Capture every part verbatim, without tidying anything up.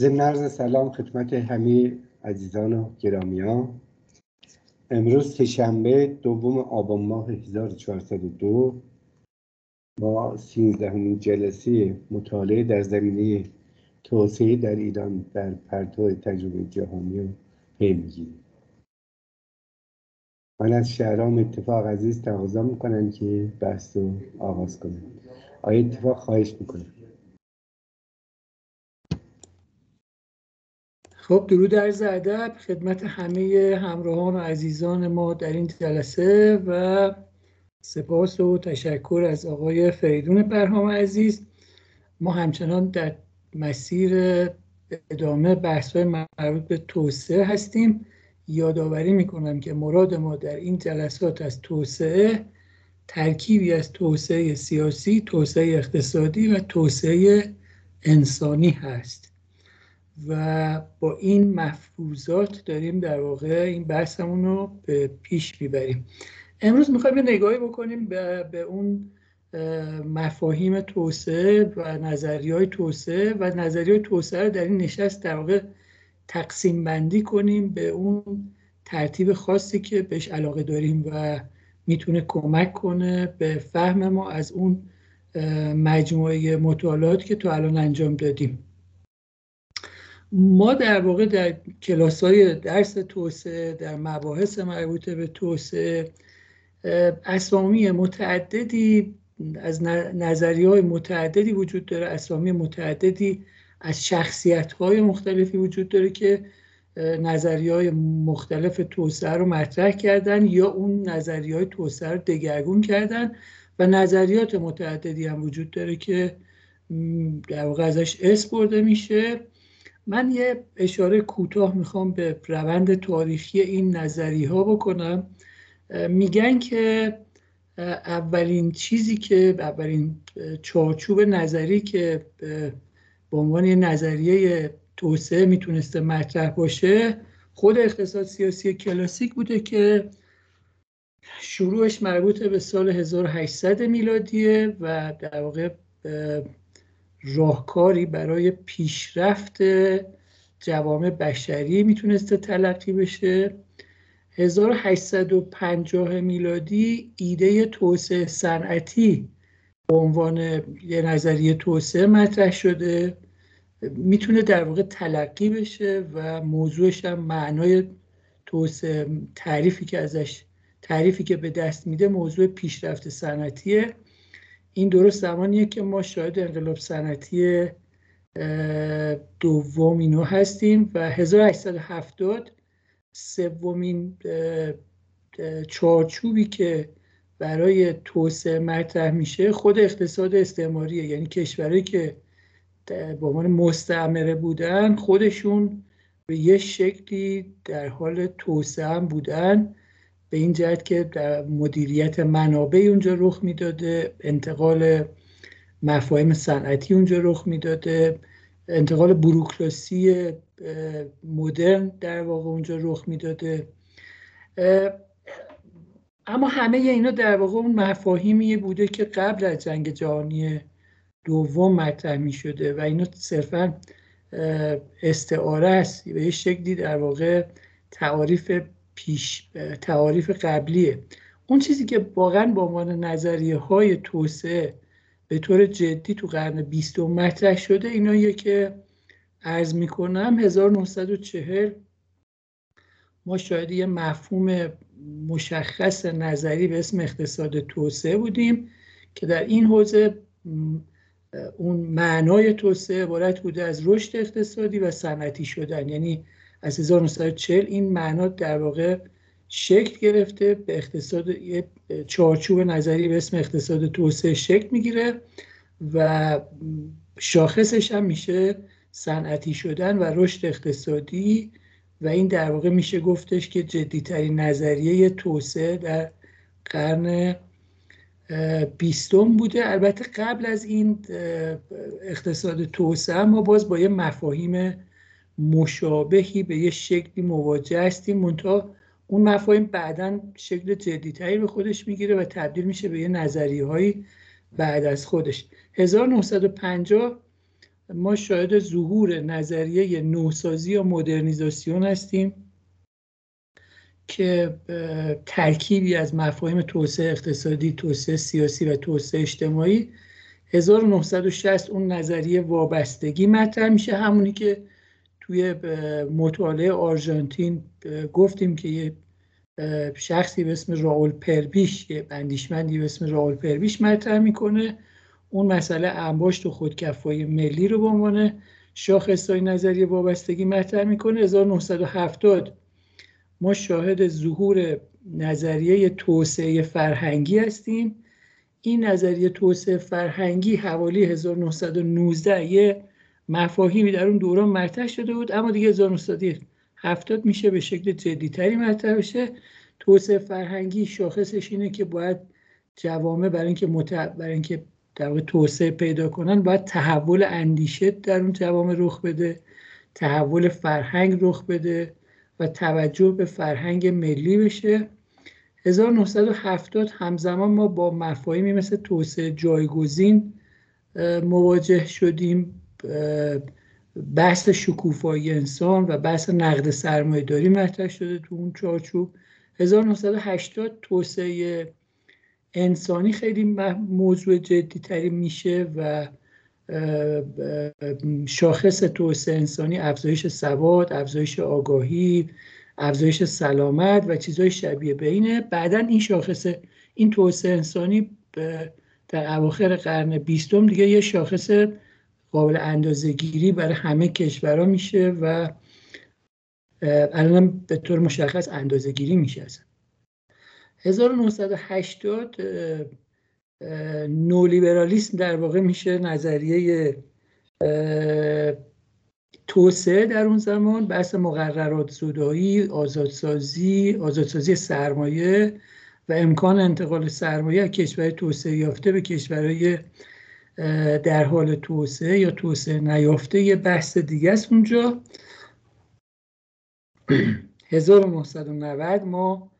ضمن عرض سلام خدمت همه عزیزان و گرامیان. امروز که شنبه دوم آبان ماه هزار و چهارصد و دو با سیزدهمین جلسه مطالعه در زمینه توسعه در ایران در پرتو تجربه جهانی رو پی می‌گیریم. من از شهرام اتفاق عزیز تقاضا میکنم که بحث رو آغاز کنم. آقای اتفاق خواهش میکنم. خب درود عرض ادب خدمت همه همراهان و عزیزان ما در این جلسه و سپاس و تشکر از آقای فریدون پرهام عزیز. ما همچنان در مسیر ادامه بحث‌های مربوط به توسعه هستیم. یادآوری میکنم که مراد ما در این جلسات از توسعه ترکیبی از توسعه سیاسی، توسعه اقتصادی و توسعه انسانی هست و با این مفروضات داریم در واقع این بحثمون رو به پیش میبریم. امروز میخوایم یه نگاهی بکنیم به, به اون مفاهیم توسعه و نظریه‌های توسعه و نظریه‌های توسعه رو در این نشست در واقع تقسیم بندی کنیم به اون ترتیب خاصی که بهش علاقه داریم و میتونه کمک کنه به فهم ما از اون مجموعه مطالعات که تا الان انجام دادیم. ما در واقع در کلاس‌های درس توسعه، در مباحث مربوط به توسعه، اسامی متعددی از نظریه‌های متعددی وجود داره، اسامی متعددی از شخصیت‌های مختلفی وجود داره که نظریه‌های مختلف توسعه رو مطرح کردن یا اون نظریه‌های توسعه رو دگرگون کردن و نظریات متعددی هم وجود داره که در واقع ازش اسم برده میشه. من یه اشاره کوتاه میخوام به روند تاریخی این نظریه‌ها بکنم. میگن که اولین چیزی که اولین چارچوب نظری که به عنوان یه نظریه توسعه میتونسته مطرح باشه خود اقتصاد سیاسی کلاسیک بوده که شروعش مربوط به سال هزار و هشتصد میلادیه و در واقع راهکاری برای پیشرفت جوامع بشری میتونسته تلقی بشه. هزار و هشتصد و پنجاه میلادی ایده توسعه صنعتی به عنوان یه نظریه توسعه مطرح شده، میتونه در واقع تلقی بشه و موضوعش هم معنای توسعه، تعریفی که ازش تعریفی که به دست میده موضوع پیشرفت صنعتیه. این درست زمانیه که ما شاهد انقلاب صنعتی دومین رو هستیم و هزار و هشتصد و هفتاد سومین چارچوبی که برای توسعه مطرح میشه خود اقتصاد استعماریه، یعنی کشورهایی که به عنوان مستعمره بودن خودشون به یه شکلی در حال توسعه هم بودن، به این جهت که در مدیریت منابع اونجا رخ میداده، انتقال مفاهیم صنعتی اونجا رخ میداده، انتقال بوروکراسی مدرن در واقع اونجا رخ میداده. اما همه اینا در واقع اون مفاهیمی بوده که قبل از جنگ جهانی دوم مطرح می شده و اینا صرفا استعاره است، به یه شکلی در واقع تعاریف پیش تعاریف قبلیه. اون چیزی که واقعا با عنوان نظریه های توسعه به طور جدی تو قرن بیستم مطرح شده ایناییه که عرض می کنم. هزار و نهصد و چهل ما شاید یه مفهوم مشخص نظری به اسم اقتصاد توسعه بودیم که در این حوزه اون معنای توسعه عبارت بوده از رشد اقتصادی و صنعتی شدن، یعنی از هزار و نهصد و چهل این معنا در واقع شکل گرفته، به اقتصاد یه چارچوب نظری به اسم اقتصاد توسعه شکل میگیره و شاخصش هم میشه صنعتی شدن و رشد اقتصادی و این در واقع میشه گفتش که جدیترین نظریه توسعه در قرن بیستم بوده. البته قبل از این اقتصاد توسعه ما باز با یه مفاهیم مشابهی به یه شکلی مواجه هستیم، منتها اون مفاهیم بعداً شکل جدیتری به خودش میگیره و تبدیل میشه به یه نظریه‌هایی بعد از خودش. هزار و نهصد و پنجاه ما شاهد ظهور نظریه نوسازی یا مدرنیزاسیون هستیم که ترکیبی از مفاهیم توسعه اقتصادی، توسعه سیاسی و توسعه اجتماعی. هزار و نهصد و شصت اون نظریه وابستگی مطرح میشه، همونی که توی مطالعه آرژانتین گفتیم که یه شخصی به اسم راول پربیش، یه اندیشمندی به اسم راول پربیش مطرح میکنه. اون مسئله انباشت و خودکفایی ملی رو به عنوان شاخص‌های نظریه وابستگی مطرح میکنه. هزار و نهصد و هفتاد ما شاهد ظهور نظریه توسعه فرهنگی هستیم. این نظریه توسعه فرهنگی حوالی هزار و نهصد و نوزده یه مفاهیمی در اون دوران مطرح شده بود، اما دیگه هزار و نهصد و هفتاد میشه به شکل جدی‌تری مطرح بشه. توسعه فرهنگی شاخصش اینه که باید جوامع برای اینکه مت... برای اینکه در واقع توسعه پیدا کنن باید تحول اندیشه در اون جوامع رخ بده، تحول فرهنگ رخ بده و توجه به فرهنگ ملی بشه. هزار و نهصد و هفتاد همزمان ما با مفاهیمی مثل توسعه جایگزین مواجه شدیم، بحث شکوفایی انسان و بحث نقد سرمایه‌داری مطرح شده تو اون چارچوب. هزار و نهصد و هشتاد توسعه انسانی خیلی موضوع جدی‌تری میشه و شاخص توسعه انسانی افزایش سواد، افزایش آگاهی، افزایش سلامت و چیزهای شبیه به اینه. بعداً این شاخص این توسعه انسانی در اواخر قرن بیستم دیگه یه شاخص قابل اندازه‌گیری برای همه کشورها میشه و الان به طور مشخص اندازه‌گیری میشه. هزار و نهصد و هشتاد نولیبرالیسم در واقع میشه نظریه توسعه در اون زمان، بحث مقررات زدایی، آزادسازی، آزادسازی سرمایه و امکان انتقال سرمایه از کشور توسعه یافته به کشورهای در حال توسعه یا توسعه نیافته یه بحث دیگه است اونجا. هزار و نهصد و نود ما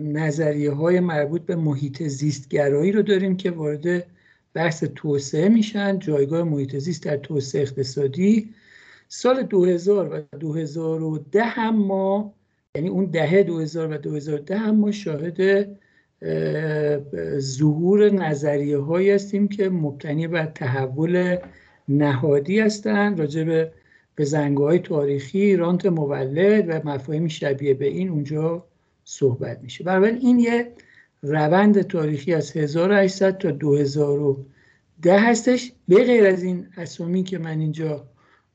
نظریه های مربوط به محیط زیستگرایی رو داریم که وارد بحث توسعه میشن، جایگاه محیط زیست در توسعه اقتصادی. سال دو هزار و دو هزار و ده هم ما، یعنی اون دهه دو هزار و دو هزار و ده هم ما شاهد ظهور نظریه هایی هستیم که مبتنی بر تحول نهادی هستند راجع به بزنگاه های تاریخی، رانت مولد و مفاهیم شبیه به این اونجا صحبت میشه. بنابراین این یه روند تاریخی از هزار و هشتصد تا دو هزار و ده هستش. به غیر از این اسامی که من اینجا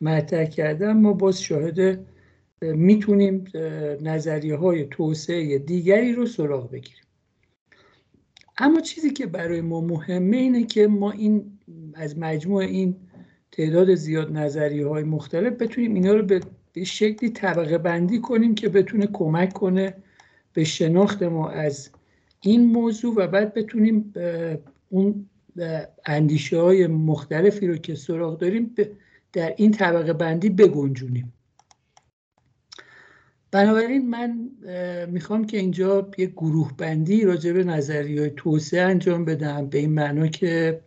مطرح کردم ما باز شاهد میتونیم نظریه های توسعه دیگری رو سراغ بگیریم. اما چیزی که برای ما مهمه اینه که ما این از مجموع این تعداد زیاد نظریه های مختلف بتونیم اینا رو به شکلی طبقه بندی کنیم که بتونه کمک کنه به شناخت ما از این موضوع و بعد بتونیم اون اندیشه های مختلفی رو که سراغ داریم در این طبقه بندی بگنجونیم. بنابراین من میخوام که اینجا یه گروه بندی راجع به نظریه های توسعه انجام بدم، به این معنا که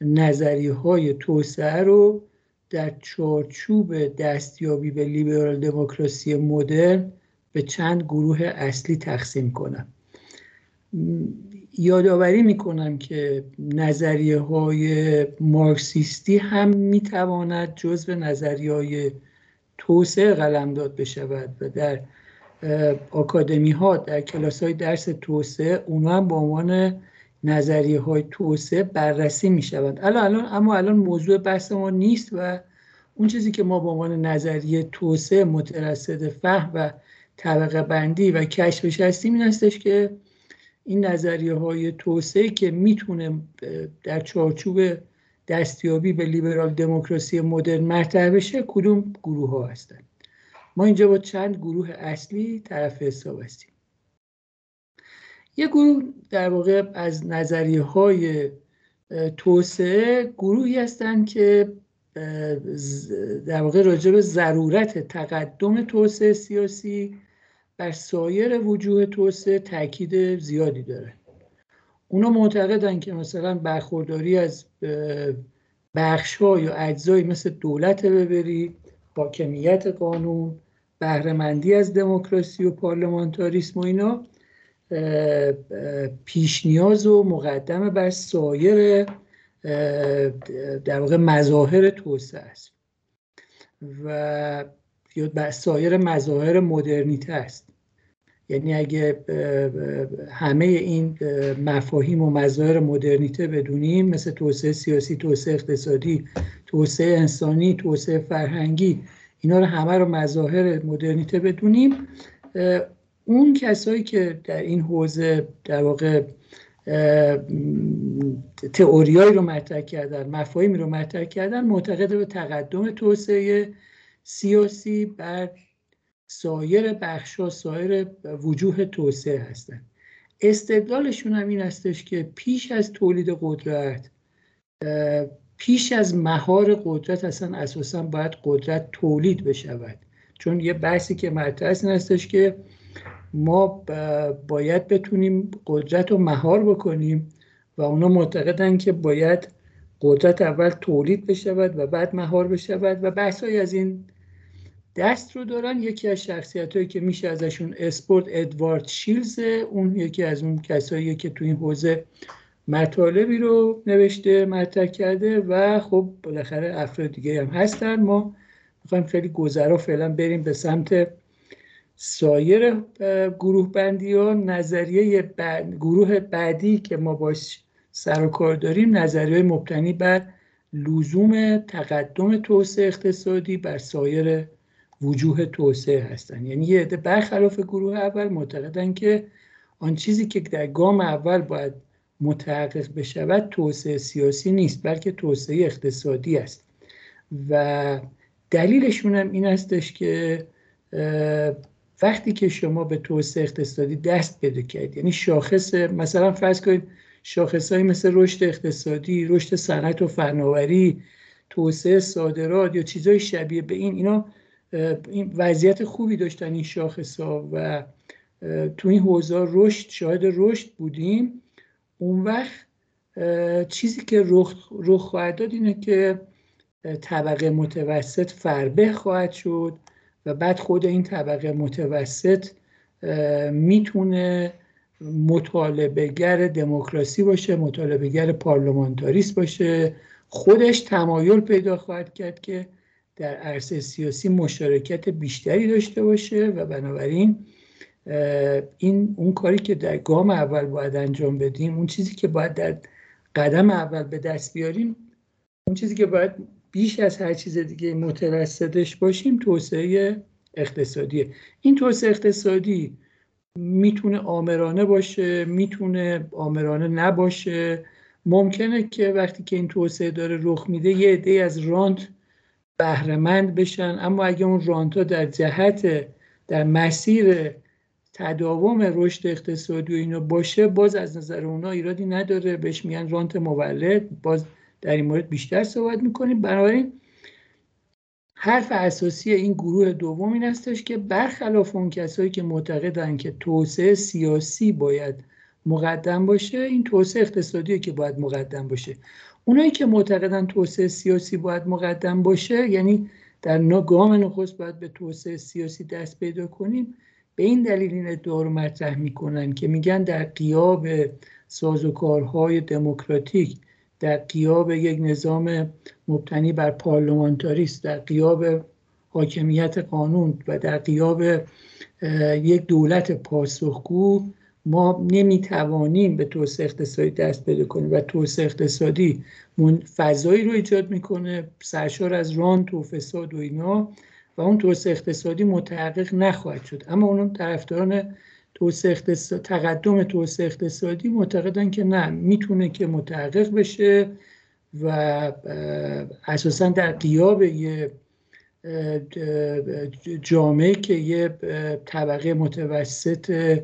نظریه های توسعه رو در چارچوب دستیابی به لیبرال دموکراسی مدرن به چند گروه اصلی تقسیم کنم. یادآوری میکنم که نظریه های مارکسیستی هم میتواند جزو نظریه های توسعه قلمداد بشود و در آکادمی ها در کلاس های درس توسعه اونها هم به عنوان نظریه های توسعه بررسی میشوند. الان الان اما الان موضوع بحث ما نیست و اون چیزی که ما به عنوان نظریه توسعه مترصد فهم و طبقه بندی و کشفش هستیم این هستش که این نظریه های توسعه که میتونه در چارچوب دستیابی به لیبرال دموکراسی مدرن مطرح بشه کدوم گروه ها هستن. ما اینجا با چند گروه اصلی طرف حساب هستیم. یک گروه در واقع از نظریه های توسعه گروهی هستن که در واقع راجع به ضرورت تقدم توسعه سیاسی بر سایر وجوه توسعه تاکید زیادی داره. اونا معتقدن که مثلا برخورداری از بخش‌ها یا اجزایی مثل دولت وبری، حاکمیت قانون، بهره‌مندی از دموکراسی و پارلمانتاریسم و اینا پیش نیاز و مقدمه بر سایر در واقع مظاهر توسعه است و یا بر سایر مظاهر مدرنیته است. یعنی اگه همه این مفاهیم و مظاهر مدرنیته بدونیم، مثل توسعه سیاسی، توسعه اقتصادی، توسعه انسانی، توسعه فرهنگی، اینا رو همه رو مظاهر مدرنیته بدونیم، اون کسایی که در این حوزه در واقع تئوریایی رو مطرح کردن، مفاهیمی رو مطرح کردن، معتقد به تقدم توسعه سیاسی بر سایر بخش‌ها، سایر وجوه توسعه هستند. استدلالشون هم این هستش که پیش از تولید قدرت، پیش از مهار قدرت، اصلا اساسا باید قدرت تولید بشود. چون یه بحثی که مطرح است این هستش که ما باید بتونیم قدرت رو مهار بکنیم و اونا معتقدن که باید قدرت اول تولید بشود و بعد مهار بشود و بحث‌های از این دست رو دارن. یکی از شخصیت‌هایی که میشه ازشون اسپورت ادوارد شیلز، اون یکی از اون کساییه که تو این حوزه مطالبی رو نوشته، مطرح کرده و خب بالاخره افراد دیگه هم هستن. ما می‌خوایم خیلی گذرا فعلا بریم به سمت سایر گروه بندی ها. نظریه بند، گروه بعدی که ما باش سر و کار داریم، نظریه مبتنی بر لزوم تقدم توسعه اقتصادی بر سایر وجوه توسعه هستند. یعنی یه عده برخلاف گروه اول معتقدن که آن چیزی که در گام اول باید متحقق بشود توسعه سیاسی نیست، بلکه توسعه اقتصادی است و دلیلشون هم این هستش که وقتی که شما به توسعه اقتصادی دست پیدا کردید، یعنی شاخص، مثلا فرض کنید شاخصایی مثل رشد اقتصادی، رشد صنعت و فناوری، توسعه صادرات یا چیزای شبیه به این، اینا این وضعیت خوبی داشتن این شاخص‌ها و تو این حوزه رشد، شاهد رشد بودیم. اون وقت چیزی که رخ رخ خواهد داد اینه که طبقه متوسط فربه خواهد شد و بعد خود این طبقه متوسط میتونه مطالبه‌گر دموکراسی باشه، مطالبه‌گر پارلمانتاریست باشه، خودش تمایل پیدا خواهد کرد که در عرصه سیاسی مشارکت بیشتری داشته باشه و بنابراین این اون کاری که در گام اول باید انجام بدیم، اون چیزی که باید در قدم اول به دست بیاریم، اون چیزی که باید بیش از هر چیز دیگه متوسطش باشیم توسعه اقتصادیه. این توسعه اقتصادی میتونه آمرانه باشه، میتونه آمرانه نباشه. ممکنه که وقتی که این توسعه داره رخ میده یه عده‌ای از رانت بهره‌مند بشن، اما اگه اون رانت‌ها در جهت، در مسیر تداوم رشد اقتصادی و اینا باشه، باز از نظر اونا ایرادی نداره، بهش میگن رانت مولد. باز در این مورد بیشتر صحبت میکنیم. بنابراین حرف اساسی این گروه دوم این هستش که برخلاف اون کسایی که معتقدن که توسعه سیاسی باید مقدم باشه، این توسعه اقتصادیه که باید مقدم باشه. اونایی که معتقدن توسعه سیاسی باید مقدم باشه، یعنی در گام نخست باید به توسعه سیاسی دست پیدا کنیم، به این دلیل این ادعا رو مطرح میکنن که میگن در غیاب سازوکارهای دموکراتیک، در غیاب یک نظام مبتنی بر پارلمانتاریسم، در غیاب حاکمیت قانون و در غیاب یک دولت پاسخگو، ما نمیتوانیم به توسعه اقتصادی دست پیدا کنیم و توسعه اقتصادی فضایی رو ایجاد میکنه سرشار از رانت و فساد و اینا و اون توسعه اقتصادی متحقق نخواهد شد. اما اونم طرفداران توسعه اقتصادی، تقدم توسعه اقتصادی، معتقدن که نه، میتونه که متحقق بشه و اساسا در غیاب یه جامعه که یه طبقه متوسط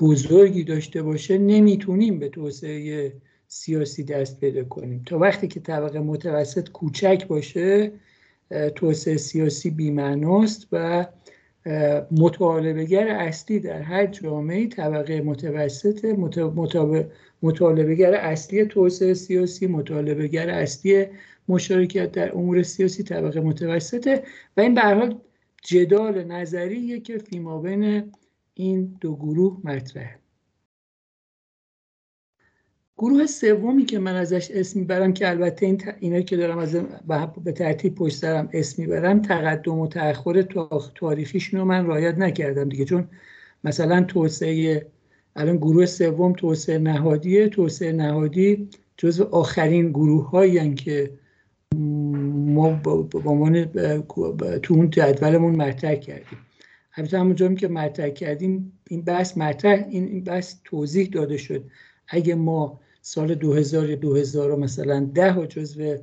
بزرگی داشته باشه نمیتونیم به توسعه سیاسی دست پیدا کنیم. تا وقتی که طبقه متوسط کوچک باشه توسعه سیاسی بی‌معناست و مطالبه‌گر اصلی در هر جامعه طبقه متوسط، مطالبه‌گر اصلی توسعه سیاسی، مطالبه‌گر اصلی مشارکت در امور سیاسی طبقه متوسطه و این به هر حال جدال نظریه که فیمابین این دو گروه مطرحه. گروه سومی که من ازش اسم میبرم که البته این ت... اینا که دارم از به ترتیب پشت سرم اسم میبرم تقدم و تأخر تعریفیشون رو من رعایت نکردم دیگه، چون مثلا توسعه الان گروه سوم توسعه نهادیه، توسعه نهادی جزو آخرین گروه هایی که ما با عنوان تو اون جدولمون مطرح کردیم. البته همونجایی که مطرح کردیم این بحث مطرح این بحث توضیح داده شد. اگه ما سال دو هزار یا دو هزار مثلا ده جزو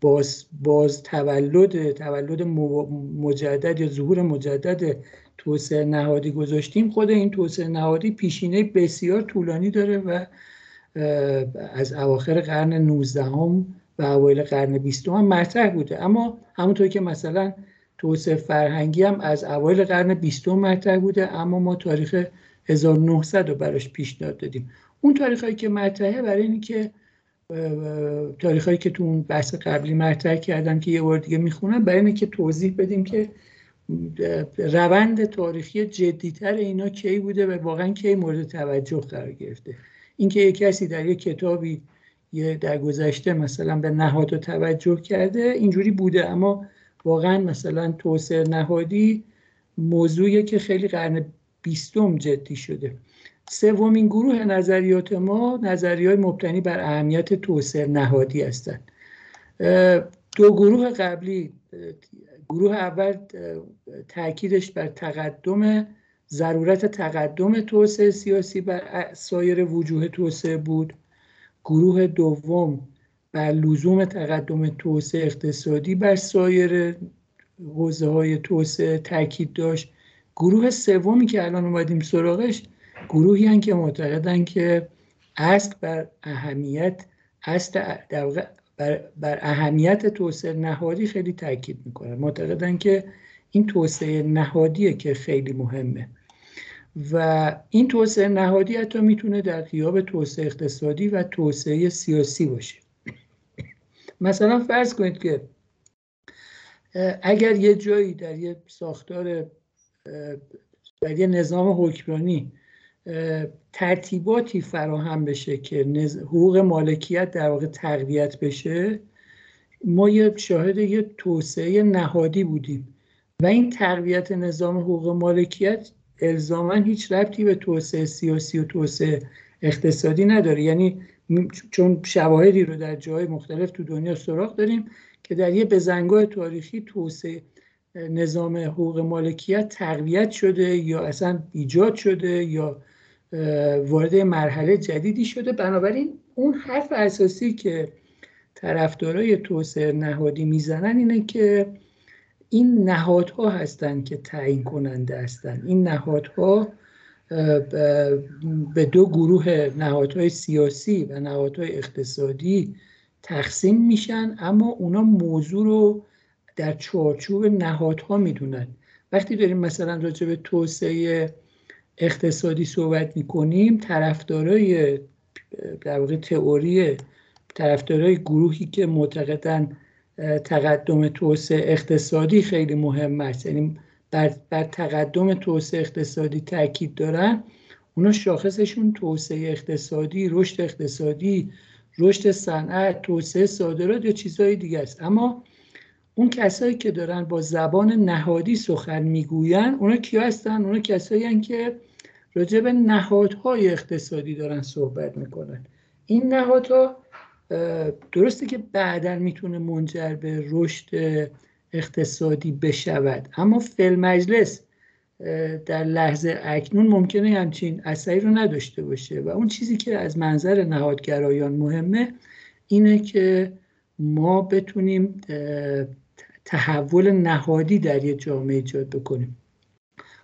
باز باز تولد تولد مجدد یا ظهور مجدد توسعه نهادی گذاشتیم، خود این توسعه نهادی پیشینه بسیار طولانی داره و از اواخر قرن نوزدهم و اوایل قرن بیستم هم مطرح بوده. اما همونطور که مثلا توسعه فرهنگی هم از اوایل قرن بیستم مطرح بوده، اما ما تاریخ هزار و نهصد رو براش پیشنهاد دادیم. اون تاریخایی که مطرحه برای اینی که تاریخایی که تو اون بحث قبلی مطرح کردم که یه بار دیگه میخونم، برای اینکه توضیح بدیم که روند تاریخی جدیتر اینا کی بوده و واقعا کی مورد توجه قرار گرفته. اینکه یک کسی در یک کتابی یه در گذشته مثلا به نهاد رو توجه کرده اینجوری بوده، اما واقعا مثلا توسعه نهادی موضوعیه که خیلی قرن بیستم جدی شده. سومین گروه نظریات ما نظریات مبتنی بر اهمیت توسعه نهادی هستند. دو گروه قبلی، گروه اول تاکیدش بر تقدم، ضرورت تقدم توسعه سیاسی بر سایر وجوه توسعه بود. گروه دوم بر لزوم تقدم توسعه اقتصادی بر سایر حوزه‌های توسعه تاکید داشت. گروه سومی که الان اومدیم سراغش گروهی هستند که معتقدن که اصل بر اهمیت اصل در واقع بر, بر اهمیت توسعه نهادی خیلی تاکید میکنن، معتقدن که این توسعه نهادیه که خیلی مهمه و این توسعه نهادی حتی میتونه در غیاب توسعه اقتصادی و توسعه سیاسی باشه. مثلا فرض کنید که اگر یه جایی در یه ساختار در یه نظام حکمرانی ترتیباتی فراهم بشه که نز... حقوق مالکیت در واقع تقویت بشه، ما یه شاهد یه توسعه نهادی بودیم و این تقویت نظام حقوق مالکیت الزاماً هیچ ربطی به توسعه سیاسی و توسعه اقتصادی نداره. یعنی چون شواهدی رو در جای مختلف تو دنیا سراغ داریم که در یه بزنگاه تاریخی توسعه نظام حقوق مالکیت تقویت شده یا اصلا ایجاد شده یا وارد مرحله جدیدی شده. بنابراین اون حرف اساسی که طرفدارای توسعه نهادی میزنن اینه که این نهادها هستند که تعیین کننده هستند. این نهادها به دو گروه، نهادهای سیاسی و نهادهای اقتصادی، تقسیم میشن، اما اونا موضوع رو در چارچوب نهادها میدونن. وقتی داریم مثلا راجع به توسعه اقتصادی صحبت میکنیم، طرفدارای در واقع تئوری طرفدارای گروهی که معتقدن تقدم توسعه اقتصادی خیلی مهم است، یعنی بر, بر تقدم توسعه اقتصادی تاکید دارن، اونا شاخصشون توسعه اقتصادی، رشد اقتصادی، رشد صنعت، توسعه صادرات یا چیزهای دیگه است. اما اون کسایی که دارن با زبان نهادی سخن میگوین اونا کیا هستن؟ اونا کسایی هستن که راجع به نهادهای اقتصادی دارن صحبت میکنن. این نهادها درسته که بعداً میتونه منجر به رشد اقتصادی بشود، اما فعل مجلس در لحظه اکنون ممکنه همچین اثری رو نداشته باشه و اون چیزی که از منظر نهادگرایان مهمه اینه که ما بتونیم تحول نهادی در یک جامعه ایجاد بکنیم.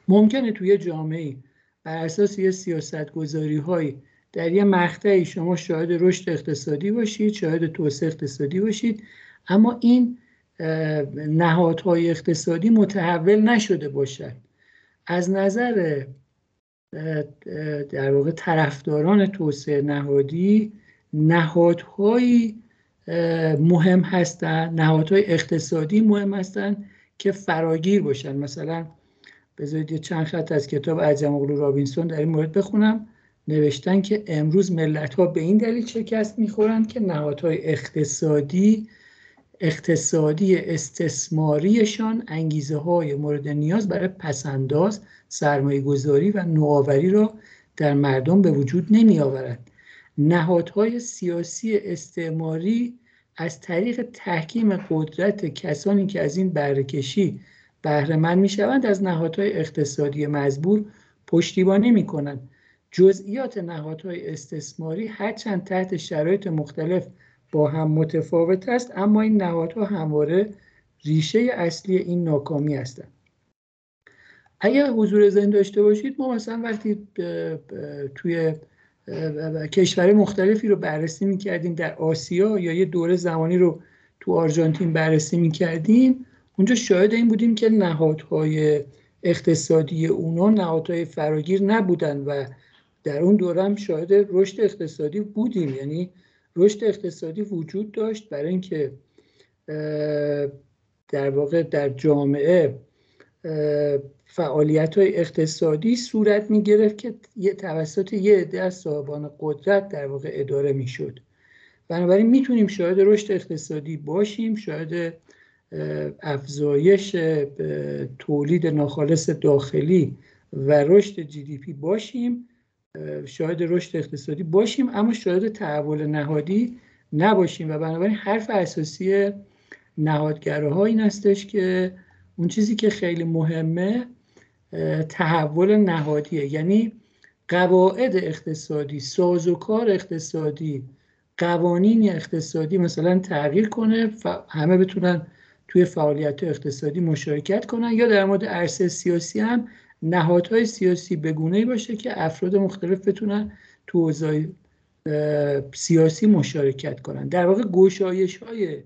ممکنه توی جامعه بر اساس یه سیاست‌گذاری‌های در یه مقطعی شما شاهد رشد اقتصادی باشید، شاهد توسعه اقتصادی باشید، اما این نهادهای اقتصادی متحول نشده باشند. از نظر در واقع طرفداران توسعه نهادی نهادهایی مهم هستند، نهادهای اقتصادی مهم هستند که فراگیر باشن. مثلا بذارید چند خط از کتاب عجم‌اوغلو رابینسون در این مورد بخونم. نوشتن که امروز ملت‌ها به این دلیل شکست می‌خورند که نهادهای اقتصادی اقتصادی استثماریشان انگیزه‌های مورد نیاز برای پس‌انداز، سرمایه‌گذاری و نوآوری را در مردم به وجود نمی‌آورد. نهادهای سیاسی استعماری از طریق تحکیم قدرت کسانی که از این بهره‌کشی بهره مند می‌شوند از نهادهای اقتصادی مزبور پشتیبانی می‌کنند. جزئیات نهادهای استثماری هرچند تحت شرایط مختلف با هم متفاوت است، اما این نهادها همواره ریشه اصلی این ناکامی هستند. اگر حضور ذهن داشته باشید، ما مثلا وقتی ب... ب... توی کشور مختلفی رو بررسی میکردیم در آسیا، یا یه دوره زمانی رو تو آرژانتین بررسی میکردیم، اونجا شاهد این بودیم که نهادهای اقتصادی اونا نهادهای فراگیر نبودن و در اون دوره هم شاهد رشد اقتصادی بودیم. یعنی رشد اقتصادی وجود داشت برای اینکه در واقع در جامعه فعالیت‌های اقتصادی صورت می‌گرفت که یه توسط یه عده از صاحبان قدرت در واقع اداره می‌شد. بنابراین می‌تونیم شاهد رشد اقتصادی باشیم، شاهد افزایش تولید ناخالص داخلی و رشد جی دی پی باشیم، شاهد رشد اقتصادی باشیم، اما شاهد تحول نهادی نباشیم. و بنابراین حرف اساسی نهادگراها این هستش که اون چیزی که خیلی مهمه تحول نهادیه، یعنی قواعد اقتصادی، سازوکار اقتصادی، قوانین اقتصادی مثلا تغییر کنه، همه بتونن توی فعالیت اقتصادی مشارکت کنن. یا در مورد عرصه سیاسی هم نهادهای سیاسی به گونه‌ای باشه که افراد مختلف بتونن تو اوضاع سیاسی مشارکت کنن. در واقع گشایش‌های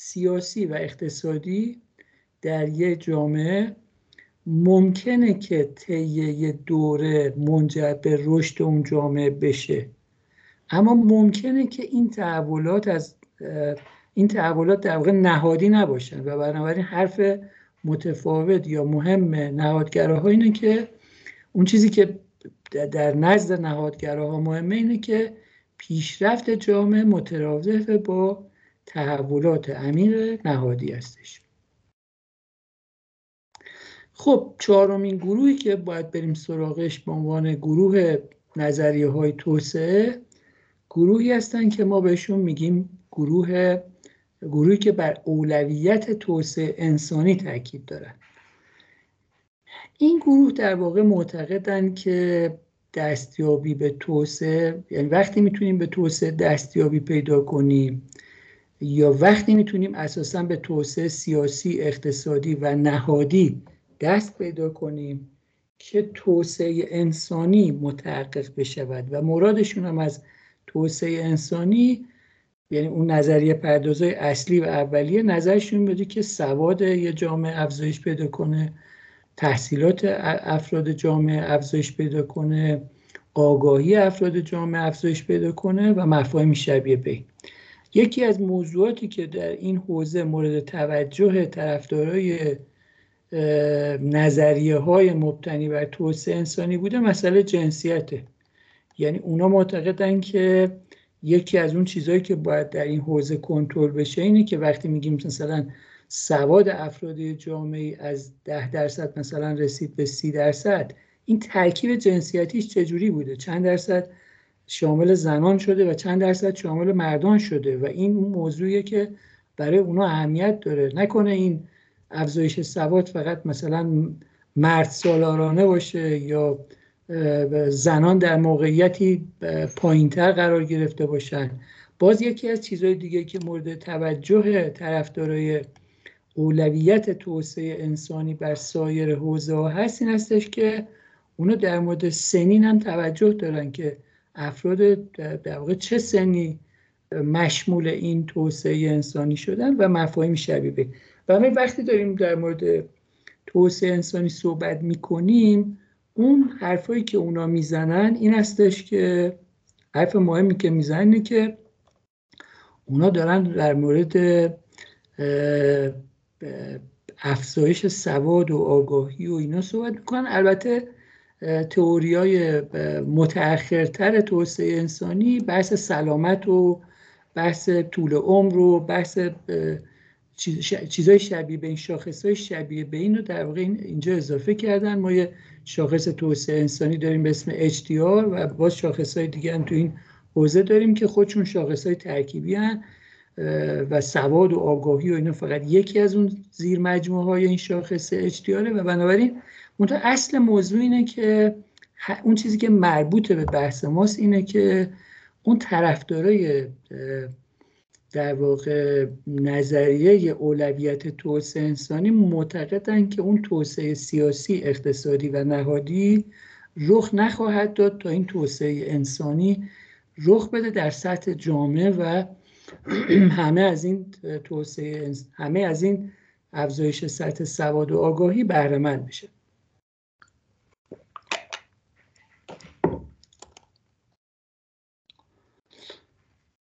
سیاسی و اقتصادی در یک جامعه ممکنه که طی دوره منجر به رشد اون جامعه بشه، اما ممکنه که این تحولات از این تحولات در واقع نهادی نباشن. و بنابراین حرف متفاوت یا مهم نهادگراها اینه که اون چیزی که در نزد نهادگراها مهمه اینه که پیشرفت جامعه مترادف با تحولات عمیق نهادی هستش. خب چهارمین گروهی که باید بریم سراغش به عنوان گروه نظریه های توسعه، گروهی هستن که ما بهشون میگیم گروه گروهی که بر اولویت توسعه انسانی تاکید دارن. این گروه در واقع معتقدن که دستیابی به توسعه، یعنی وقتی میتونیم به توسعه دستیابی پیدا کنیم یا وقتی میتونیم اساساً به توسعه سیاسی، اقتصادی و نهادی دست پیدا کنیم که توسعه انسانی متحقق بشود. و مرادشون هم از توسعه انسانی، یعنی اون نظریه پردازهای اصلی و اولیه، نظرشون بده که سواد یه جامعه افزایش پیدا کنه، تحصیلات افراد جامعه افزایش پیدا کنه، آگاهی افراد جامعه افزایش پیدا کنه و مفاهیم شبیه به این. یکی از موضوعاتی که در این حوزه مورد توجه طرفدارای نظریه های مبتنی بر توسعه انسانی بوده مسئله جنسیته. یعنی اونا معتقدن که یکی از اون چیزهایی که باید در این حوزه کنترل بشه اینه که وقتی میگیم مثلا سواد افراد جامعه از ده درصد مثلا رسید به سی درصد، این ترکیب جنسیتیش چجوری بوده، چند درصد شامل زنان شده و چند درصد شامل مردان شده. و این موضوعیه که برای اونا اهمیت داره. نکنه این افزایش سواد فقط مثلا مرد سالارانه باشه یا زنان در موقعیتی پایینتر قرار گرفته باشن. باز یکی از چیزهای دیگه که مورد توجه طرفدارای اولویت توسعه انسانی بر سایر حوزه‌ها هست این هستش که اونا در مورد سنین هم توجه دارن که افراد در واقع چه سنی مشمول این توسعه انسانی شدن و مفاهیم شبیه به. و ما وقتی داریم در مورد توسعه انسانی صحبت میکنیم اون حرفایی که اونا میزنن این هستش که حرف مهمی که میزنن اینه که اونا دارن در مورد افزایش سواد و آگاهی و اینا صحبت میکنن. البته تئوریای متأخرتر توسعه انسانی بحث سلامت و بحث طول عمر و بحث چیزای شبیه به این، شاخص‌های شبیه به این رو در واقع اینجا اضافه کردن. ما یه شاخص توسعه انسانی داریم به اسم اچ دی آر و باز شاخص‌های دیگه هم تو این حوزه داریم که خودشون شاخص‌های ترکیبی هستن و سواد و آگاهی و اینا فقط یکی از اون زیر مجموعه های این شاخص اچ دی آر و بنابراین منطقه اصل موضوع اینه که اون چیزی که مربوط به بحث ماست اینه که اون طرفدارای در واقع نظریه اولویت توسعه انسانی معتقدن که اون توسعه سیاسی، اقتصادی و نهادی رخ نخواهد داد تا این توسعه انسانی رخ بده در سطح جامعه و همه از این توسعه همه از این افزایش سطح سواد و آگاهی بهره مند بشه.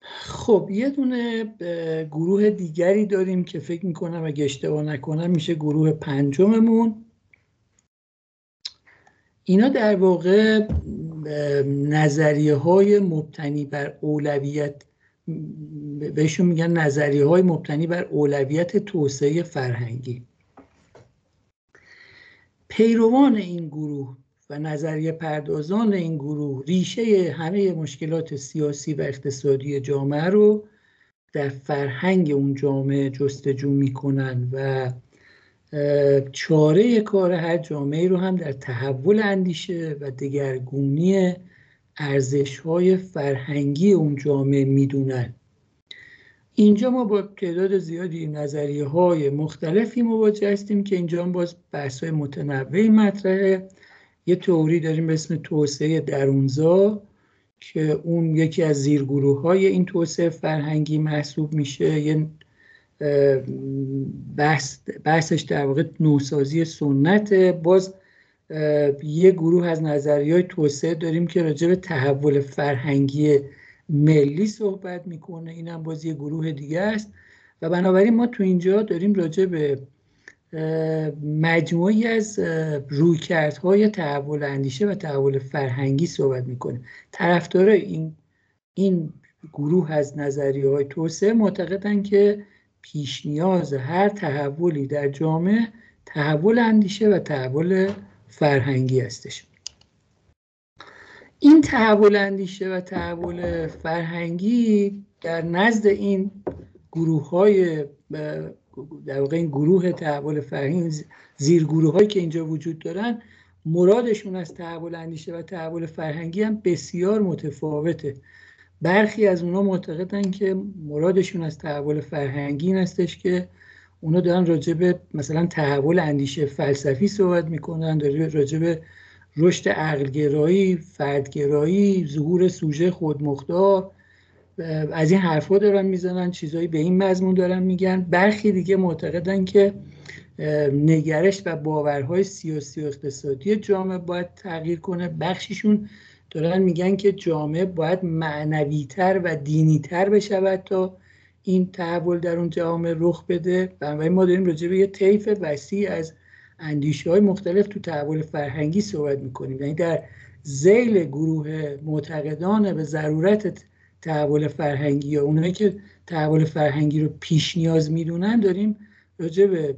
خب یه دونه گروه دیگری داریم که فکر میکنم اگه اشتباه نکنم میشه گروه پنجممون. اینا در واقع نظریه های مبتنی بر اولویت، بهشون میگن نظریه های مبتنی بر اولویت توسعه فرهنگی. پیروان این گروه و نظریه پردازان این گروه ریشه همه مشکلات سیاسی و اقتصادی جامعه رو در فرهنگ اون جامعه جستجو میکنن و چاره کار هر جامعه رو هم در تحول اندیشه و دگرگونی ارزش‌های فرهنگی اون جامعه میدونن. اینجا ما با تعداد زیادی نظریه‌های مختلفی مواجه هستیم که اینجا هم باز بحث‌های متنوعی مطرحه. یه تئوری داریم به اسم توسعه درونزا که اون یکی از زیرگروه‌های این توسعه فرهنگی محسوب میشه. یه بحث بحثش در واقع نوسازی سنت. باز یه گروه از نظریه‌های توسعه داریم که راجع به تحول فرهنگی ملی صحبت میکنه. اینم باز یه گروه دیگه است و بنابراین ما تو اینجا داریم راجع به مجموعی از رویکردهای تحول اندیشه و تحول فرهنگی صحبت میکنه. طرفدار این این گروه از نظریه‌های توسعه معتقدن که پیش نیاز هر تحولی در جامعه تحول اندیشه و تحول فرهنگی هستش. این تحول اندیشه و تحول فرهنگی در نزد این گروه‌های در واقع این گروه تحول فرهنگی، زیرگروه‌هایی که اینجا وجود دارن، مرادشون از تحول اندیشه و تحول فرهنگی هم بسیار متفاوته. برخی از اونا معتقدن که مرادشون از تحول فرهنگی این هستش که اونا دارن راجع به مثلا تحول اندیشه فلسفی صحبت میکنن، دارن راجع به رشد عقلگرایی، فردگرایی، ظهور سوژه خودمختار، از این حرفا دارن میزنن، چیزایی به این مضمون دارن میگن. برخی دیگه معتقدن که نگرش و باورهای سیاسی و اقتصادی جامعه باید تغییر کنه. بخشیشون دارن میگن که جامعه باید معنوی‌تر و دینی‌تر بشود تا این تحول در اون جامعه رخ بده. بنابراین ما داریم راجع به یه طیف وسیع از اندیشه‌های مختلف تو تحول فرهنگی صحبت می‌کنیم. یعنی در ذیل گروه معتقدان به ضرورت تحول فرهنگی یا اونایی که تحول فرهنگی رو پیش نیاز میدونن داریم راجع به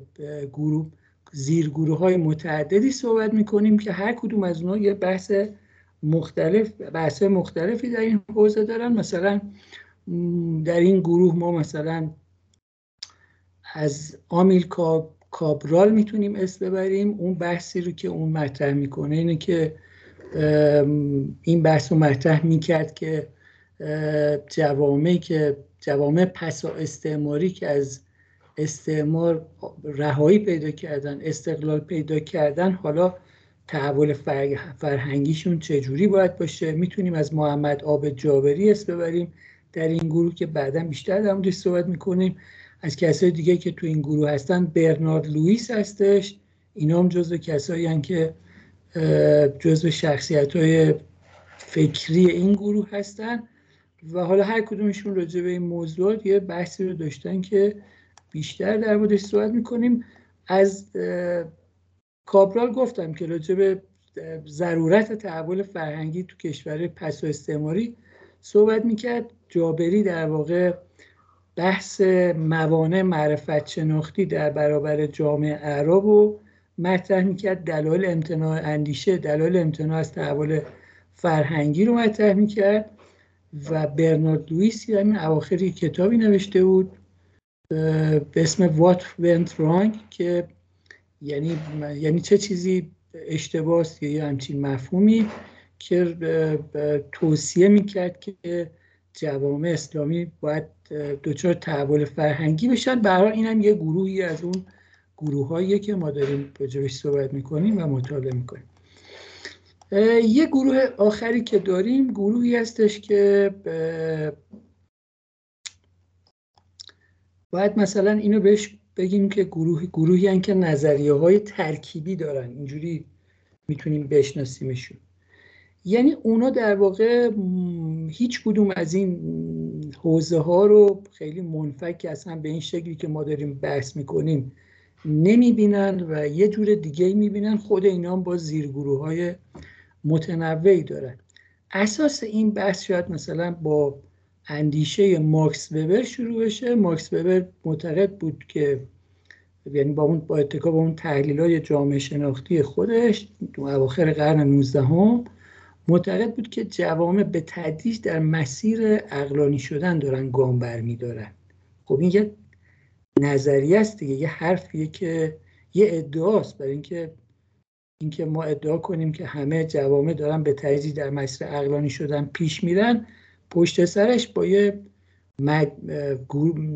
گروه زیرگروه‌های متعددی صحبت می‌کنیم که هر کدوم از اونها یه بحث مختلف بحث‌های مختلفی در این حوزه دارن. مثلا در این گروه ما مثلا از آمیل کابرال میتونیم اسم ببریم. اون بحثی رو که اون مطرح میکنه اینه که این بحث رو مطرح میکرد که جوامعی که جوامع پسا استعماری که از استعمار رهایی پیدا کردن، استقلال پیدا کردن، حالا تحول فرهنگیشون چجوری باید باشه. میتونیم از محمد عابد جابری اسم ببریم در این گروه که بعداً بیشتر در موردش صحبت میکنیم. از کسای دیگه که تو این گروه هستن برنارد لوئیس هستش. اینا هم جزو کسایی هستن که جزو شخصیت‌های فکری این گروه هستن و حالا هر کدومشون راجع به این موضوع یه بحثی رو داشتن که بیشتر در موردش صحبت می‌کنیم. از کابرال گفتم که راجع به ضرورت تحول فرهنگی تو کشور پس و استعماری صحبت می‌کرد. جابری در واقع بحث موانع معرفت شناختی در برابر جامعه اعراب رو مطرح می‌کرد، دلایل امتناع اندیشه، دلایل امتناع از تحول فرهنگی رو مطرح می‌کرد و برنارد لوئیس همین اواخری کتابی نوشته بود به اسم What Went Wrong که یعنی یعنی چه چیزی اشتباه است یا همچین مفهومی، که توصیه می‌کرد که جوامع اسلامی باید دچار تحول فرهنگی بشن. به هر حال این هم یه گروهی از اون گروه‌هایی که ما داریم راجعش صحبت می‌کنیم و مطالعه می‌کنیم. یه گروه آخری که داریم گروهی هستش که باید مثلا اینو بهش بگیم که گروه گروهی هستن که نظریه‌های ترکیبی دارن، اینجوری میتونیم بشناسیمشون. یعنی اونا در واقع هیچ کدوم از این حوزه ها رو خیلی منفک اصلا به این شکلی که ما داریم بحث میکنیم نمیبینن و یه جور دیگه میبینن. خود اینا هم با زیرگروه های متنوعی دارن. اساس این بحث شاید مثلا با اندیشه ماکس وبر شروع بشه. ماکس وبر معتقد بود که یعنی با اون با اتکا به اون تحلیل‌های جامعه شناختی خودش تو اواخر قرن نوزدهم معتقد بود که جوامع به تدریج در مسیر عقلانی شدن دارن گام برمی‌دارن. خب این یه نظریه است دیگه، یه حرفیه که یه ادعاست. برای اینکه اینکه ما ادعا کنیم که همه جوامع دارن به تدریج در مسیر عقلانی شدن پیش میرن، پشت سرش با یه مد...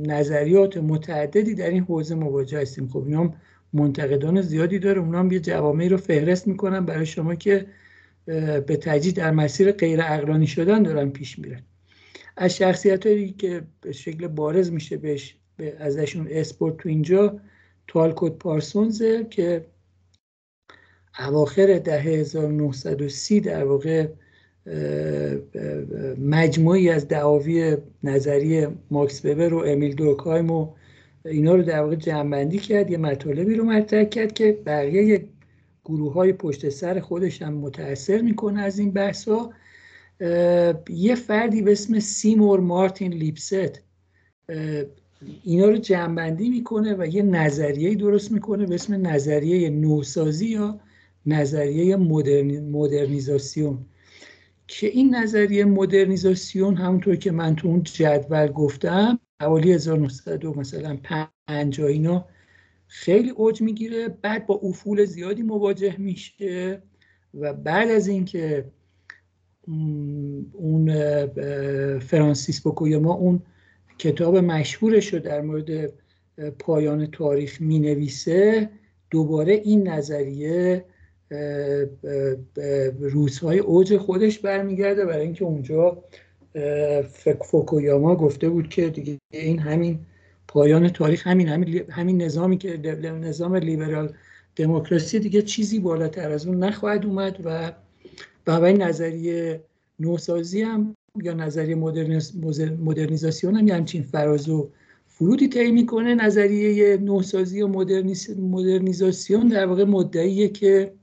نظریات متعددی در این حوزه مواجه هستیم. خب اینا هم منتقدان زیادی داره، اونا هم یه جوامعی رو فهرست میکنن برای شما که به تدریج در مسیر غیر عقلانی شدن دارن پیش میرن. از شخصیتایی که به شکل بارز میشه بهش به ازشون اسپورت تو اینجا تالکوت پارسونز که اواخر دهه هزار و نهصد و سی در واقع مجموعی از دعاوی نظری ماکس وبر و امیل دورکایم و اینا رو در واقع جمع‌بندی کرد، یه مطالبی رو مطرح کرد که بقیه گروه‌های پشت سر خودش هم متأثر می‌کنه از این بحث‌ها. یه فردی به اسم سیمور مارتین لیپست اینا رو جمع‌بندی می‌کنه و یه نظریه‌ای درست می‌کنه به اسم نظریه نوسازی یا نظریه مدرن، مدرنیزاسیون که این نظریه مدرنیزاسیون همونطور که من تو اون جدول گفتم حوالی هزار و نهصد و دو مثلا پنجاه اینا خیلی اوج میگیره، بعد با افول زیادی مواجه میشه و بعد از اینکه اون فرانسیس فوکویاما اون کتاب مشهورش رو در مورد پایان تاریخ مینویسه، دوباره این نظریه روزهای اوج خودش برمیگرده برای اینکه اونجا فوکویاما گفته بود که دیگه این همین پایان تاریخ همین همین همین نظامی که نظام لیبرال دموکراسی دیگه چیزی بالاتر از اون نخواهد اومد و به نظریه نوسازی هم یا نظریه مدرنیزاسیون هم همچین فراز و فرودی طی میکنه. نظریه نوسازی و مدرنیزاسیون در واقع مدعیه که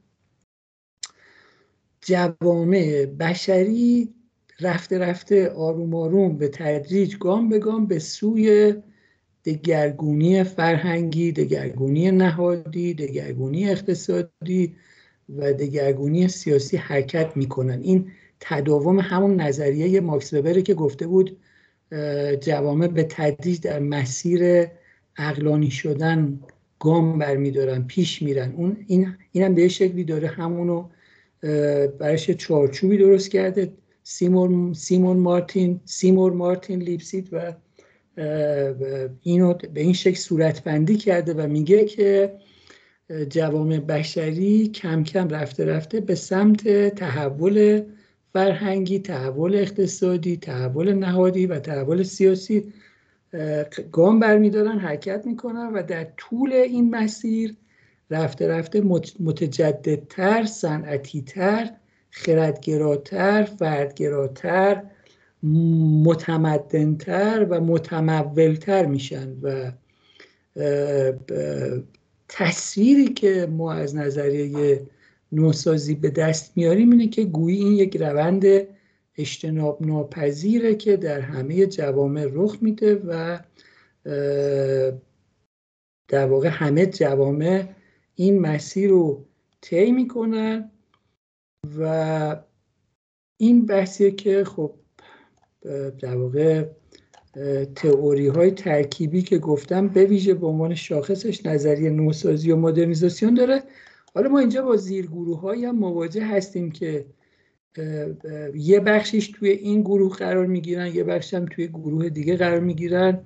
جوامع بشری رفته رفته آروم آروم به تدریج گام به گام به سوی دگرگونی فرهنگی، دگرگونی نهادی، دگرگونی اقتصادی و دگرگونی سیاسی حرکت میکنن. این تداوم همون نظریه ماکس وبره که گفته بود جوامع به تدریج در مسیر عقلانی شدن گام برمیدارن، پیش میرن. اون این اینم به شکلی داره همونو برایش چارچوبی درست کرده. سیمون سیمون مارتین سیمور مارتین لیپسیت و اینو به این شکل صورتبندی کرده و میگه که جوامع بشری کم کم رفته رفته به سمت تحول فرهنگی، تحول اقتصادی، تحول نهادی و تحول سیاسی گام برمیدارن، حرکت میکنن و در طول این مسیر رفته رفته متجددتر، صنعتی‌تر، خردگراتر، فردگراتر، متمدنتر و متمولتر میشن و تصویری که ما از نظریه نوسازی به دست میاریم اینه که گویی این یک روند اجتناب ناپذیره که در همه جوامع رخ میده و در واقع همه جوامع این مسیر رو طی میکنن و این بحثیه که خب در واقع تئوری های ترکیبی که گفتم به ویژه به عنوان شاخصش نظریه نوسازی و مدرنیزاسیون داره. حالا ما اینجا با زیرگروه هایی هم مواجه هستیم که یه بخشش توی این گروه قرار میگیرن، یه بخش هم توی گروه دیگه قرار میگیرن.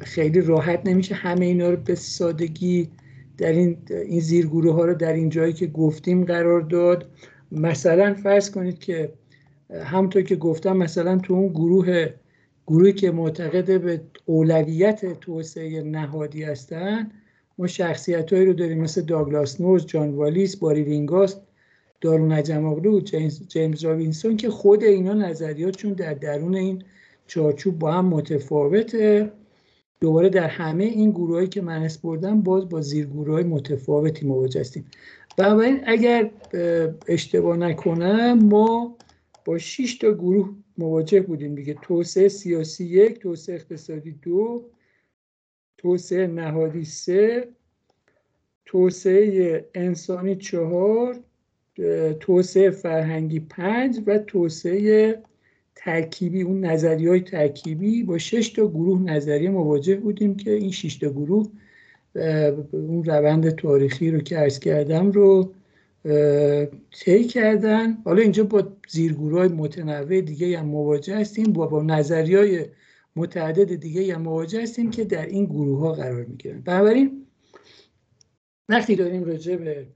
خیلی راحت نمیشه همه اینا رو به سادگی در این این زیرگروه ها رو در این جایی که گفتیم قرار داد. مثلا فرض کنید که همونطور که گفتم مثلا تو اون گروه گروهی که معتقد به اولویت توسعه نهادی هستن ما شخصیتایی رو داریم مثل داگلاس نورث، جان والیس، باری وینگاست، دارون عجم‌آقلو، جیمز, جیمز رابینسون که خود اینا نظریاتشون در درون این چارچوب با هم متفاوته. دوباره در همه این گروهایی که من اسم بردم باز با زیرگروهای متفاوتی مواجه هستیم. بنابراین اگر اشتباه نکنم ما با شش تا گروه مواجه بودیم دیگه، توسعه سیاسی یک، توسعه اقتصادی دو، توسعه نهادی سه، توسعه انسانی چهار، توسعه فرهنگی پنج و توسعه ترکیبی اون نظریه‌های ترکیبی. با شش تا گروه نظریه مواجه بودیم که این شش تا گروه اون روند تاریخی رو که عرض کردم رو طی کردن. حالا اینجا با زیرگروهای متنوع دیگه هم مواجه هستیم، با با نظریه‌های متعدد دیگه هم مواجه هستیم که در این گروه‌ها قرار می‌گیرن. بنابراین وقتی داریم راجع به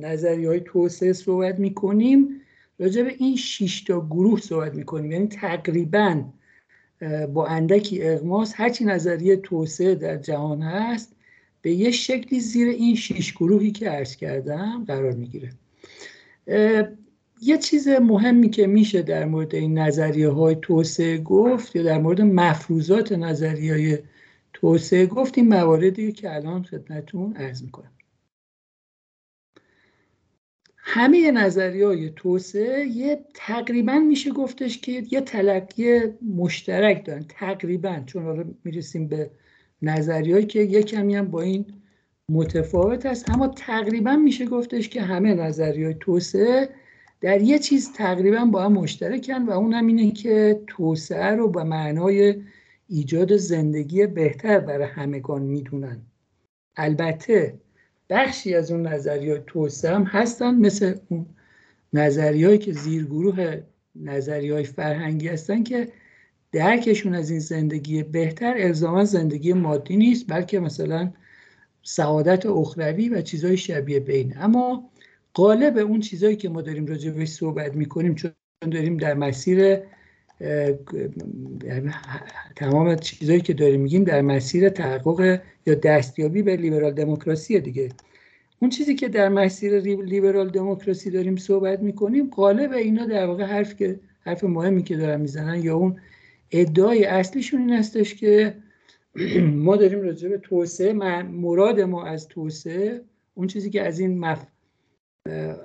نظریه‌های توسعه صحبت می‌کنیم راجع به این شش تا گروه صحبت می‌کنیم، یعنی تقریباً با اندکی اغماس هرچی نظریه توسعه در جهان هست به یه شکلی زیر این شش گروهی که عرض کردم قرار میگیره. یه چیز مهمی که میشه در مورد این نظریه های توسعه گفت یا در مورد مفروضات نظریه های توسعه گفت این مواردی که الان خدمتتون عرض میکنم. همه نظریه های توسعه یه تقریبا میشه گفتش که یه تلقی مشترک دارن تقریبا، چون حالا میرسیم به نظریه‌ای که یک کمی هم با این متفاوت است، اما تقریبا میشه گفتش که همه نظریه‌های توسعه در یه چیز تقریبا با هم مشترکن و اون هم اینه که توسعه رو به معنای ایجاد زندگی بهتر برای همگان میدونن. البته بخشی از اون نظریه‌های توسعه هم هستن مثل اون نظریه‌ای که زیرگروه نظریه‌های فرهنگی هستن که درکشون از این زندگی بهتر الزاما زندگی مادی نیست بلکه مثلا سعادت اخروی و چیزهای شبیه به این. اما غالب اون چیزهایی که ما داریم راجع بهش صحبت میکنیم چون داریم در مسیر تمام چیزهایی که داریم میگیم در مسیر تحقق یا دستیابی به لیبرال دموکراسی دیگه، اون چیزی که در مسیر لیبرال دموکراسی داریم صحبت میکنیم غالب اینا در واقع حرف که حرف مهمی که دارن میزنن یا اون ادعای اصلیشون این هستش که ما داریم راجع به توسعه، مراد ما از توسعه اون چیزی که از این مف...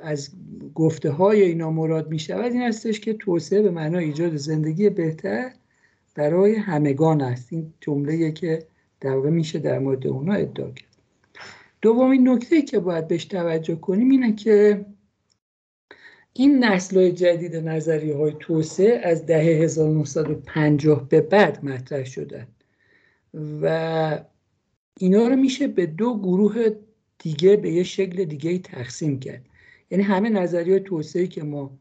از گفته های اینا مراد می شود این هستش که توسعه به معنای ایجاد زندگی بهتر برای همگان است. این جمله‌ای که در واقع میشه در مورد اونا ادعا کرد. دومین نکته‌ای که باید بهش توجه کنیم اینه که این نسل‌های جدید نظریه‌های توسعه از دهه هزار و نهصد و پنجاه به بعد مطرح شدن و اینا رو میشه به دو گروه دیگه به یه شکل دیگه تقسیم کرد. یعنی همه نظریه‌های توسعه که ما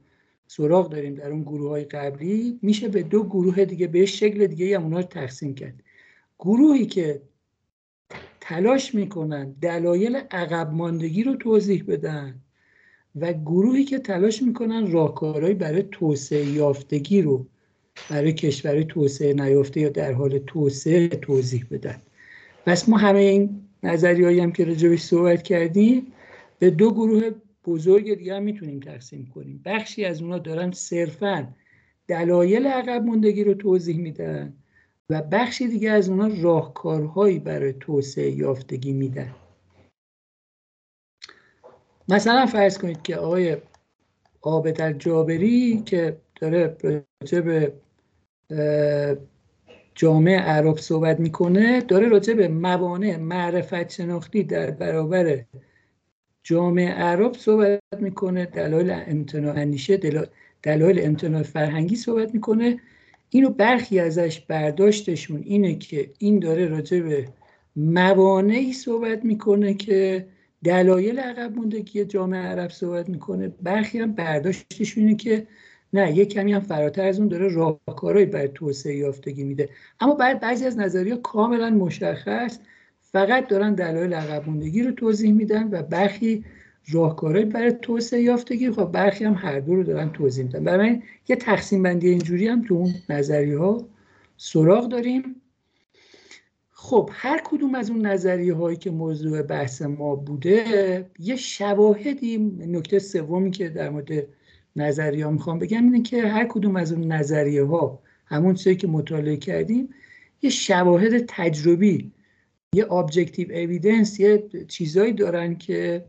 سراغ داریم در اون گروه‌های قبلی میشه به دو گروه دیگه به شکل دیگه هم اونا رو تقسیم کرد. گروهی که تلاش میکنن دلایل عقب ماندگی رو توضیح بدن و گروهی که تلاش میکنن راهکارهایی برای توسعه یافتگی رو برای کشور توسعه نیافته یا در حال توسعه توضیح بدن. پس ما همه این نظریه‌ای هم که راجعش صحبت کردیم به دو گروه بزرگ دیگه هم میتونیم تقسیم کنیم. بخشی از اونا دارن صرفاً دلایل عقب ماندگی رو توضیح میدن و بخشی دیگه از اونا راهکارهایی برای توسعه یافتگی میدن. مثلا فرض کنید که آقای عابد جابری که داره راجع به جامعه عرب صحبت میکنه، داره راجع به موانع معرفت شناختی در برابر جامعه عرب صحبت میکنه، دلایل امتناع اندیشه، دلایل امتناع فرهنگی صحبت میکنه. اینو برخی ازش برداشتشون اینه که این داره راجع به موانعی صحبت میکنه که دلایل عقب ماندگی جامعه عرب صحبت میکنه. برخی هم برداشتش اینه که نه، یک کمی هم فراتر از اون داره راهکارهایی برای توسعه یافتگی میده. اما بعد بعضی از نظریه کاملا مشخص فقط دارن دلایل عقب ماندگی رو توضیح میدن و برخی راهکارهایی برای توسعه یافتگی، خب برخی هم هر دو رو دارن توضیح میدن. برای یه تقسیم بندی اینجوری هم تو اون نظریه ها سراغ داریم. خب هر کدوم از اون نظریه هایی که موضوع بحث ما بوده یه شواهدی، نکته سومی که در مورد نظریه ها میخوام بگم اینه که هر کدوم از اون نظریه ها، همون چیزی که مطالعه کردیم، یه شواهد تجربی، یه ابجکتیو اوییدنس، یه چیزایی دارن که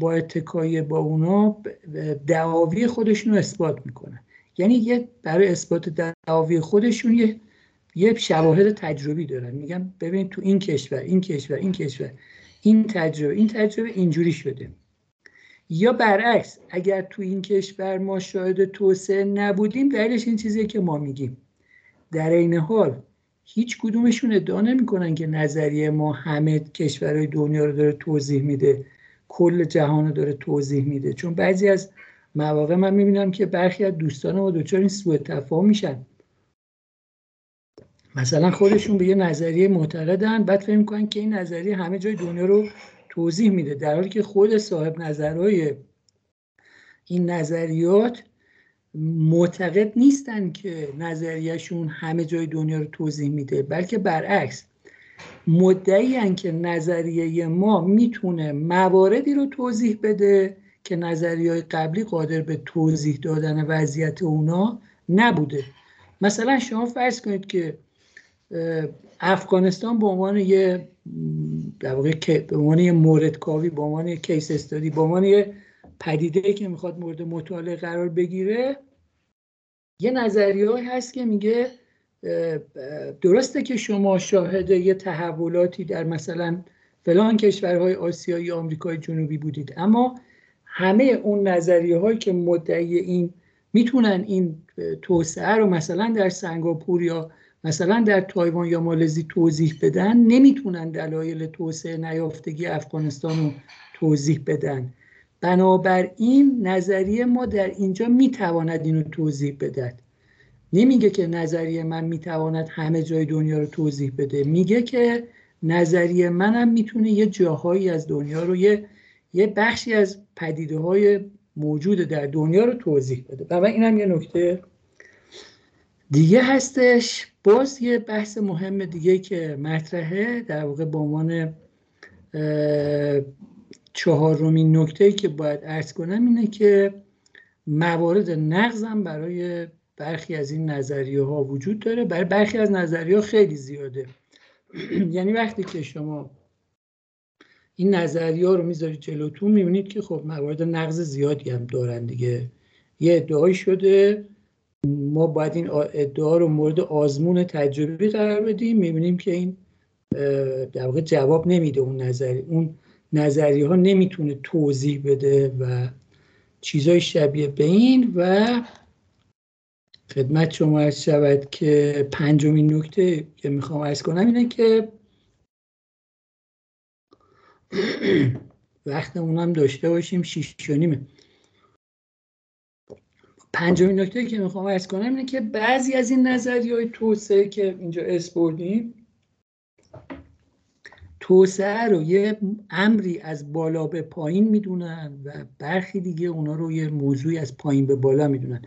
با اتکای با اونا دعاوی خودشون رو اثبات میکنن. یعنی یه برای اثبات دعاوی خودشون یه یه شواهد تجربی دارن، میگن ببین تو این کشور این کشور این کشور این تجربه این تجربه اینجوری شده. یا برعکس، اگر تو این کشور ما شاهد توسعه نبودیم دلیلش این چیزیه که ما میگیم. در این حال هیچ کدومشون ادعا نمیکنن که نظریه ما همه کشورهای دنیا رو داره توضیح میده، کل جهان رو داره توضیح میده، چون بعضی از مواقع من میبینم که برخی از دوستان ما دچار این سوء تفاهم میشن. مثلا خودشون به یه نظریه معتقدن، بعد فکر میکنن که این نظریه همه جای دنیا رو توضیح میده، در حالی که خود صاحب نظرهای این نظریات معتقد نیستن که نظریهشون همه جای دنیا رو توضیح میده، بلکه برعکس مدعیان که نظریه ما میتونه مواردی رو توضیح بده که نظریه‌های قبلی قادر به توضیح دادن وضعیت اونا نبوده. مثلا شما فرض کنید که افغانستان به عنوان یه در واقع به عنوان یه مورد کاوی، به عنوان یه کیس استادی، به عنوان یه پدیده‌ای که میخواد مورد مطالعه قرار بگیره، یه نظریه‌ای هست که میگه درسته که شما شاهد یه تحولاتی در مثلا فلان کشورهای آسیایی، آمریکای جنوبی بودید، اما همه اون نظریه‌هایی که مدعی این میتونن این توسعه رو مثلا در سنگاپور یا مثلا در تایوان یا مالزی توضیح بدن، نمیتونن دلایل توسعه نیافتگی افغانستان رو توضیح بدن. بنابراین نظریه ما در اینجا میتواند اینو توضیح بدهد. نمیگه که نظریه من میتواند همه جای دنیا رو توضیح بده، میگه که نظریه منم میتونه یه جاهایی از دنیا رو، یه یه بخشی از پدیده های موجود در دنیا رو توضیح بده. و اینم یه نکته دیگه هستش. باز یه بحث مهم دیگه که مطرحه، در واقع به عنوان چهارمین نکته‌ای که باید عرض کنم اینه که موارد نقضم برای برخی از این نظریه ها وجود داره، برای برخی از نظریه ها خیلی زیاده. یعنی وقتی که شما این نظریه ها رو میذارید جلوتون میبینید که خب موارد نقض زیادی هم دارن دیگه. یه ادعایی شده ما باید این ادعا رو مورد آزمون تجربی قرار بدیم، میبینیم که این در واقع جواب نمیده، اون نظریه اون نظریه ها نمیتونه توضیح بده و چیزای شبیه به این. و خدمت شما عرض شود که پنجمین نکته که میخوام عرض کنم اینه که وقتمون هم داشته باشیم، شیش و نیمه. پنجمین نکته که میخوام عرض کنم اینه که بعضی از این نظریه‌های توسعه که اینجا اسپردیم، توسعه رو یه امری از بالا به پایین میدونن و برخی دیگه اونا رو یه موضوعی از پایین به بالا میدونن.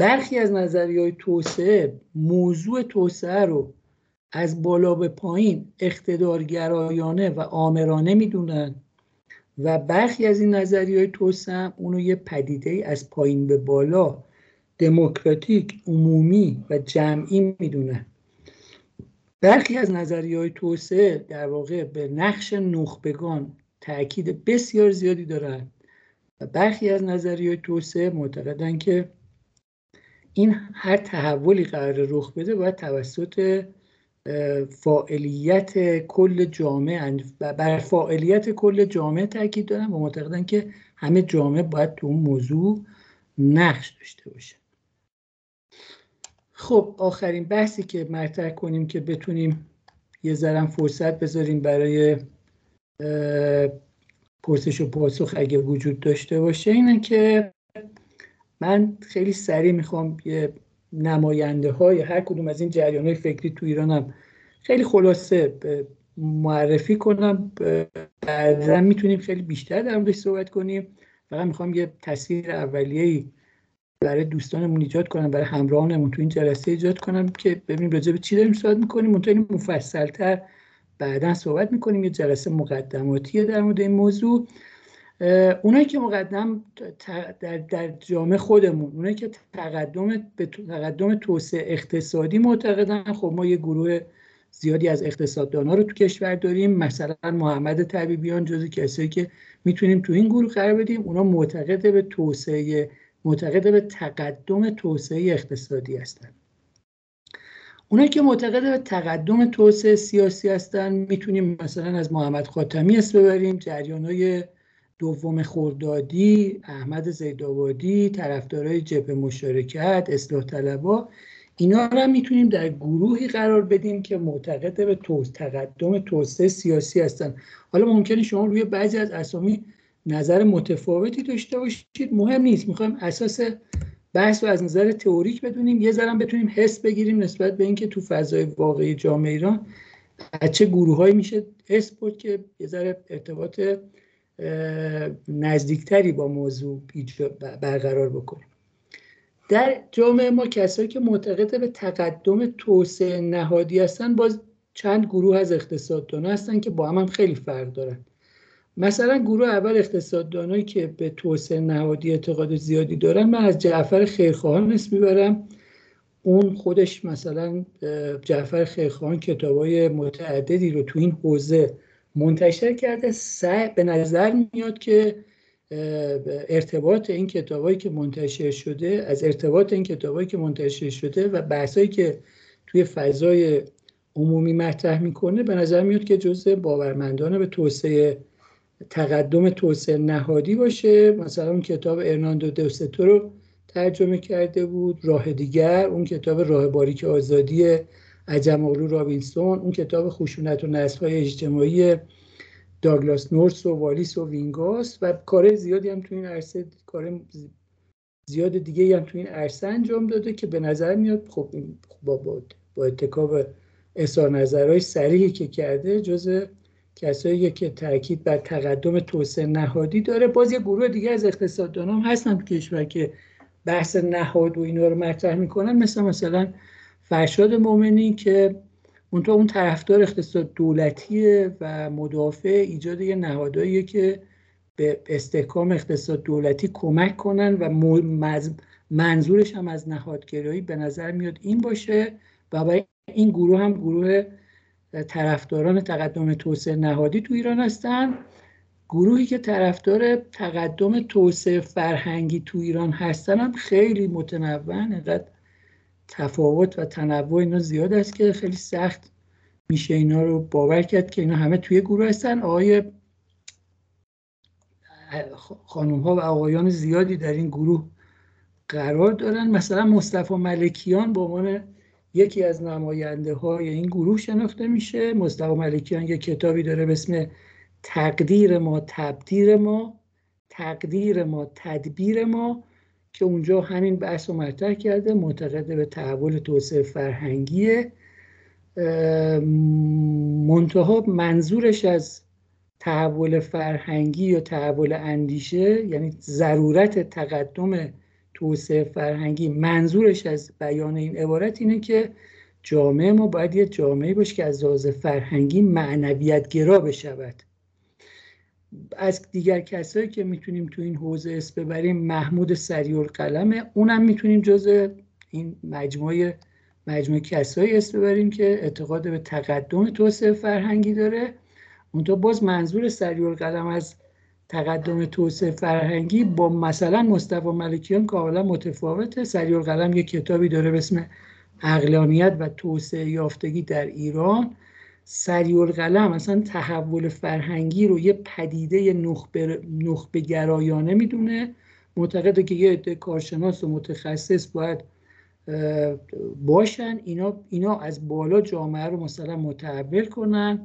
برخی از نظریه‌های توسعه موضوع توسعه رو از بالا به پایین اقتدارگرایانه و آمرانه میدونن و برخی از این نظریه‌های توسعه اونو یه پدیده از پایین به بالا دموکراتیک، عمومی و جمعی میدونن. برخی از نظریه‌های توسعه در واقع به نقش نخبگان تأکید بسیار زیادی دارند و برخی از نظریه‌های توسعه معتقدن که این هر تحولی قرار رخ بده باید توسط فاعلیت کل جامعه و بر فاعلیت کل جامعه تاکید دارن و معتقدن که همه جامعه باید تو اون موضوع نقش داشته باشه. خب آخرین بحثی که مطرح کنیم که بتونیم یه ذره فرصت بذاریم برای پرسش و پاسخ اگه وجود داشته باشه اینه که من خیلی سریع میخوام یه نماینده های هر کدوم از این جریان های فکری تو ایرانم خیلی خلاصه معرفی کنم، بعدا میتونیم خیلی بیشتر در موردش صحبت کنیم. فقط میخوام یه تصویر اولیه‌ای برای دوستانمون ایجاد کنم، برای همراهانمون تو این جلسه ایجاد کنم که ببینیم راجع به چی داریم صحبت میکنیم. منتها مفصل‌تر بعدا صحبت میکنیم، یه جلسه مقدماتیه در مورد این موضوع. اونایی که مقدم در, در جامعه خودمون، اونایی که تقدم به تقدم توسعه اقتصادی معتقدن، خب ما یه گروه زیادی از اقتصاددان‌ها رو تو کشور داریم، مثلا محمد طبیبیان جزو کسایی که میتونیم تو این گروه قرار بدیم. اونا معتقد به توسعه، معتقد به تقدم توسعه اقتصادی هستن. اونایی که معتقد به تقدم توسعه سیاسی هستن میتونیم مثلا از محمد خاتمی اسم ببریم، جریان‌های دوم خردادی، احمد زیدآبادی، طرفدارای جبهه مشارکت، اصلاح طلبا، اینا رو هم میتونیم در گروهی قرار بدیم که معتقد به توسعه، تقدم توسعه سیاسی هستن. حالا ممکنه شما روی بعضی از اسامی نظر متفاوتی داشته باشید، مهم نیست. میخوایم اساس بحث رو از نظر تئوریک بدونیم، یه ذره بتونیم حس بگیریم نسبت به اینکه تو فضای واقعی جامعه ایران چه گروهایی میشه حس بود که یه ذره ارتباط نزدیکتری با موضوع برقرار بکنیم. در جامعه ما کسایی که معتقد به تقدم توسعه نهادی هستن باز چند گروه از اقتصاددان‌ها هستن که با هم, هم خیلی فرق دارن. مثلا گروه اول اقتصاددانایی که به توسعه نهادی اعتقاد زیادی دارن، من از جعفر خیخوان اسم میبرم. اون خودش مثلا جعفر خیخوان کتابای متعددی رو تو این حوزه منتشر کرده. سعی به نظر میاد که ارتباط این کتابایی که منتشر شده از ارتباط این کتابایی که منتشر شده و بحثایی که توی فضای عمومی مطرح میکنه به نظر میاد که جزء باورمندانه به توسعه، تقدم توسعه نهادی باشه. مثلا اون کتاب ارناندو دوستو رو ترجمه کرده بود، راه دیگر، اون کتاب راه باریک آزادی عجم‌آگلو رابینسون، اون کتاب خشونت و نسل‌های اجتماعی داگلاس نورث و والیس و وینگاست و کار زیادی هم تو این عرصه، کار زیاد دیگه هم تو این عرصه انجام داده که به نظر میاد خب با با, با اتکا به اظهار نظرهای صریحی که کرده جزء کسایی که تاکید بر تقدم توسعه نهادی داره. باز یه گروه دیگه از اقتصاددانان هستن تو کشور که بحث نهاد و اینا رو مطرح میکنن، مثل مثلا فرشاد مومنی که اون تو اون طرفدار اقتصاد دولتیه و مدافع ایجاد یه نهاداییه که به استحکام اقتصاد دولتی کمک کنن و منظورش هم از نهادگرایی به نظر میاد این باشه و برای این گروه هم گروه طرفداران تقدم توسعه نهادی تو ایران هستن. گروهی که طرفدار تقدم توسعه فرهنگی تو ایران هستن هم خیلی متنوعن، انقدر تفاوت و تنوع اینا زیاد است که خیلی سخت میشه اینا رو باور کرد که اینا همه توی گروه هستن. آقای خانم ها و آقایان زیادی در این گروه قرار دارن. مثلا مصطفی ملکیان به عنوان یکی از نماینده های این گروه شناخته میشه. مصطفی ملکیان یک کتابی داره به اسم تقدیر ما تبدیر ما، تقدیر ما تدبیر ما، که اونجا همین بحث رو مطرح کرده، معتقد به تحول توسعه فرهنگیه. منتها منظورش از تحول فرهنگی یا تحول اندیشه یعنی ضرورت تقدم توسعه فرهنگی، منظورش از بیان این عبارت اینه که جامعه ما باید یه جامعه باشه که از لحاظ فرهنگی معنویت گرا بشود. از دیگر کسایی که میتونیم تو این حوزه اسم ببریم محمود سریعالقلم، اونم میتونیم جزء این مجموعه مجموعه کسایی اسم ببریم که اعتقاد به تقدم توسعه فرهنگی داره. اونتا باز منظور سریعالقلم از تقدم توسعه فرهنگی با مثلا مصطفی ملکیان کاملا متفاوته. سریعالقلم یک کتابی داره به اسم عقلانیت و توسعه یافتگی در ایران. سریعالقلم اصلا تحول فرهنگی رو یه پدیده نخبه نخبه گرایانه میدونه، معتقده که یه عده کارشناس و متخصص باید باشن، اینا اینا از بالا جامعه رو مثلا متحول کنن.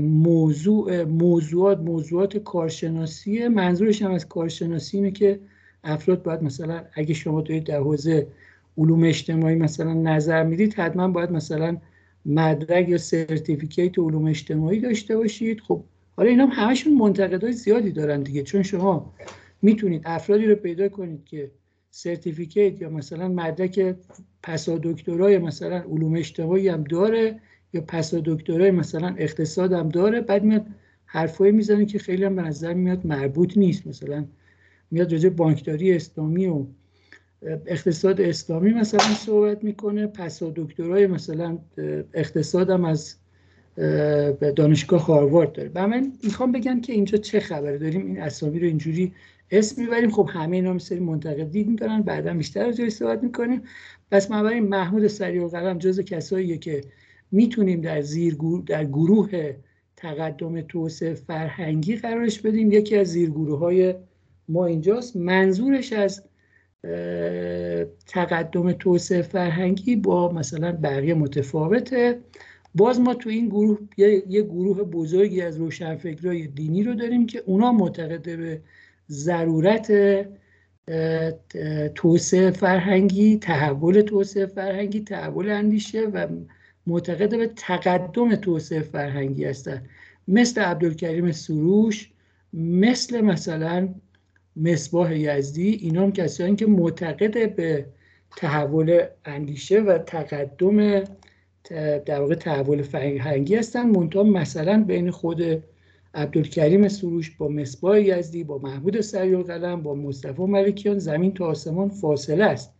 موضوع موضوعات موضوعات کارشناسیه. منظورش هم از کارشناسی اینه که افراد باید مثلا اگه شما توی در حوزه علوم اجتماعی مثلا نظر میدید، حتما باید مثلا مدرک یا سرتیفیکیت علوم اجتماعی داشته باشید. خب حالا اینا هم همشون منتقدای زیادی دارن دیگه، چون شما میتونید افرادی رو پیدا کنید که سرتیفیکیت یا مثلا مدرک پسا دکترای مثلا علوم اجتماعی هم داره یا پسا دکترای مثلا اقتصاد هم داره، بعد میاد حرفایی میزنه که خیلی هم به نظر میاد مربوط نیست. مثلا میاد راجع بانکداری اسلامی و اقتصاد اسلامی مثلا صحبت میکنه، پسا دکترای مثلا اقتصاد هم از دانشگاه هاروارد داره. و من میخوام بگم که اینجا چه خبره، داریم این اسامی رو اینجوری اسم میبریم. خب همه اینا هم سری منتقدی میدارن، بعدا بیشتر از جای صحبت میکنیم. پس من محمود سریعالقلم جز کساییه که میتونیم در زیر گروه در گروه تقدم توسعه فرهنگی قرارش بدیم. یکی از زیرگروه‌های ما اینجاست. منظورش از تقدم توسعه فرهنگی با مثلا بقیه متفاوته. باز ما تو این گروه یه, یه گروه بزرگی از روشنفکرای دینی رو داریم که اونا معتقده به ضرورت توسعه فرهنگی، تحول توسعه فرهنگی، تحول اندیشه و معتقد به تقدم توسعه فرهنگی هستن، مثل عبدالکریم سروش، مثل مثلا مصباح یزدی. اینا هم کسانی که معتقد به تحول اندیشه و تقدم در واقع تحول فرهنگی هستن. منتها مثلا بین خود عبدالکریم سروش با مصباح یزدی، با محمود سریعالقلم، با مصطفی ملکیان زمین تا آسمان فاصله است.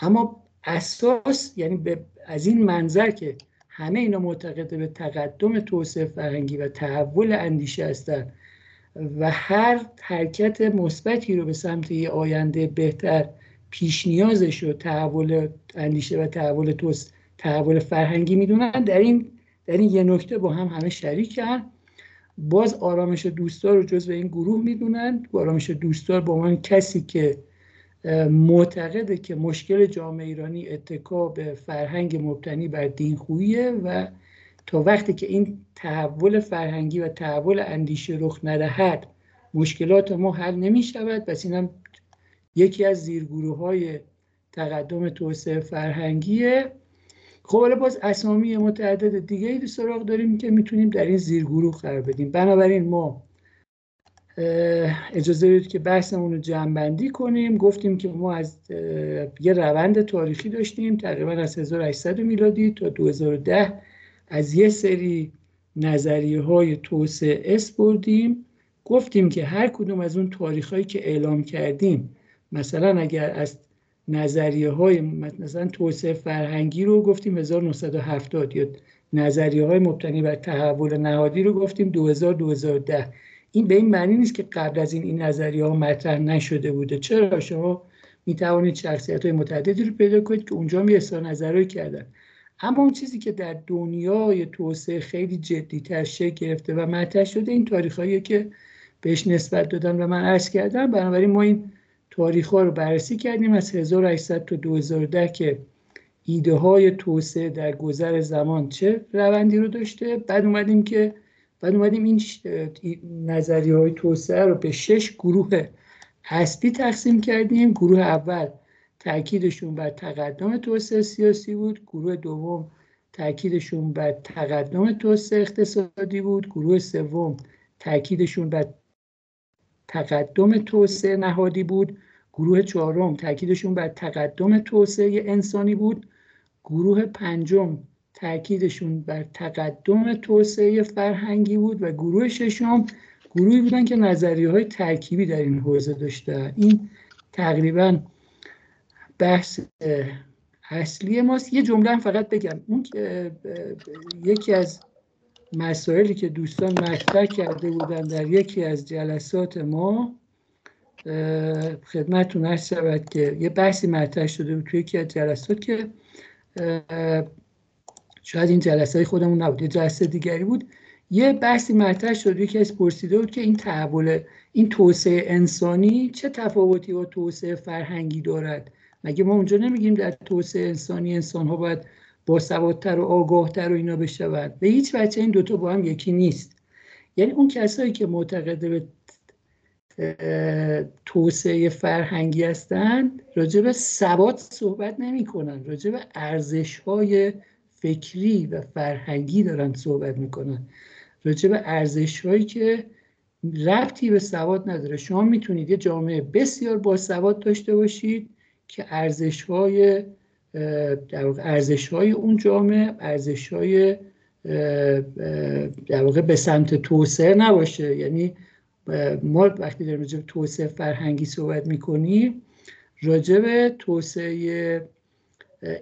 اما اساس، یعنی به از این منظر که همه اینا معتقد به تقدم توسعه فرهنگی و تحول اندیشه هستند و هر حرکت مثبتی رو به سمت یه آینده بهتر پیش نیازش رو تحول اندیشه و تحول توسعه تحول فرهنگی میدونن، در این در این یه نکته با هم همه شریکن. باز آرامش دوستدار رو جزو این گروه میدونن. آرامش دوستدار با من کسی که معتقده که مشکل جامعه ایرانی اتکا به فرهنگ مبتنی بر دینخوییه و تا وقتی که این تحول فرهنگی و تحول اندیشه رخ ندهد مشکلات ما حل نمی شود. پس اینم یکی از زیرگروه‌های تقدم توسعه فرهنگیه. خب حالا باز اسامی متعدد دیگه‌ای سراغ داریم که میتونیم در این زیرگروه قرار بدیم. بنابراین ما اجازه بدید که بحثمون رو جمع‌بندی کنیم. گفتیم که ما از یه روند تاریخی داشتیم، تقریبا از هزار و هشتصد میلادی تا دو هزار و ده از یه سری نظریه‌های توسعه اسم بردیم. گفتیم که هر کدوم از اون تاریخ‌هایی که اعلام کردیم، مثلا اگر از نظریه‌های مثلا توسعه فرهنگی رو گفتیم هزار و نهصد و هفتاد، یا نظریه‌های مبتنی بر تحول نهادی رو گفتیم دو هزار تا دو هزار و ده، این به این معنی نیست که قبل از این این نظریه ها مطرح نشده بوده. چرا؟ شما می توانید شخصیت های متعددی رو پیدا کنید که اونجا هم اظهار نظرهایی کردن. اما اون چیزی که در دنیای توسعه خیلی جدی‌تر شکل گرفته و مطرح شده این تاریخ‌هایی که بهش نسبت دادن و من عرض کردم. بنابراین ما این تاریخ‌ها رو بررسی کردیم از هزار و هشتصد تا دو هزار و ده که ایده‌های توسعه در گذر زمان چه روندی رو داشته. بعد اومدیم که بعد اومدیم این نظریه های توسعه رو به شش گروه اصلی تقسیم کردیم. گروه اول تأکیدشون بر تقدم توسعه سیاسی بود، گروه دوم تأکیدشون بر تقدم توسعه اقتصادی بود، گروه سوم تأکیدشون بر تقدم توسعه نهادی بود، گروه چهارم تأکیدشون بر تقدم توسعه انسانی بود، گروه پنجم تأکیدشون بر تقدم توسعه فرهنگی بود و گروه ششم گروهی بودن که نظریه‌های ترکیبی در این حوزه داشتن. این تقریباً بحث اصلی ماست. یه جمله هم فقط بگم، اون یکی از مسائلی که دوستان مطرح کرده بودن در یکی از جلسات ما، خدمتتون عرض شود که یه بحثی مطرح شده بود توی یکی از جلسات که شاید این جلسه خودمون نبود، یه جلسه دیگری بود، یه بحثی مطرح شده بود که از پرسیده بود که این تحول، این توسعه انسانی چه تفاوتی با توسعه فرهنگی دارد؟ مگه ما اونجا نمیگیم در توسعه انسانی انسان‌ها باید باسوادتر و آگاهتر و اینا بشود؟ به هیچ وجه این دوتا با هم یکی نیست. یعنی اون کسایی که معتقد به توسعه فرهنگی هستند راجع به سواد صحبت نمی‌کنن، راجع به ارزش‌های فکری و فرهنگی دارن صحبت می‌کنن، راجع به ارزش‌هایی که ربطی به سواد نداره. شما میتونید یه جامعه بسیار باسواد داشته باشید که ارزش‌های در واقع ارزش‌های اون جامعه، ارزش‌های در واقع به سمت توسعه نباشه. یعنی ما وقتی در راجع به توسعه فرهنگی صحبت می‌کنیم، راجع به توسعه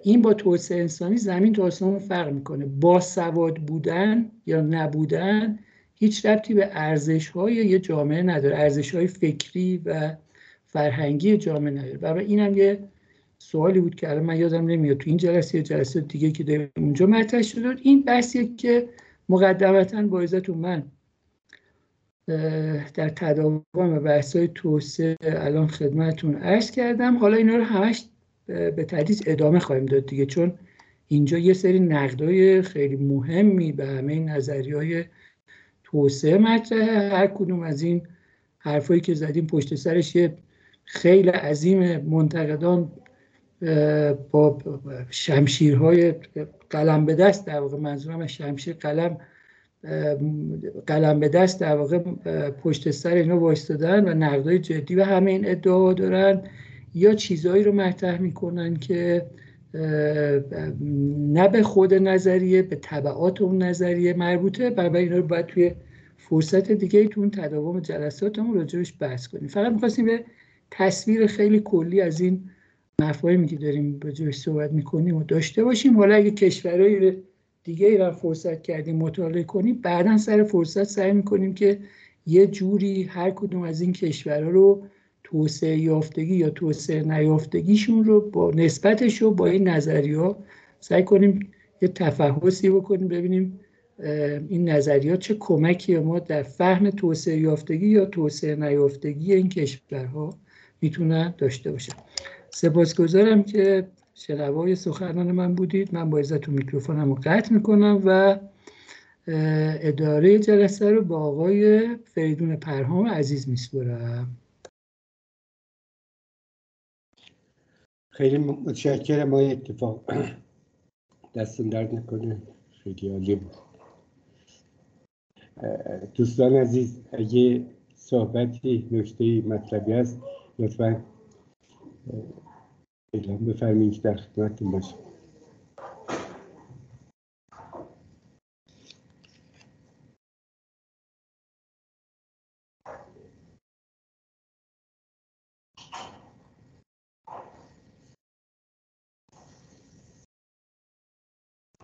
این با توسعه انسانی زمین تا آسمون فرق می‌کنه. با سواد بودن یا نبودن هیچ ربطی به ارزش‌های یه جامعه نداره، ارزش‌های فکری و فرهنگی جامعه نداره. برای اینم یه سوالی بود که الان من یادم نمیاد تو این جلسه یا جلسه دیگه که اونجا مطرح شده. این بحثیه که مقدمتاً با عزتون من در تداوم بحث‌های توسعه الان خدمتتون عرض کردم. حالا اینا رو همش به تدریج ادامه خواهیم داد دیگه، چون اینجا یه سری نقدای خیلی مهمی به همه نظریه‌های توسعه مطرحه. هر کدوم از این حرفایی که زدیم پشت سرش یه خیلی عظیم منتقدان با شمشیرهای قلم به دست، در واقع منظورم از شمشیر قلم، قلم به دست در واقع پشت سر اینا وایستادن و نقدای جدی به همه این ادعا دارن، یا چیزایی رو مطرح میکنن که نه به خود نظریه، به تبعات اون نظریه مربوطه. برای اینا رو باید توی فرصت دیگه ایتون تداوم جلساتمون راجعش بحث کنیم. فقط میخواستیم به تصویر خیلی کلی از این مفاهیمی که داریم راجعش صحبت میکنیم و داشته باشیم. حالا اگه کشورهای دیگه ایران فرصت کردیم مطالعه کنیم، بعدا سر فرصت سعی میکنیم که یه جوری هر کدوم از این کشورها رو توسعه یافتگی یا توسعه نیافتگیشون رو با نسبتش رو با این نظریه‌ها سعی کنیم یه تفحصی بکنیم، ببینیم این نظریات چه کمکی ما در فهم توسعه یافتگی یا توسعه نیافتگی این کشورها میتونن داشته باشن. سپاسگزارم که شنوای سخنان من بودید. من با عزت میکروفونم رو قطع میکنم و اداره جلسه رو با آقای فریدون پرهام عزیز میسپارم. خیلی متشکرم آقای اتفاق، دستون درد نکنه، خیلی عالی بود. دوستان عزیز اگه صحبتی، نکته‌ای، مطلبی هست لطفاً اعلام بفرمایید که در خدمتتون باشم.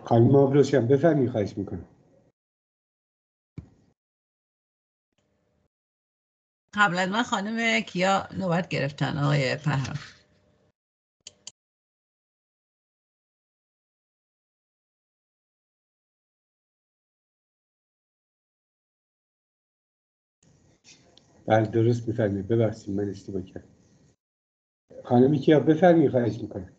خانم آبروشم بفرمایید، خواهش میکنم. قبل از من خانم کیا نوبت گرفتن. آقای پهرام بله درست بفرمایید، ببخشید من اشتباه کردم. خانم کیا بفرمایید، خواهش میکنم.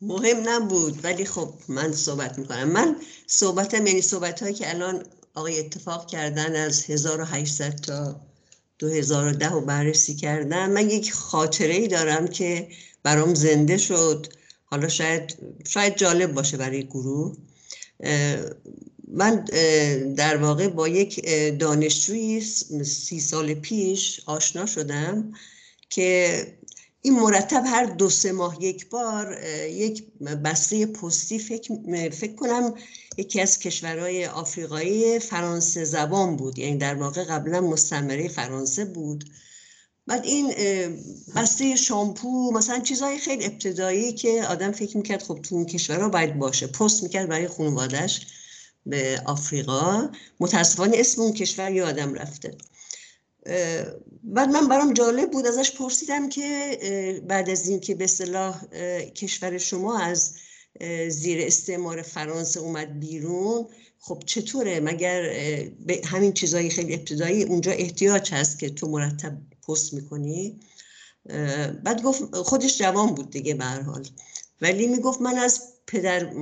مهم نبود ولی خب من صحبت میکنم. من صحبتم یعنی صحبت هایی که الان آقای اتفاق کردن از هزار و هشتصد تا دو هزار و ده رو بررسی کردن. من یک خاطره‌ای دارم که برام زنده شد، حالا شاید شاید جالب باشه برای گروه. من در واقع با یک دانشجوی سی سال پیش آشنا شدم که این مرتب هر دو سه ماه یک بار یک بسته پستی فکر, فکر کنم یکی از کشورهای آفریقایی فرانسه زبان بود، یعنی در واقع قبلا مستعمره فرانسه بود. بعد این بسته شامپو مثلا چیزهای خیلی ابتدایی که آدم فکر میکرد خب تو اون کشورها باید باشه، پست میکرد برای خانواده‌اش به آفریقا. متاسفانه اسم اون کشور یادم رفته. بعد من برام جالب بود، ازش پرسیدم که بعد از این که به اصطلاح کشور شما از زیر استعمار فرانسه اومد بیرون، خب چطوره؟ مگر به همین چیزایی خیلی ابتدایی اونجا احتیاج هست که تو مرتب پست میکنی؟ بعد گفت، خودش جوان بود دیگه به هر حال، ولی میگفت من از پدر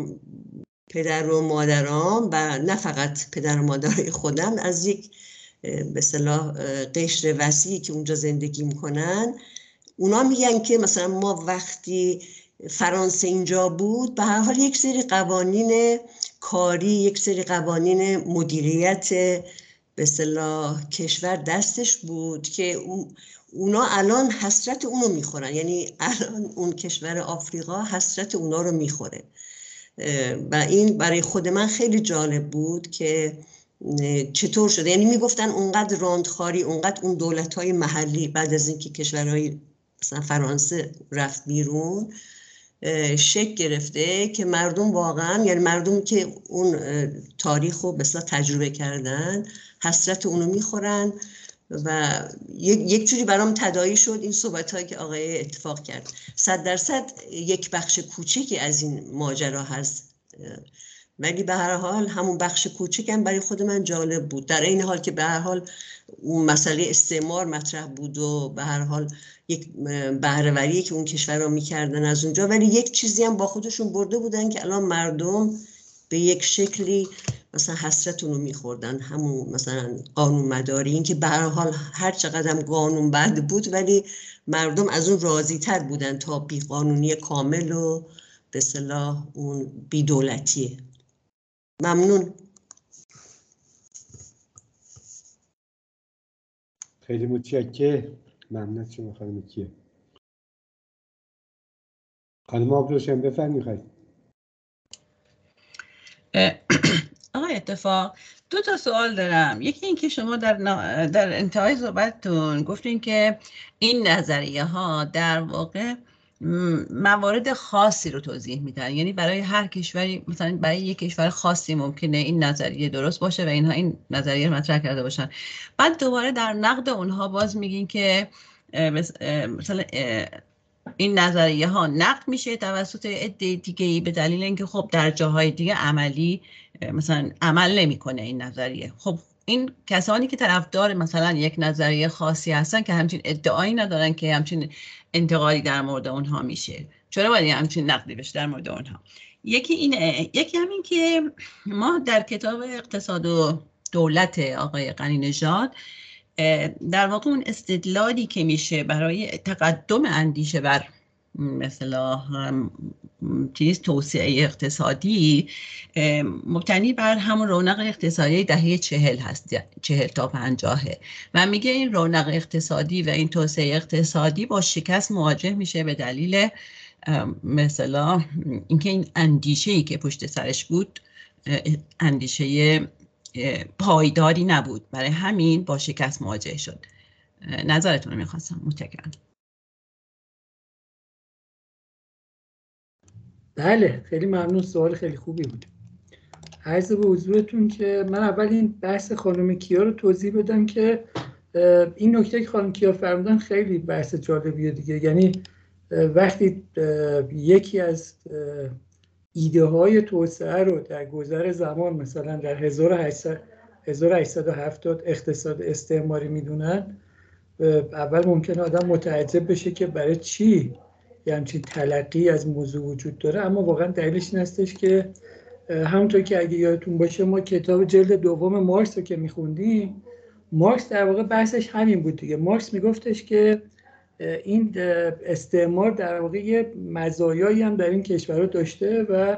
پدر و مادرام و نه فقط پدر و مادرای خودم، از یک به اصطلاح قشر وسیعی که اونجا زندگی میکنن، اونا میگن که مثلا ما وقتی فرانسه اینجا بود به هر حال یک سری قوانین کاری، یک سری قوانین مدیریت به اصطلاح کشور دستش بود که اونا الان حسرت اونو میخورن، یعنی الان اون کشور آفریقا حسرت اونا رو میخوره. و این برای خود من خیلی جالب بود که چطور شده، یعنی میگفتن اونقدر راندخاری، اونقدر اون دولت‌های محلی بعد از اینکه کشورهای مثلا فرانسه رفت بیرون شک گرفته که مردم واقعا، یعنی مردم که اون تاریخ رو مثلا تجربه کردن حسرت اونو میخورن. و یک یک جوری برام تداعی شد این صحبت‌هایی که آقای اتفاق کرد. صد درصد یک بخش کوچکی از این ماجرا هست، ولی به هر حال همون بخش کوچکم برای خود من جالب بود، در این حال که به هر حال اون مسئله استعمار مطرح بود و به هر حال یک بهره‌وری که اون کشور رو می‌کردن از اونجا، ولی یک چیزی هم با خودشون برده بودن که الان مردم به یک شکلی مثلا حسرتون رو می‌خوردن، همون مثلا قانون مداری. این که به هر حال هر چقدر هم قانون بد بود ولی مردم از اون راضی‌تر بودن تا بی‌قانونی کامل و به اصطلاح اون بی‌دولتیه. ممنون، خیلی متشکرم. ممنون شما خانم کیه. خانم عبدالشم بفرمایید. آقای اتفاق، دو تا سوال دارم. یکی این که شما در نا... در انتهای صحبتتون گفتین که این نظریه ها در واقع موارد خاصی رو توضیح میدن، یعنی برای هر کشوری، مثلا برای یک کشور خاصی ممکنه این نظریه درست باشه و اینها این نظریه رو مطرح کرده باشن. بعد دوباره در نقد اونها باز میگین که مثلا این نظریه ها نقد میشه توسط عده دیگه‌ای به دلیل اینکه خب در جاهای دیگه عملی مثلا عمل نمیکنه این نظریه. خب این کسانی که طرفدار مثلا یک نظریه خاصی هستن که همچین ادعایی ندارن که همچین انتقادی در مورد اونها میشه، چرا باید همچین نقدی بشه در مورد اونها؟ یکی اینه. یکی همین که ما در کتاب اقتصاد و دولت آقای غنی‌نژاد در واقع اون استدلالی که میشه برای تقدم اندیشه بر مثلا چیز توسعه اقتصادی مبتنی بر همون رونق اقتصادی دهه چهل هست، چهل تا پنجاهه، و میگه این رونق اقتصادی و این توسعه اقتصادی با شکست مواجه میشه به دلیل مثلا اینکه این اندیشه‌ای که پشت سرش بود اندیشه پایداری نبود، برای همین با شکست مواجه شد. نظرتون رو میخواستم. متشکرم. بله، خیلی ممنون، سوال خیلی خوبی بود. عرض به حضورتون که من اول این بحث خانم کیا رو توضیح بدم که این نکته که خانم کیا فرمودن خیلی بحث جالبیه دیگه، یعنی وقتی یکی از ایده های توسعه رو در گذر زمان مثلا در هزار و هشتصد و هفتاد اقتصاد استعماری میدونن، اول ممکنه آدم متعجب بشه که برای چی یه همچین تلقی از موضوع وجود داره، اما واقعا دلیلش نستش که همونطور که اگه یادتون باشه ما کتاب جلد دوم مارکس رو که میخوندیم، مارکس در واقع بحثش همین بود دیگه. مارکس میگفتش که این استعمار در واقع یه مزایایی هم در این کشورها داشته و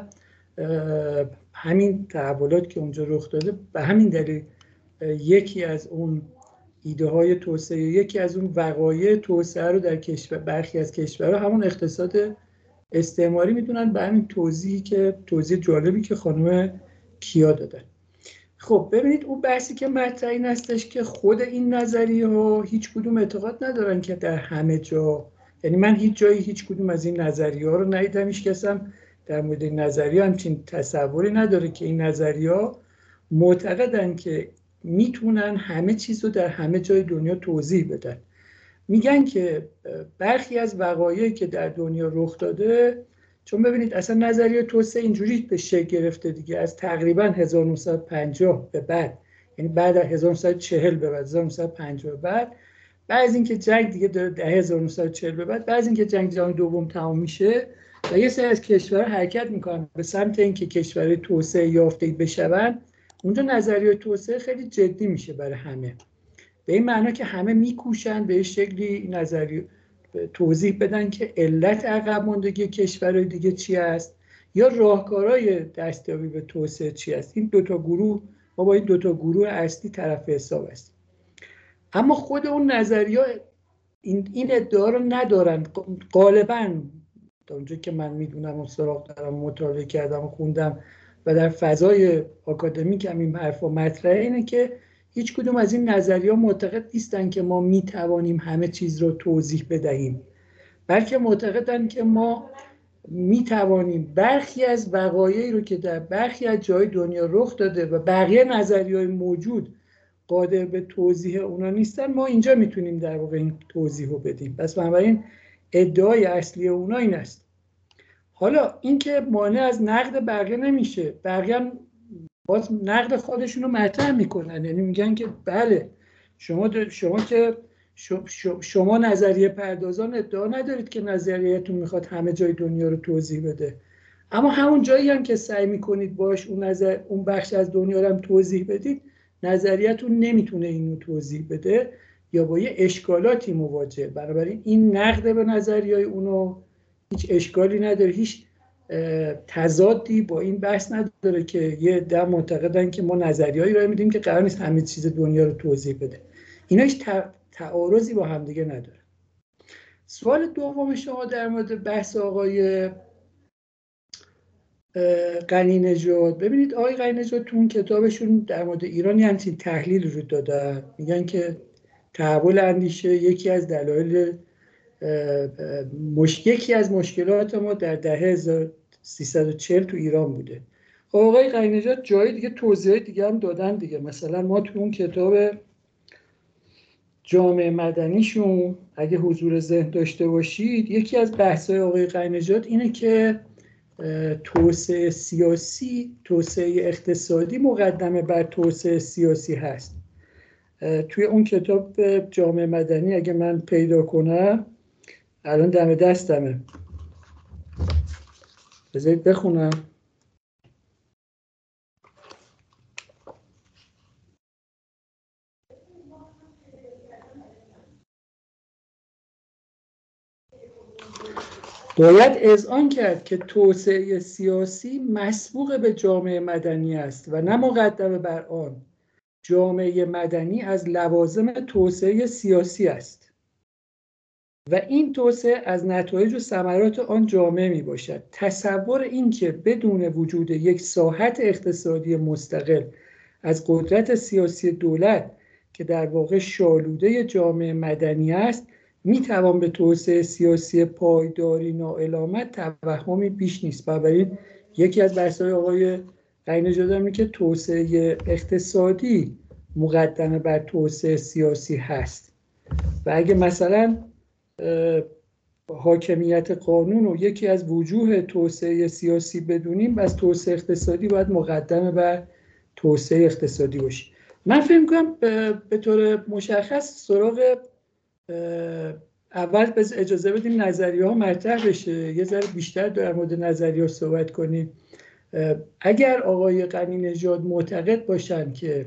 همین تحولات که اونجا رخ داده به همین دلیل یکی از اون ایده های توسعه، یکی از اون وقایع توسعه رو در کشور، برخی از کشورها همون اقتصاد استعماری میدونن، به همین توضیحی که توضیح جالبی که خانم کیا دادن. خب ببینید اون بحثی که مطرح این هستش که خود این نظریه ها هیچ کدوم اعتقاد ندارن که در همه جا، یعنی من هیچ جایی هیچ کدوم از این نظریه ها رو ندیدم، هیچ کس هم در مورد این نظریه همچین تصوری نداره که این نظریه ها معتقدن که میتونن همه چیز رو در همه جای دنیا توضیح بدن. میگن که برخی از وقایعی که در دنیا رخ داده، چون ببینید اصلا نظریه توسعه اینجوری به شکل گرفته دیگه، از تقریبا هزار و نهصد و پنجاه به بعد، یعنی بعد از هزار و نهصد و چهل به بعد، هزار و نهصد و پنجاه به بعد، بعد از اینکه جنگ دیگه در هزار و نهصد و چهل به بعد، بعد از اینکه جنگ جهانی دوم تمام میشه و یه سری از کشورها حرکت میکنن به سمت اینکه کشورهای توسعه یافته بشن، اونجا نظریه توسعه خیلی جدی میشه برای همه، به این معنا که همه میکوشن به شکلی نظریه توضیح بدن که علت عقب ماندگی کشورهای دیگه چی است یا راهکارهای دستیابی به توسعه چی است. این دو تا گروه، ما با این دو تا گروه اصلی طرف حساب هستیم. اما خود اون نظریه این این ادعا رو ندارن غالبا، تا اونجا که من میدونم و سراغ دارم مطالعه کردم و خوندم و در فضای آکادمیک هم این حرفا مطرحه، اینه که هیچ کدوم از این نظریه معتقد نیستن که ما می توانیم همه چیز رو توضیح بدهیم، بلکه معتقدن که ما می توانیم برخی از وقایعی رو که در برخی از جای دنیا رخ داده و بقیه نظریه‌های موجود قادر به توضیح اونا نیستن، ما اینجا میتونیم در واقع این توضیح رو بدیم. پس بنابراین ادعای اصلی اونا این است. حالا اینکه مانع از نقد بقیه نمیشه، بقیه هم باز نقد خودشون رو مطرح میکنن، یعنی میگن که بله شما شما که شما نظریه پردازان ادعا ندارید که نظریه‌تون میخواد همه جای دنیا رو توضیح بده، اما همون جایی هم که سعی میکنید باش اون نظر اون بخش از دنیا رو هم توضیح بدید، نظریه‌تون نمیتونه اینو توضیح بده یا با یه اشکالاتی مواجه. بنابراین این نقد به نظریه‌های اونو هیچ اشکالی نداره، هیچ تضادی با این بحث نداره که یه عده معتقدن که ما نظریه‌ای رو میدیم که قرار نیست همه چیز دنیا رو توضیح بده. اینا هیچ تعارضی با همدیگه نداره. سوال دوم شما در مورد بحث آقای غنی نژاد، ببینید آقای غنی نژاد تو اون کتابشون در مورد ایران یه همچین تحلیل رو دادن، میگن که تحول اندیشه یکی از دلایل مش... یکی از مشکلات ما در دهه هزار و سیصد و چهل تو ایران بوده. خب آقای غنی نژاد جای دیگه توضیح دیگه هم دادن دیگه، مثلا ما تو اون کتاب جامعه مدنیشون اگه حضور ذهن داشته باشید، یکی از بحث‌های آقای غنی نژاد اینه که توسعه سیاسی، توسعه اقتصادی مقدمه بر توسعه سیاسی هست. توی اون کتاب جامعه مدنی اگه من پیدا کنم، الان دم دستمه، بذارید بخونم. باید اذعان کرد که توسعه سیاسی مسبوق به جامعه مدنی است و نه مقدم بر آن. جامعه مدنی از لوازم توسعه سیاسی است و این توسعه از نتایج و ثمرات آن جامعه می باشد. تصور این که بدون وجود یک ساحت اقتصادی مستقل از قدرت سیاسی دولت که در واقع شالوده جامعه مدنی است، می توان به توسعه سیاسی پایداری ناعلامت توهمی پیش نیست. بنابراین یکی از بحث‌های آقای غنی نژاد میگه که توسعه اقتصادی مقدمه بر توسعه سیاسی هست و اگه مثلا حاکمیت قانون رو یکی از وجوه توسعه سیاسی بدونیم، بس توسعه اقتصادی باید مقدمه بر توسعه اقتصادی باشه. من فکر می‌کنم به طور مشخص سراغ اول بذار اجازه بدیم نظریه‌ها مطرح بشه، یه ذره بیشتر در مورد نظریه‌ها صحبت کنیم. اگر آقای غنی نژاد معتقد باشند که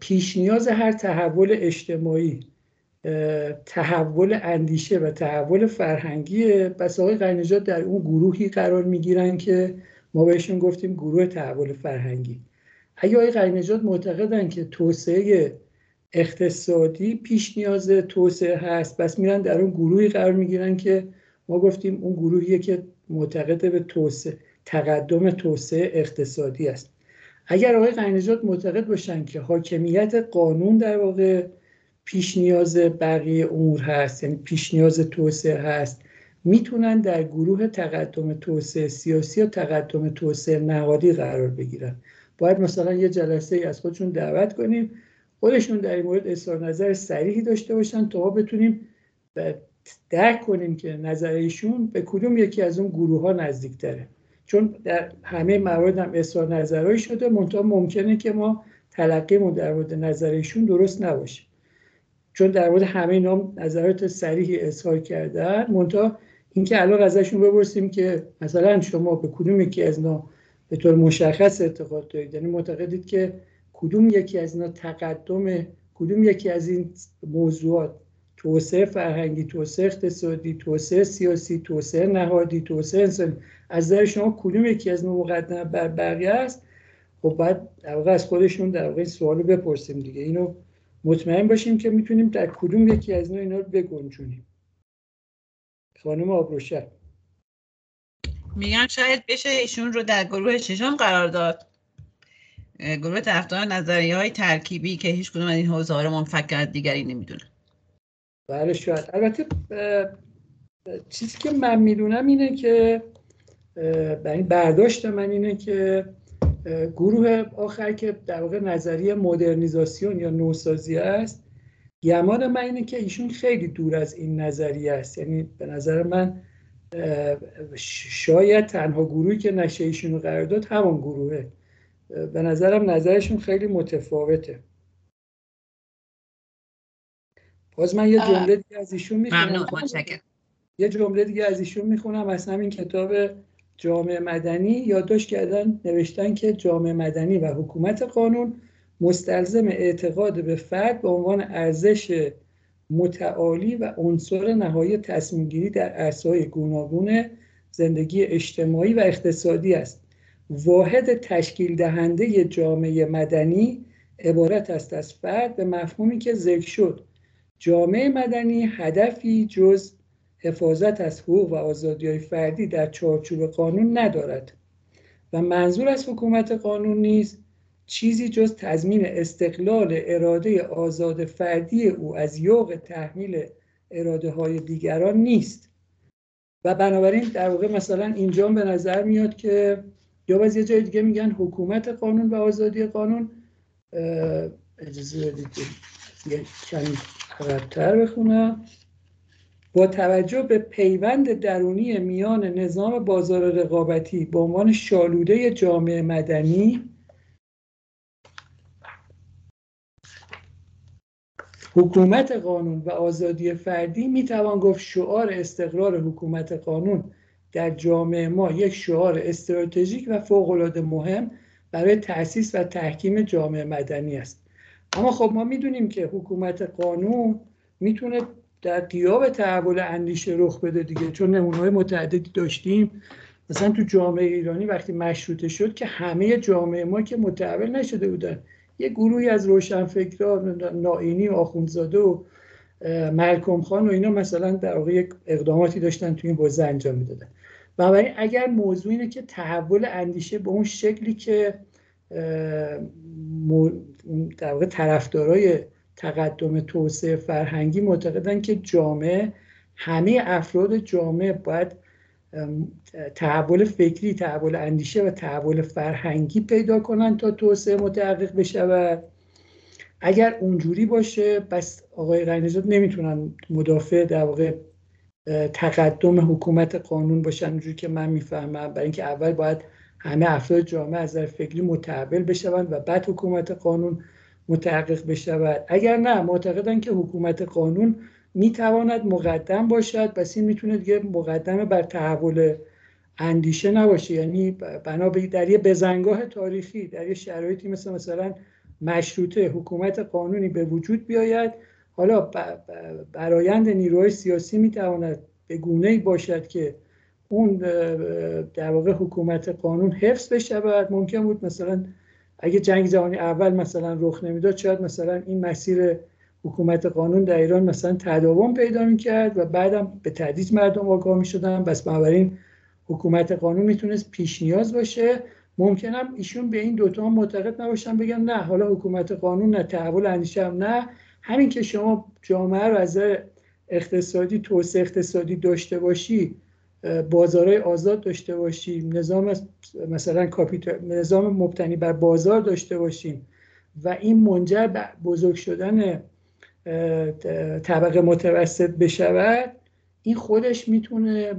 پیش نیاز هر تحول اجتماعی تحول اندیشه و تحول فرهنگیه، پس آقای غنی نژاد در اون گروهی قرار میگیرن که ما بهشون گفتیم گروه تحول فرهنگی. اگر آقای غنی نژاد معتقدن که توسعه اقتصادی پیش نیاز توسعه هست، بس میرن در اون گروهی قرار میگیرن که ما گفتیم اون گروهیه که معتقد به توسعه، تقدم توسعه اقتصادی است. اگر آقای قینجات معتقد باشن که حاکمیت قانون در واقع پیش نیاز بقیه امور هست، یعنی پیش نیاز توسعه هست، میتونن در گروه تقدم توسعه سیاسی یا تقدم توسعه نهادی قرار بگیرن. باید مثلا یه جلسه ای از خودشون دعوت کنیم، خودشون در این مورد اظهار نظر صریحی داشته باشن تا ما بتونیم درک کنیم که نظرشون به کدوم یکی از اون گروه ها نزدیک تره. چون در همه موارد هم اظهار نظرهایی شده، منتها ممکنه که ما تلقیمون در مورد نظرشون درست نباشه، چون در مورد همه اینا نظرات صریحی اظهار کردن. منتها اینکه الان ازشون بپرسیم که مثلا شما به کدوم یکی از اینا به طور مشخص اعتقاد دارید، یعنی معتقدید که کدوم یکی از اینا تقدم، کدوم یکی از این موضوعات، توسعه فرهنگی، توسعه اقتصادی، توسعه سیاسی، توسعه نهادی، توسعه انسانی، از نظر شما کدوم یکی از اینا مقدم بر بقیه است؟ خب بعد در واقع از خودشون در واقع این سوالو بپرسیم دیگه، اینو مطمئن باشیم که میتونیم در کدوم یکی از اینا اینا رو بگنجونیم. خانم آبروشهر میگم شاید بشه ایشون رو در گروه ششم قرار داد، گروه طرفداران نظریه‌های ترکیبی که هیچ کدوم از این حوزه‌ها رو منفک از دیگری نمیدونه. بله شاید. البته چیزی که من میدونم اینه که برای برداشت من اینه که گروه آخر که در واقع نظریه مدرنیزاسیون یا نوسازی است، گمان من اینه که ایشون خیلی دور از این نظریه است. یعنی به نظر من شاید تنها گروهی که نشه ایشون رو قرار داد همون گروهه. به نظرم نظرشون خیلی متفاوته. باز من یه جمله دیگه از ایشون میخونم. یه جمله دیگه از ایشون میخونم از همین کتاب جامعه مدنی. یادداشت کردن، نوشتن که جامعه مدنی و حکومت قانون مستلزم اعتقاد به فرد به عنوان ارزش متعالی و عنصر نهایی تصمیم گیری در عرصه‌های گوناگون زندگی اجتماعی و اقتصادی است. واحد تشکیل دهنده جامعه مدنی عبارت است از فرد به مفهومی که ذکر شد. جامعه مدنی هدفی جز حفاظت از حقوق و آزادی‌های فردی در چارچوب قانون ندارد و منظور از حکومت قانون نیست چیزی جز تضمین استقلال اراده آزاد فردی او از یوغ تحمیل اراده‌های دیگران نیست. و بنابراین در واقع مثلا اینجا به نظر میاد که یا باز یه جای دیگه میگن حکومت قانون و آزادی قانون. اجازه بدید یه کمی عقب‌تر بخونم. با توجه به پیوند درونی میان نظام بازار رقابتی به عنوان شالوده جامعه مدنی، حکومت قانون و آزادی فردی، میتوان گفت شعار استقرار حکومت قانون در جامعه ما یک شعار استراتژیک و فوق‌العاده مهم برای تأسیس و تحکیم جامعه مدنی است. اما خب ما میدونیم که حکومت قانون میتونه در قیاب تحول اندیشه رخ بده دیگه، چون نمونه‌های متعددی داشتیم. مثلا تو جامعه ایرانی وقتی مشروطه شد که همه جامعه ما که متحول نشده بودن، یه گروهی از روشنفکران، نائینی و آخوندزاده و ملکم خان و اینا مثلا در واقع یک اقداماتی داشتن تو این حوزه انجام میدادن. بنابراین اگر موضوع اینه که تحول اندیشه به اون شکلی که در واقع طرفدارای تقدم توسعه فرهنگی معتقدن که جامعه، همه افراد جامعه باید تحول فکری، تحول اندیشه و تحول فرهنگی پیدا کنن تا توسعه متحقق بشه، و اگر اونجوری باشه بس آقای قینجات نمیتونن مدافع در واقع تقدم حکومت قانون باشن اونجوری که من میفهمم. برای اینکه اول باید همه افراد جامعه از نظر فکری متحول بشوند و بعد حکومت قانون متحقق بشود. اگر نه، معتقدن که حکومت قانون میتواند مقدم باشد، بس این میتونه دیگه مقدم بر تحول اندیشه نباشه. یعنی بنا به در یه بزنگاه تاریخی، در یه شرایطی مثل مثلا مشروطه، حکومت قانونی به وجود بیاید. حالا برآیند نیروهای سیاسی میتواند به گونه‌ای باشد که اون در واقع حکومت قانون حفظ بشود. ممکن بود مثلا اگه جنگ جهانی اول مثلا رخ نمیداد، شاید مثلا این مسیر حکومت قانون در ایران مثلا تداوم پیدا میکرد و بعدم به تدریج مردم آگاه میشدن. بس بنابراین حکومت قانون میتونست پیش نیاز باشه. ممکنم ایشون به این دوتا هم معتقد نباشن، بگن نه حالا حکومت قانون نه، تحول اندیشه هم نه، همین که شما جامعه رو از اقتصادی، توسعه اقتصادی داشته باشی، بازارهای آزاد داشته باشیم، نظام مثلا کاپیتال، نظام مبتنی بر بازار داشته باشیم و این منجر به بزرگ شدن طبقه متوسط بشود، این خودش میتونه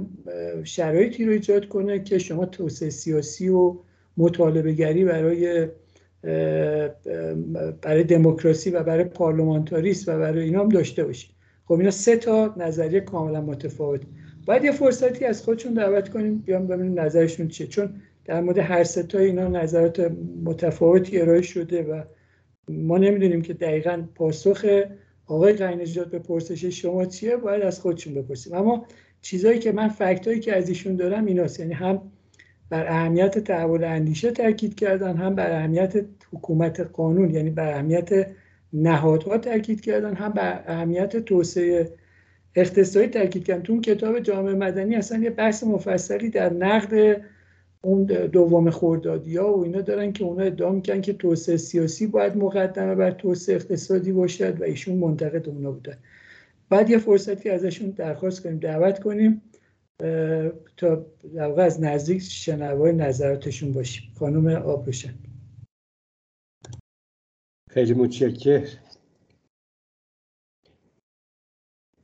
شرایطی رو ایجاد کنه که شما توسعه سیاسی و مطالبه گری برای برای دموکراسی و برای پارلمانتاریسم و برای اینا هم داشته باشید. خب اینا سه تا نظریه کاملا متفاوته. باید یه فرصتی از خودشون دعوت کنیم بیان ببینیم نظرشون چیه، چون در مورد هر سه تا اینا نظرات متفاوتی ارائه شده و ما نمیدونیم که دقیقاً پاسخ آقای قینجاد به پرسش شما چیه، باید از خودشون بپرسیم. اما چیزایی که من فکتایی که از ایشون دارم ایناست، یعنی هم بر اهمیت تحول اندیشه تاکید کردن، هم بر اهمیت حکومت قانون یعنی بر اهمیت نهادها تاکید کردن، هم بر اهمیت توسعه اقتصادی تاکید کردن. تو اون کتاب جامعه مدنی اصلا یه بحث مفصلی در نقد اون دوم خردادیا و اینا دارن که اونا ادعا میکنن که توسعه سیاسی باید مقدمه بر توسعه اقتصادی باشد و ایشون منتقد اونا بودن. بعد یه فرصتی ازشون درخواست کنیم، دعوت کنیم تا در واقع از نزدیک شنوای نظراتشون باشیم. خانم آبروشن، خیلی متشکر.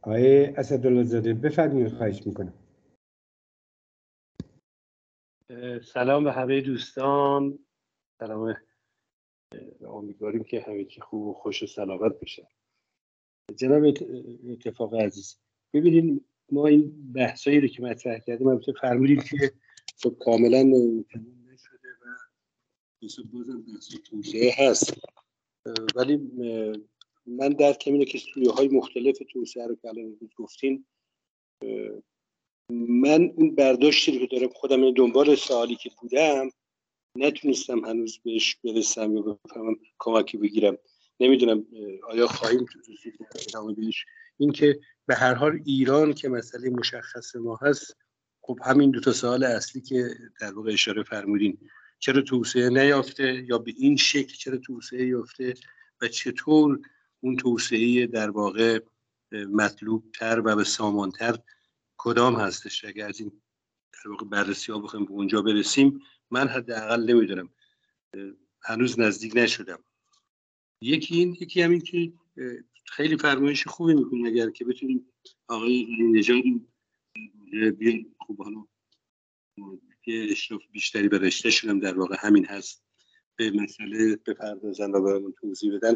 آقای اسدالله زاده بفرمایید، خواهش میکنم. سلام به همه دوستان، سلام، امیدواریم که همه چی خوب و خوش و سلامت باشن. جناب اتفاق عزیز، ببینید ما این بحثایی رو که مطرح کردیم البته فرمودیم که خب کاملا تمام نشده و بسیار بازم بحث توسعه هست، ولی من درکم اینه که سویه های مختلف توسعه رو که الان گفتین، من اون برداشتی که دارم خودم این دنبال سوالی که بودم نتونستم هنوز بهش برسم یا بفهمم کمکی بگیرم. نمیدونم آیا خواهیم توضیح بدم بهش. این که به هر حال ایران که مسئله مشخص ما هست، خب همین دو تا سوال اصلی که در واقع اشاره فرمودین، چرا توسعه نیافته یا به این شکل چرا توسعه یافته و چطور اون توسعه در واقع مطلوب تر و به سامان تر کدام هستش. اگر از این در واقع بررسی ها بخوایم به اونجا برسیم، من حداقل نمیدونم، هنوز نزدیک نشدم. یکی این، یکی همین که خیلی فرمایش خوبی میکنه اگر که بتونیم آقای نژاد بیان، خوب حالا که اشراف بیشتری به رشته شدم در واقع همین هست، به مسئله بپردازن و برامون توضیح بدن،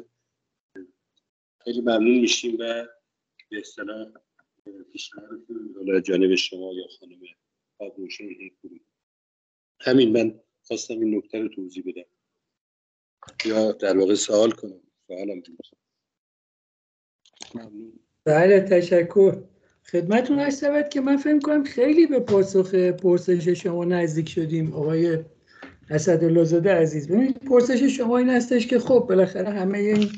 خیلی ممنون میشیم و به اصطلاح پیشنهاد رو جانب شما یا خانم آبروشن می‌کنیم. همین، من خواستم این نکته رو توضیح بدم یا در واقع سوال کنم. سوالم ممنون. بله، تشکر. خدمتتون عرض شود که من فکر کنم خیلی به پاسخ پرسش شما نزدیک شدیم آقای اسدالله زاده عزیز. ببینید پرسش شما این هستش که خب بالاخره همه این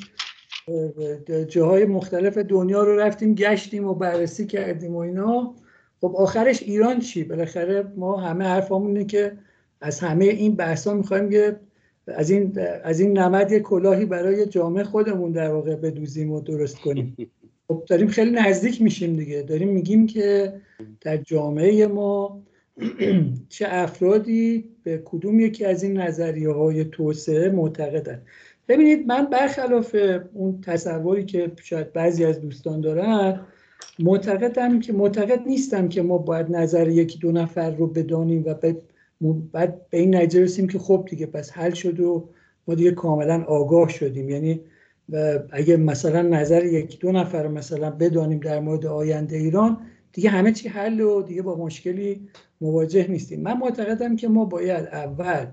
جاهای مختلف دنیا رو رفتیم گشتیم و بررسی کردیم و اینا، خب آخرش ایران چی؟ بالاخره ما همه حرفمون اینه که از همه این بحثا می‌خوایم که از این از این نمد یه کلاهی برای جامعه خودمون در واقع بدوزیم و درست کنیم. خب داریم خیلی نزدیک میشیم دیگه، داریم میگیم که در جامعه ما چه افرادی به کدوم یکی از این نظریه‌های توسعه معتقدن. ببینید، من برخلاف اون تصوری که شاید بعضی از دوستان دارن، معتقدم که معتقد نیستم که ما باید نظر یکی دو نفر رو بدانیم و بعد به این نتیجه رسیم که خب دیگه پس حل شد و ما دیگه کاملا آگاه شدیم. یعنی اگه مثلا نظر یکی دو نفر رو مثلا بدانیم در مورد آینده ایران، دیگه همه چی حل و دیگه با مشکلی مواجه نیستیم. من معتقدم که ما باید اول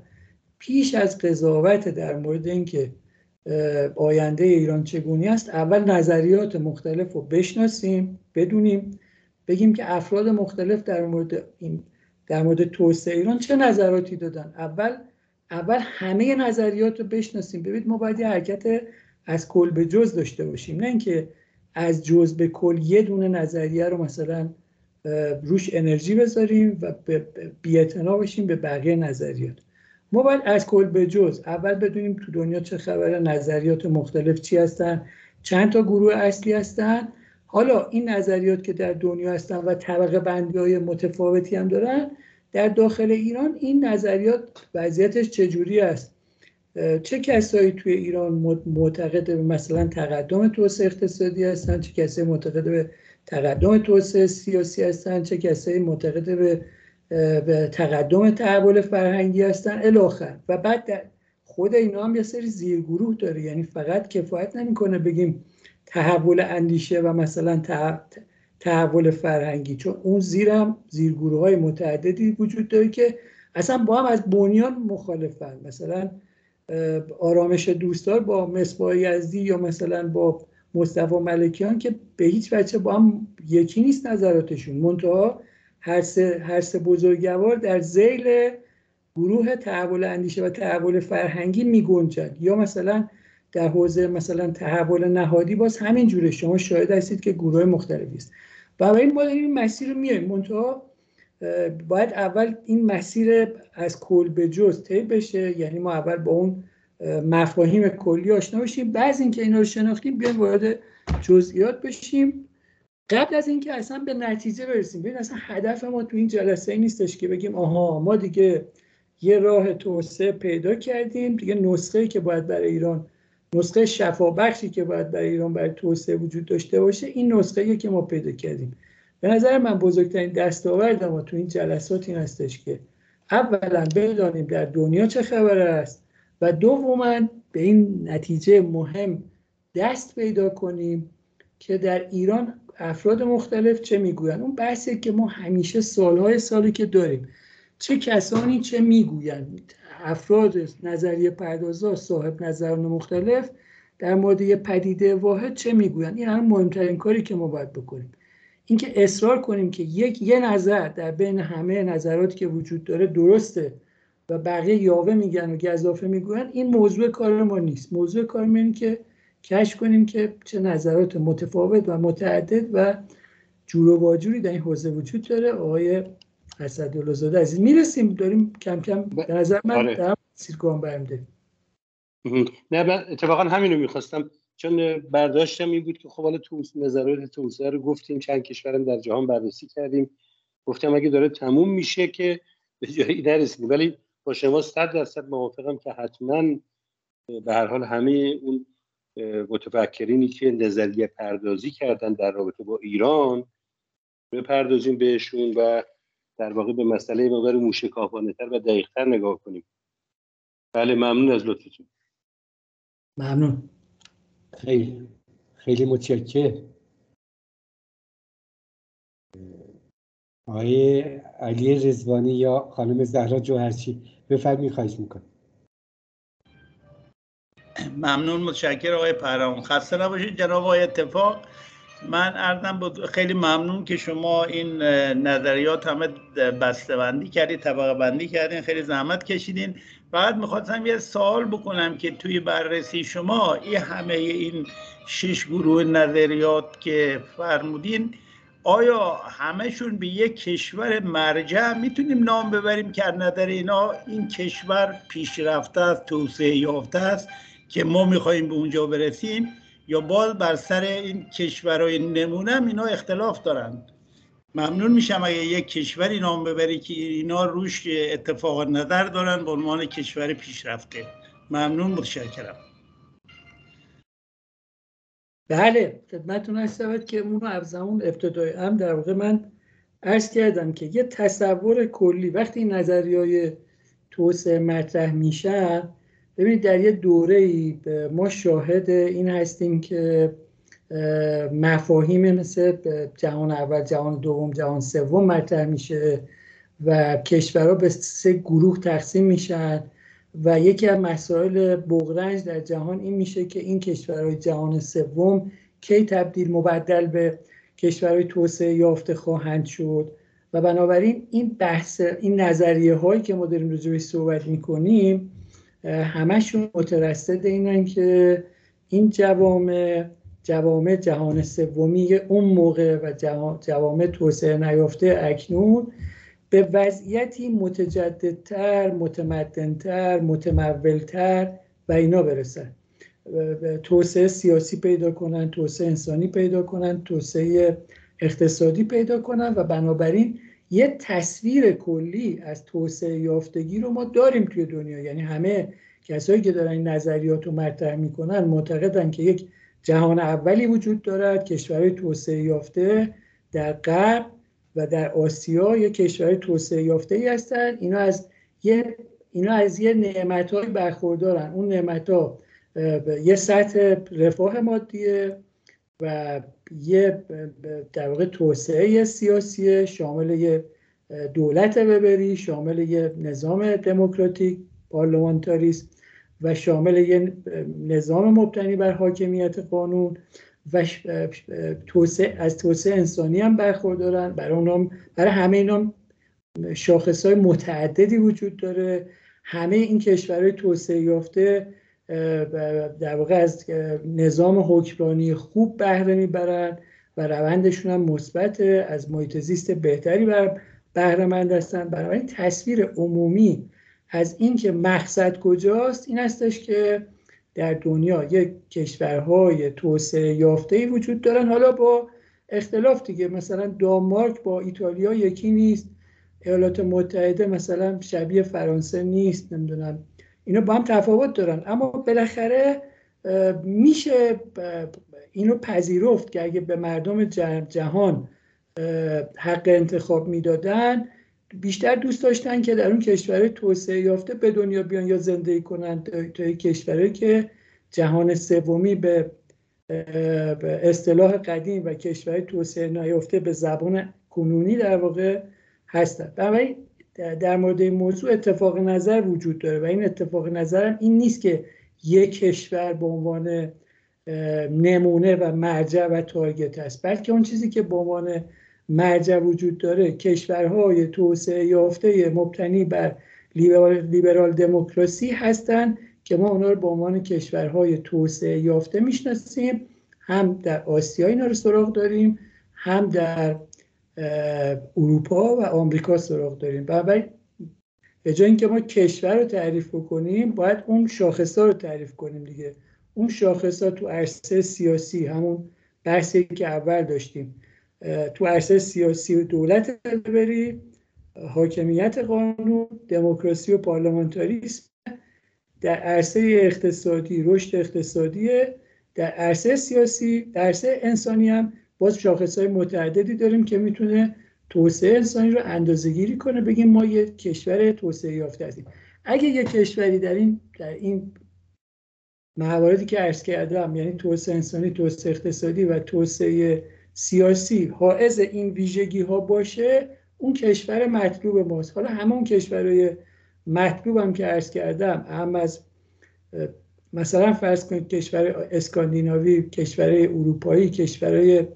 پیش از قضاوت در مورد اینکه آینده ایران چگونه است، اول نظریات مختلف رو بشناسیم، بدونیم، بگیم که افراد مختلف در مورد این در مورد توسعه ایران چه نظراتی دادن. اول اول همه نظریات رو بشناسیم. ببینید ما باید یه حرکت از کل به جز داشته باشیم، نه اینکه از جز به کل یه دونه نظریه رو مثلا روش انرژی بذاریم و بی‌اعتنا باشیم به بقیه نظریات. ما باید از کل به جز اول بدونیم تو دنیا چه خبره، نظریات مختلف چی هستن، چند تا گروه اصلی هستن. حالا این نظریات که در دنیا هستن و طبقه بندی‌های متفاوتی هم دارن، در داخل ایران این نظریات وضعیتش چجوری است؟ چه کسایی توی ایران معتقد به مثلا تقدم توسعه اقتصادی هستن، چه کسایی معتقد به تقدم توسعه سیاسی هستن، چه کسایی معتقد به به تقدم تحول فرهنگی هستن الی آخر. و بعد خود اینا هم یه سری زیرگروه داره، یعنی فقط کفایت نمیکنه بگیم تحول اندیشه و مثلا تحول فرهنگی، چون اون زیرم زیرگروه‌های متعددی وجود داره که اصلا با هم از بنیان مخالفن. مثلا آرامش دوستدار با مصباح یزدی یا مثلا با مصطفی ملکیان که به هیچ وجه با هم یکی نیست نظراتشون، منتها هر سه هر سه بزرگوار در ذیل گروه تحول اندیشه و تحول فرهنگی می‌گنجند. یا مثلا در حوزه مثلا تحول نهادی باز همین جوره، شما شاهد هستید که گروه مختلفی است. برای ما داریم این مسیر رو میایم، منتها باید اول این مسیر از کل به جز طی بشه، یعنی ما اول با اون مفاهیم کلی آشنا بشیم، بعد اینکه اینا رو شناختیم بیایم وارد جزئیات بشیم قبل از اینکه اصلا به نتیجه برسیم. ببین اصلا هدف ما تو این جلسه ای نیستش که بگیم آها ما دیگه یه راه توسعه پیدا کردیم، دیگه نسخه‌ای که باید برای ایران، نسخه شفابخشی که باید برای ایران برای توسعه وجود داشته باشه، این نسخه‌ای که ما پیدا کردیم. به نظر من بزرگترین دستاورد ما تو این جلسات این هستش که اولا بدانیم در دنیا چه خبر است و دوما به این نتیجه مهم دست پیدا کنیم که در ایران افراد مختلف چه میگویند. اون بحثی که ما همیشه سالهای سالی که داریم، چه کسانی چه میگویند، افراد نظریه پردازا، صاحب نظران مختلف در مورد یه پدیده واحد چه میگویند. این هم مهمترین کاری که ما باید بکنیم، اینکه اصرار کنیم که یک یه نظر در بین همه نظراتی که وجود داره درسته و بقیه یاوه میگن و گزافه میگویند، این موضوع کار ما نیست. موضوع کار ما اینه که کشف کنیم که چه نظرات متفاوت و متعدد و جور و واجوری در این حوزه وجود داره. آقای اسدالله زاده عزیز میرسیم، داریم کم کم به نظر من در سیرگام برمی‌داریم. نه من اتفاقا همین رو میخواستم، چون برداشتم این بود که خب حالا نظرات توسعه رو گفتیم، چند کشورم در جهان بررسی کردیم، گفتم اگه داره تموم میشه که به جایی نرسیم. ولی با شما صد درصد موافقم که حتما به هر حال همه اون متفکرینی که نظریه پردازی کردن در رابطه با ایران بپردازیم بهشون و در واقع به مسئله مبر موشکافانه‌تر و دقیق‌تر نگاه کنیم. بله ممنون از لطفتون. ممنون. خیلی خیلی متشکرم. آقای علی رضوانی یا خانم زهرا جوهرچی بفرمایید، خواهش می‌کنم. ممنون، متشکرم آقای پرهام. خسته نباشید جناب آقای اتفاق. من عرضم بود خیلی ممنون که شما این نظریات همه بسته‌بندی کردید، طبقه بندی کردین، خیلی زحمت کشیدین. بعد میخواستم یه سوال بکنم که توی بررسی شما این همه این شش گروه نظریات که فرمودین، آیا همه‌شون به یک کشور مرجع میتونیم نام ببریم که از نظر اینا این کشور پیشرفته است، توسعه یافته است که ما میخوایم به اونجا برسیم، یا باز بر سر این کشورهای نمونم اینا اختلاف دارند؟ ممنون میشم اگه یک کشوری نام ببری که اینا روش اتفاق نظر دارن به عنوان کشور پیشرفته. ممنون، متشکرم. بله خدمتتون هستم که اونو ابزمون ابتدایی هم در واقع من عرض کردم که یه تصور کلی وقتی این نظریه‌های توسعه مطرح میشه، ببینید در یه دوره‌ای ما شاهد این هستیم که مفاهیم مثل جهان اول، جهان دوم، جهان سوم مطرح میشه و کشورها به سه گروه تقسیم میشن و یکی از مسائل بغرنج در جهان این میشه که این کشورهای جهان سوم کی تبدیل مبدل به کشورهای توسعه یافته خواهند شد. و بنابراین این بحث، این نظریه هایی که ما داریم راجع بهش صحبت میکنیم همشون مترصد اینن که این جوامع جوامع جهان سومی اون موقع و جوامع توسعه نیافته اکنون به وضعیتی متجددتر، متمدنتر، متمولتر و اینا برسن، توسعه سیاسی پیدا کنن، توسعه انسانی پیدا کنن، توسعه اقتصادی پیدا کنن و بنابراین یه تصویر کلی از توسعه یافتگی رو ما داریم توی دنیا. یعنی همه کسایی که دارن این نظریات رو مطرح میکنن معتقدن که یک جهان اولی وجود دارد، کشورهای توسعه یافته در غرب و در آسیا یک کشورهای توسعه یافته‌ای هستن. اینا از یه اینا از یه نعمت‌های برخوردارن. اون نعمت‌ها یه سطح رفاه مادیه و یه در واقع توسعه سیاسی شامل یه دولت وبری، شامل یه نظام دموکراتیک پارلمانتاریسم و شامل یه نظام مبتنی بر حاکمیت قانون و توسعه از توسعه انسانی هم برخوردارن. برای اونام برای همه اینا شاخص‌های متعددی وجود داره. همه این کشورهای توسعه یافته در واقع از نظام حکمرانی خوب بهره میبرن و روندشون هم مثبته، از محیط زیست بهتری بهره مند هستن. بنابراین تصویر عمومی از این که مقصد کجاست این هستش که در دنیا یک کشورهای توسعه یافته‌ای وجود دارن، حالا با اختلاف دیگه. مثلا دانمارک با ایتالیا یکی نیست، ایالات متحده مثلا شبیه فرانسه نیست، نمیدونم اینا با هم تفاوت دارن، اما بالاخره میشه اینو پذیرفت که اگه به مردم جهان حق انتخاب میدادن بیشتر دوست داشتن که در اون کشور توسعه یافته به دنیا بیان یا زندگی کنن تا کشوری که جهان سومی به اصطلاح قدیم و کشور توسعه نیافته به زبان کنونی در واقع هستن. بنابراین در مورد این موضوع اتفاق نظر وجود داره و این اتفاق نظرم این نیست که یک کشور به عنوان نمونه و مرجع و تارگت است، بلکه اون چیزی که به عنوان مرجع وجود داره کشورهای توسعه یافته مبتنی بر لیبرال دموکراسی هستند که ما اونا رو به عنوان کشورهای توسعه یافته میشناسیم. هم در آسیا اینا رو سراغ داریم، هم در اروپا و آمریکا سراغ داریم. بنابراین به جای اینکه ما کشور رو تعریف کنیم باید اون شاخص‌ها رو تعریف کنیم دیگه. اون شاخص‌ها تو عرصه سیاسی، همون بحثی که اول داشتیم، تو عرصه سیاسی دولت بری، حاکمیت قانون، دموکراسی و پارلمانتاریسم. در عرصه اقتصادی رشد اقتصادیه، در عرصه سیاسی، در عرصه انسانی هم باز شاخص‌های متعددی داریم که میتونه توسعه انسانی رو اندازه‌گیری کنه، بگیم ما یک کشور توسعه یافته هستیم. اگه یک کشوری در این در این مواردی که عرض کردم، یعنی توسعه انسانی، توسعه اقتصادی و توسعه سیاسی، حائز این ویژگی ها باشه، اون کشور مطلوب ماست. حالا همون کشورهای مطلوب هم که عرض کردم، هم از مثلا فرض کنید کشور اسکاندیناوی، کشورهای اروپایی، کشورهای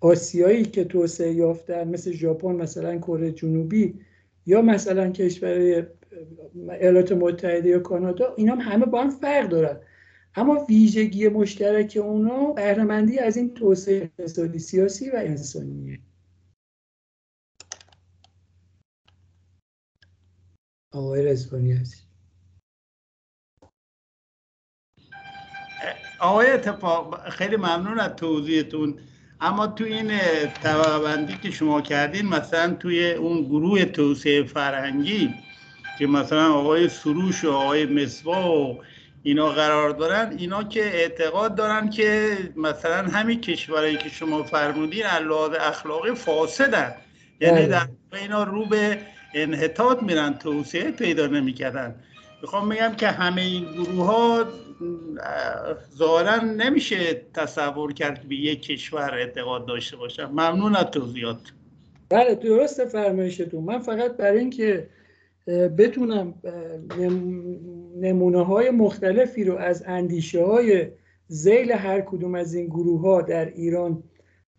آسیایی که توسعه یافتن مثل ژاپن، مثلا کره جنوبی، یا مثلا کشورهای ایالات متحده یا کانادا، اینا هم همه با هم فرق دارن، اما ویژگی مشترک اونا بهره‌مندی از این توسعه اقتصادی، سیاسی و انسانیه. آقای رزوانی هست. آقای اتفاق، خیلی ممنون از توضیحتون، اما تو این طبقه‌بندی که شما کردین، مثلا توی اون گروه توسعه فرهنگی که مثلا آقای سروش و آقای مصباح و اینا قرار دارن، اینا که اعتقاد دارن که مثلا همین کشورهایی که شما فرمودین از لحاظ اخلاقی فاسدن، یعنی در اینا رو به انحطاط میرن، توسعه پیدا نمیکردن. میخوام بگم که همه این گروه ها ظاهرا نمیشه تصور کرد به یک کشور اعتقاد داشته باشن. ممنون از توضیحات. بله درست فرمایشتون. من فقط برای اینکه بتونم نمونه های مختلفی رو از اندیشه های ذیل هر کدوم از این گروه ها در ایران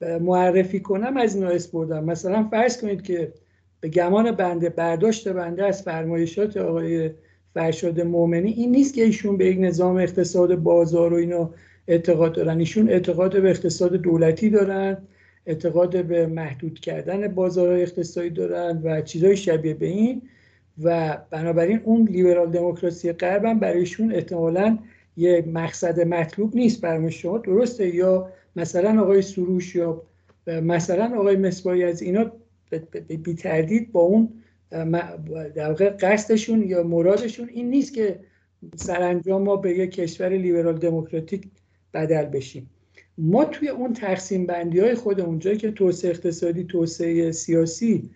معرفی کنم از اینا اسم بردم. مثلا فرض کنید که به گمان بنده، برداشت بنده از فرمایشات آقای فرشاد مومنی این نیست که ایشون به یک نظام اقتصاد بازار و اینا اعتقاد دارن. ایشون اعتقاد به اقتصاد دولتی دارن، اعتقاد به محدود کردن بازارهای اقتصادی دارن و چیزهای شبیه به این، و بنابراین اون لیبرال دموکراسی غرب هم برایشون احتمالاً یه مقصد مطلوب نیست. برای شما درسته، یا مثلا آقای سروش یا مثلا آقای مصباح از اینا بی تردید با اون در واقع قصدشون یا مرادشون این نیست که سرانجام ما به یک کشور لیبرال دموکراتیک بدل بشیم. ما توی اون تقسیم بندی های خودمون، جایی که توسعه اقتصادی، توسعه سیاسی،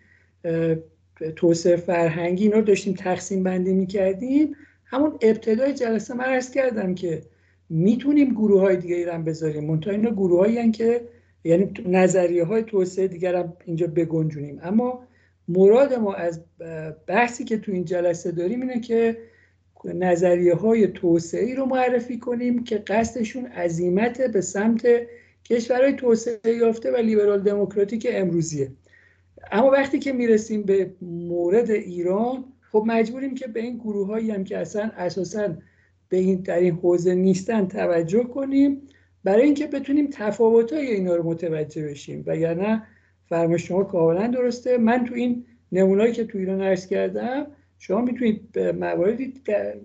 توسعه فرهنگی اینا داشتیم تقسیم بندی میکردیم، همون ابتدای جلسه من عرض کردم که میتونیم گروه های دیگه ایران بذاریم، منتها اینا گروه هایی که یعنی نظریه های توسعه دیگر هم اینجا بگنجونیم. اما مراد ما از بحثی که تو این جلسه داریم اینه که نظریه های توسعه رو معرفی کنیم که قصدشون عزیمت به سمت کشورهای توسعه یافته و لیبرال دموکراتیک امروزیه. اما وقتی که میرسیم به مورد ایران، خب مجبوریم که به این گروه هایی هم که اصلا اساسا به این در این حوزه نیستن توجه کنیم، برای اینکه بتونیم تفاوت‌های اینا رو متوجه بشیم. وگرنه فرمایش شما کاملا درسته. من تو این نمونه‌ای که تو ایران عرض کردم، شما میتونید به مواردی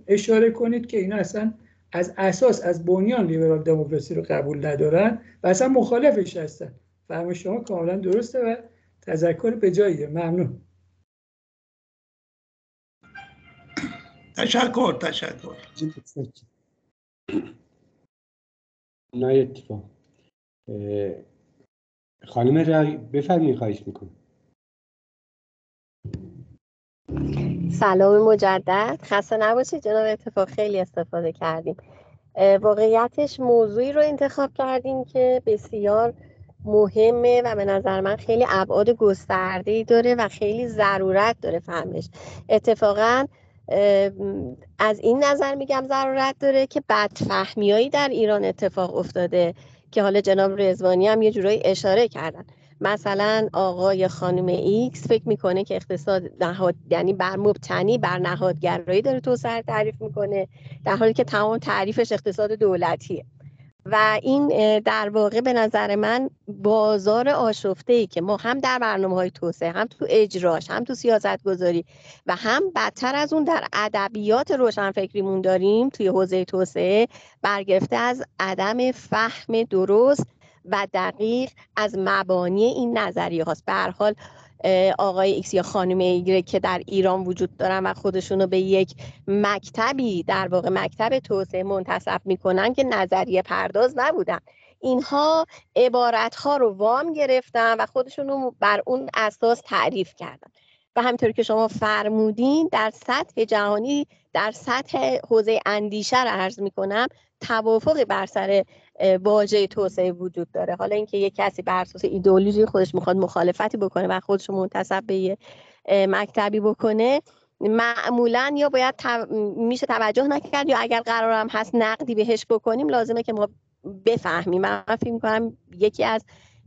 اشاره کنید که اینا اصلا از اساس از بنیان لیبرال دموکراسی رو قبول ندارن و اصلا مخالفش هستن. فرمایش شما کاملا درسته و تذکر به جاییه. ممنون. تشکر تشکر. نه اتفاق خانم رای بفرمی خواهش میکنم. سلام مجدد، خسته نباشید جناب اتفاق، خیلی استفاده کردیم. واقعیتش موضوعی رو انتخاب کردیم که بسیار مهمه و به نظر من خیلی ابعاد گسترده‌ای داره و خیلی ضرورت داره فهمش. اتفاقاً از این نظر میگم ضرورت داره که بدفهمیایی در ایران اتفاق افتاده که حالا جناب رضوانی هم یه جورایی اشاره کردن. مثلا آقای خانم ایکس فکر میکنه که اقتصاد نهاد یعنی بر مبتنی بر نهادگرایی داره توسعه تعریف میکنه، در حالی که تمام تعریفش اقتصاد دولتیه. و این در واقع به نظر من بازار آشفته‌ای که ما هم در برنامه‌های توسعه، هم تو اجراش، هم تو سیاست‌گذاری و هم بدتر از اون در ادبیات روشنفکریمون داریم توی حوزه توسعه، برگرفته از عدم فهم درست و دقیق از مبانی این نظریه هاست. به هر حال آقای ایکس یا خانم ایگرک که در ایران وجود دارن و خودشونو به یک مکتبی در واقع مکتب توسعه منتسب میکنن که نظریه پرداز نبودن، اینها عبارتها رو وام گرفتن و خودشونو بر اون اساس تعریف کردن. و همینطور که شما فرمودین در سطح جهانی، در سطح حوزه اندیشه را عرض میکنم، توافقی بر سر واژه توسعه وجود داره. حالا اینکه یک کسی بر اساس ایدئولوژی خودش میخواد مخالفتی بکنه و خودش رو منتسب به یه مکتبی بکنه، معمولا یا باید تو... میشه توجه نکرد، یا اگر قرارم هست نقدی بهش بکنیم لازمه که ما بفهمیم. من فکر میکنم یکی از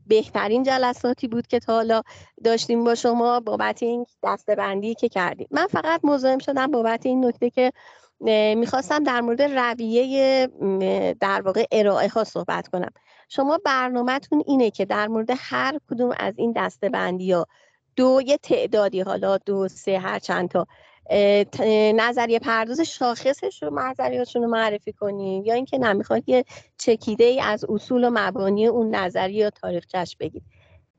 بهترین جلساتی بود که تا حالا داشتیم با شما بابت این دسته‌بندی که کردیم. من فقط مزاحم شدم بابت این نکته که میخواستم در مورد رویه در واقع ارائه ها صحبت کنم. شما برنامه‌تون اینه که در مورد هر کدوم از این دسته‌بندی ها دو یه تعدادی، حالا دو سه هر چند تا نظریه پرداز شاخصش رو نظریاتشون رو معرفی کنین، یا اینکه نمیخواد یه چکیده ای از اصول و مبانی اون نظریه یا تاریخچش بگید،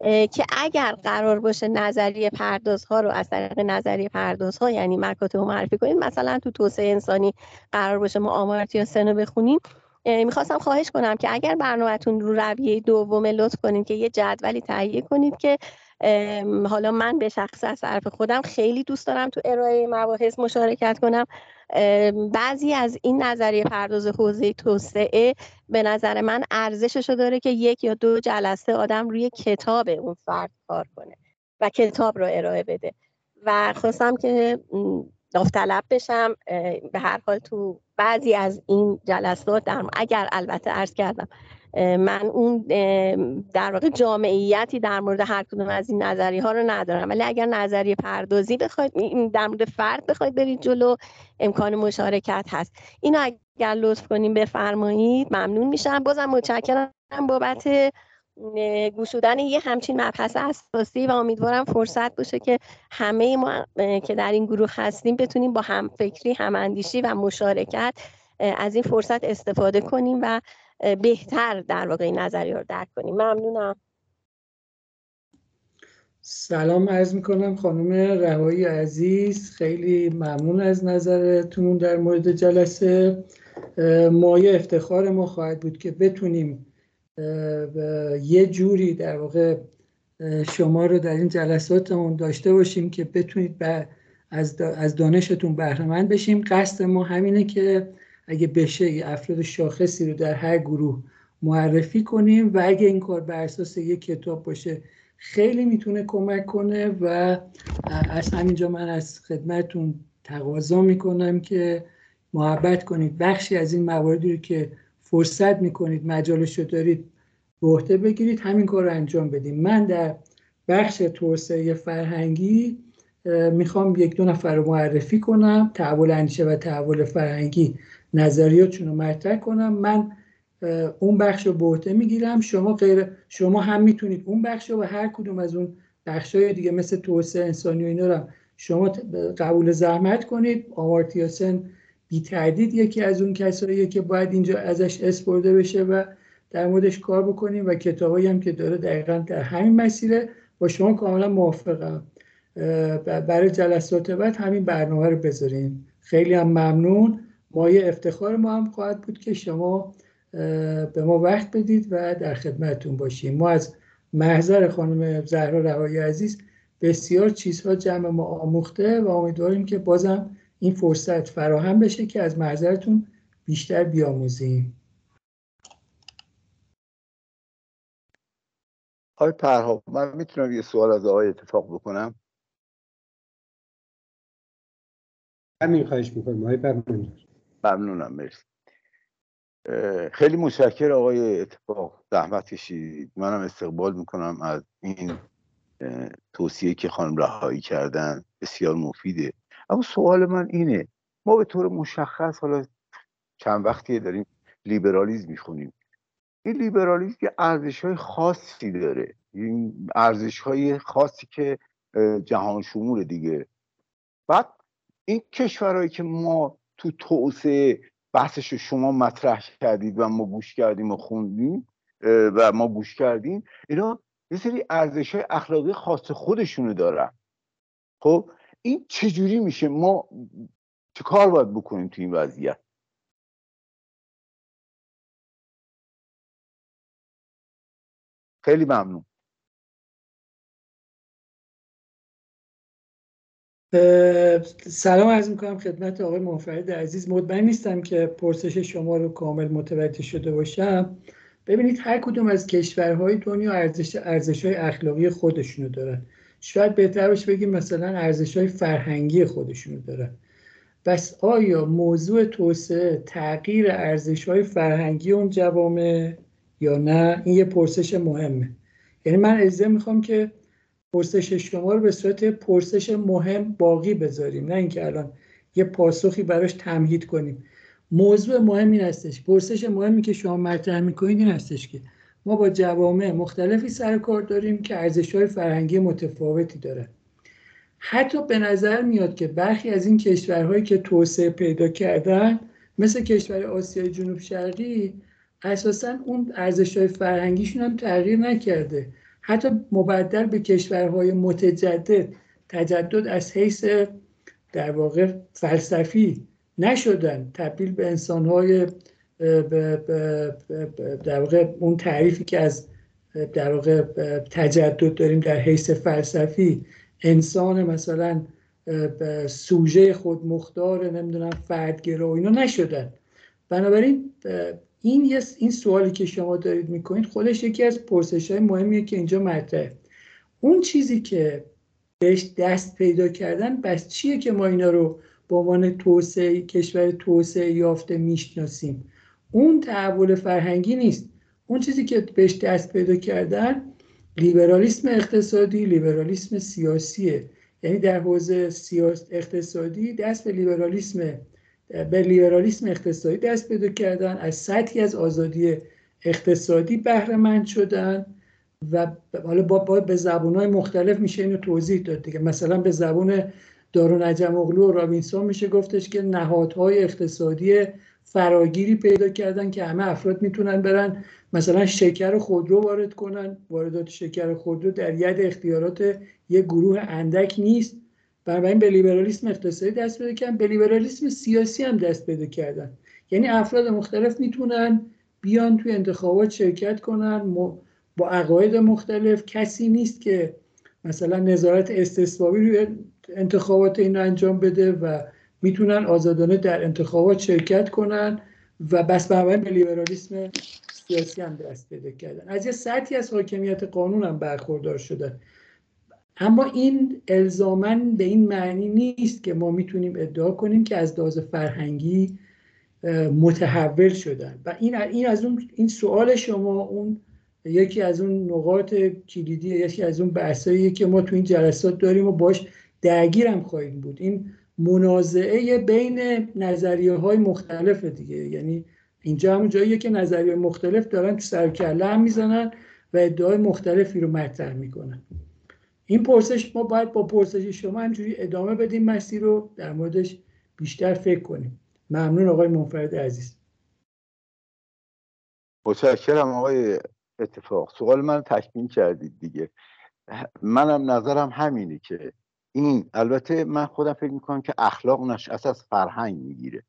که اگر قرار باشه نظریه پردازها رو از طریق نظریه پردازها یعنی مکاتب رو معرفی کنید. مثلا تو توسعه انسانی قرار باشه ما آمارتیا سن رو بخونیم. میخواستم خواهش کنم که اگر برنامه‌تون رو رویه دومه لطف کنید که یه جدولی تهیه کنید که حالا من به شخص از طرف خودم خیلی دوست دارم تو ارائه مباحث مشارکت کنم. بعضی از این نظریه پرداز حوزه توسعه به نظر من ارزششو داره که یک یا دو جلسه آدم روی کتاب اون فرد کار کنه و کتاب رو ارائه بده. و خواستم که داوطلب بشم به هر حال تو بعضی از این جلسات، در اگر البته عرض کردم من اون در واقع جامعیتی در مورد هر کدوم از این نظریه ها رو ندارم، ولی اگر نظریه پردازی بخواید در مورد فرد بخواید برید جلو امکان مشارکت هست. اینو اگر لطف کنیم بفرمایید ممنون میشم. بازم متشکرم بابت گشودن یه همچین مبحث اساسی و امیدوارم فرصت باشه که همه ما که در این گروه هستیم بتونیم با همفکری، هماندیشی و مشارکت از این فرصت استفاده کنیم و بهتر در واقع نظریه رو درک کنیم. ممنونم. سلام عرض میکنم خانم رهایی عزیز، خیلی ممنون از نظرتون در مورد جلسه. مایه افتخار ما خواهد بود که بتونیم یه جوری در واقع شما رو در این جلساتمون داشته باشیم که بتونید از دانشتون بهره‌مند بشیم. قصد ما همینه که اگه بشه افراد شاخصی رو در هر گروه معرفی کنیم و اگه این کار بر اساس یک کتاب باشه خیلی میتونه کمک کنه و از همینجا من از خدمتتون تقاضا میکنم که محبت کنید بخشی از این مواردی رو که فرصت میکنید مجالش رو دارید به عهده بگیرید، همین کار رو انجام بدیم. من در بخش توسعه فرهنگی میخوام یک دو نفر رو معرفی کنم، تحول اندیشه و تحول فرهنگی نظریاتشون رو مطرح کنم. من اون بخش رو به عهده میگیرم، شما غیر شما هم میتونید اون بخش رو و هر کدوم از اون بخش‌های دیگه مثل توسعه انسانی و اینا رو شما قبول زحمت کنید. آمارتیا سن بی تردید یکی از اون کساییه که باید اینجا ازش اسم برده بشه و در موردش کار بکنیم و کتابایی هم که داره دقیقاً در همین مسیره. با شما کاملا موافقم، برای جلسات بعد همین برنامه رو بذاریم. خیلی هم ممنون. مایه افتخار ما هم خواهد بود که شما به ما وقت بدید و در خدمتتون باشیم. ما از محضر خانم زهرا رهایی عزیز بسیار چیزها جمع ما آموخته و امیدواریم که بازم این فرصت فراهم بشه که از محضرتون بیشتر بیاموزیم. آقای پرهام، من میتونم یه سوال از آقای اتفاق بکنم؟ همین خواهش میکنم آقای پرهام. ممنونم، مرسی. خیلی متشکر آقای اتفاق، زحمت کشیدید. منم استقبال میکنم از این توصیه که خانم رهایی کردن، بسیار مفیده. اما سوال من اینه، ما به طور مشخص حالا چند وقتی داریم لیبرالیسم میخونیم. این لیبرالیسم یه ارزش‌های خاصی داره، این ارزش‌های خاصی که جهان شمول دیگه. بعد این کشورهایی که ما تو توسعه بحثش رو شما مطرح کردید و ما گوش کردیم و خوندیم و ما گوش کردیم، اینا یه سری ارزش‌های اخلاقی خاص خودشونو دارن. خب این چجوری میشه؟ ما چه کار باید بکنیم تو این وضعیت؟ خیلی ممنون. سلام عرض میکنم خدمت آقای منفرد عزیز. مطمئن نیستم که پرسش شما رو کامل متوجه شده باشم. ببینید هر کدوم از کشورهای دنیا ارزش ارزش‌های اخلاقی خودشونو دارن. شاید بهتر باشه بگیم مثلا ارزش‌های فرهنگی خودشونو دارن. بس آیا موضوع توسعه تغییر ارزش‌های فرهنگی اون جوامع یا نه؟ این یه پرسش مهمه. یعنی من اجازه میخوام که پرسش شما رو به صورت پرسش مهم باقی بذاریم، نه اینکه الان یه پاسخی براش تمهید کنیم. موضوع مهم این هستش، پرسش مهمی که شما مطرح می‌کنید این هستش که ما با جوامع مختلفی سر کار داریم که ارزش‌های فرهنگی متفاوتی دارن. حتی به نظر میاد که برخی از این کشورهایی که توسعه پیدا کردن مثل کشور آسیای جنوب شرقی اساساً اون ارزش‌های فرهنگیشون هم تغییر نکرده، حتی مبدل به کشورهای متجدد تجدد از حیث در واقع فلسفی نشدن، تبدیل به انسانهای در واقع اون تعریفی که از در واقع تجدد داریم در حیث فلسفی، انسان مثلا سوژه خودمختار، نمیدونم فردگرا و اینا نشدن. بنابراین این یه این سوالی که شما دارید میکنید خودش یکی از پرسش‌های مهمیه که اینجا مطرحه. اون چیزی که بهش دست پیدا کردن بس چیه که ما اینا رو به عنوان توسعه کشور توسعه یافته میشناسیم؟ اون تحول فرهنگی نیست، اون چیزی که بهش دست پیدا کردن لیبرالیسم اقتصادی، لیبرالیسم سیاسیه. یعنی در حوزه سیاست اقتصادی دست به لیبرالیسم به لیبرالیسم اقتصادی دست پیدا کردن، از سطحی از آزادی اقتصادی بهره مند شدن و حالا با, با به زبان‌های مختلف میشه اینو توضیح داد دیگه. مثلا به زبان دارون عجم‌اوغلو و رابینسون میشه گفتش که نهادهای اقتصادی فراگیری پیدا کردن که همه افراد میتونن برن مثلا شکر خودرو وارد کنن. واردات شکر خودرو در ید اختیارات یک گروه اندک نیست. بنابراین به لیبرالیسم اقتصادی دست پیدا کردن، به لیبرالیسم سیاسی هم دست پیدا کردن. یعنی افراد مختلف میتونن بیان توی انتخابات شرکت کنن با عقاید مختلف. کسی نیست که مثلا نظارت استصوابی روی انتخابات این انجام بده و میتونن آزادانه در انتخابات شرکت کنن و بس. بنابراین به لیبرالیسم سیاسی هم دست پیدا کردن. از یه سطحی از حاکمیت قانون هم برخوردار شدن. اما این الزاماً به این معنی نیست که ما میتونیم ادعا کنیم که از لحاظ فرهنگی متحول شدن. و این این از اون این سوال شما اون یکی از اون نقاط کلیدی، یکی از اون بحثایی که ما تو این جلسات داریم و باش درگیرم خواهیم بود. این منازعه بین نظریه‌های مختلف دیگه. یعنی اینجا همون جاییه که نظریه مختلف دارن تو سر کله هم میزنن و ادعای مختلفی رو مطرح میکنن. این پرسش ما باید با پرسش شما همجوری ادامه بدیم، مسیر رو در موردش بیشتر فکر کنیم. ممنون آقای منفرد عزیز. متشکرم آقای اتفاق. سوال من تکمیل کردید دیگه. منم نظرم همینه که این، البته من خودم فکر میکنم که اخلاق نشأت از فرهنگ میگیره.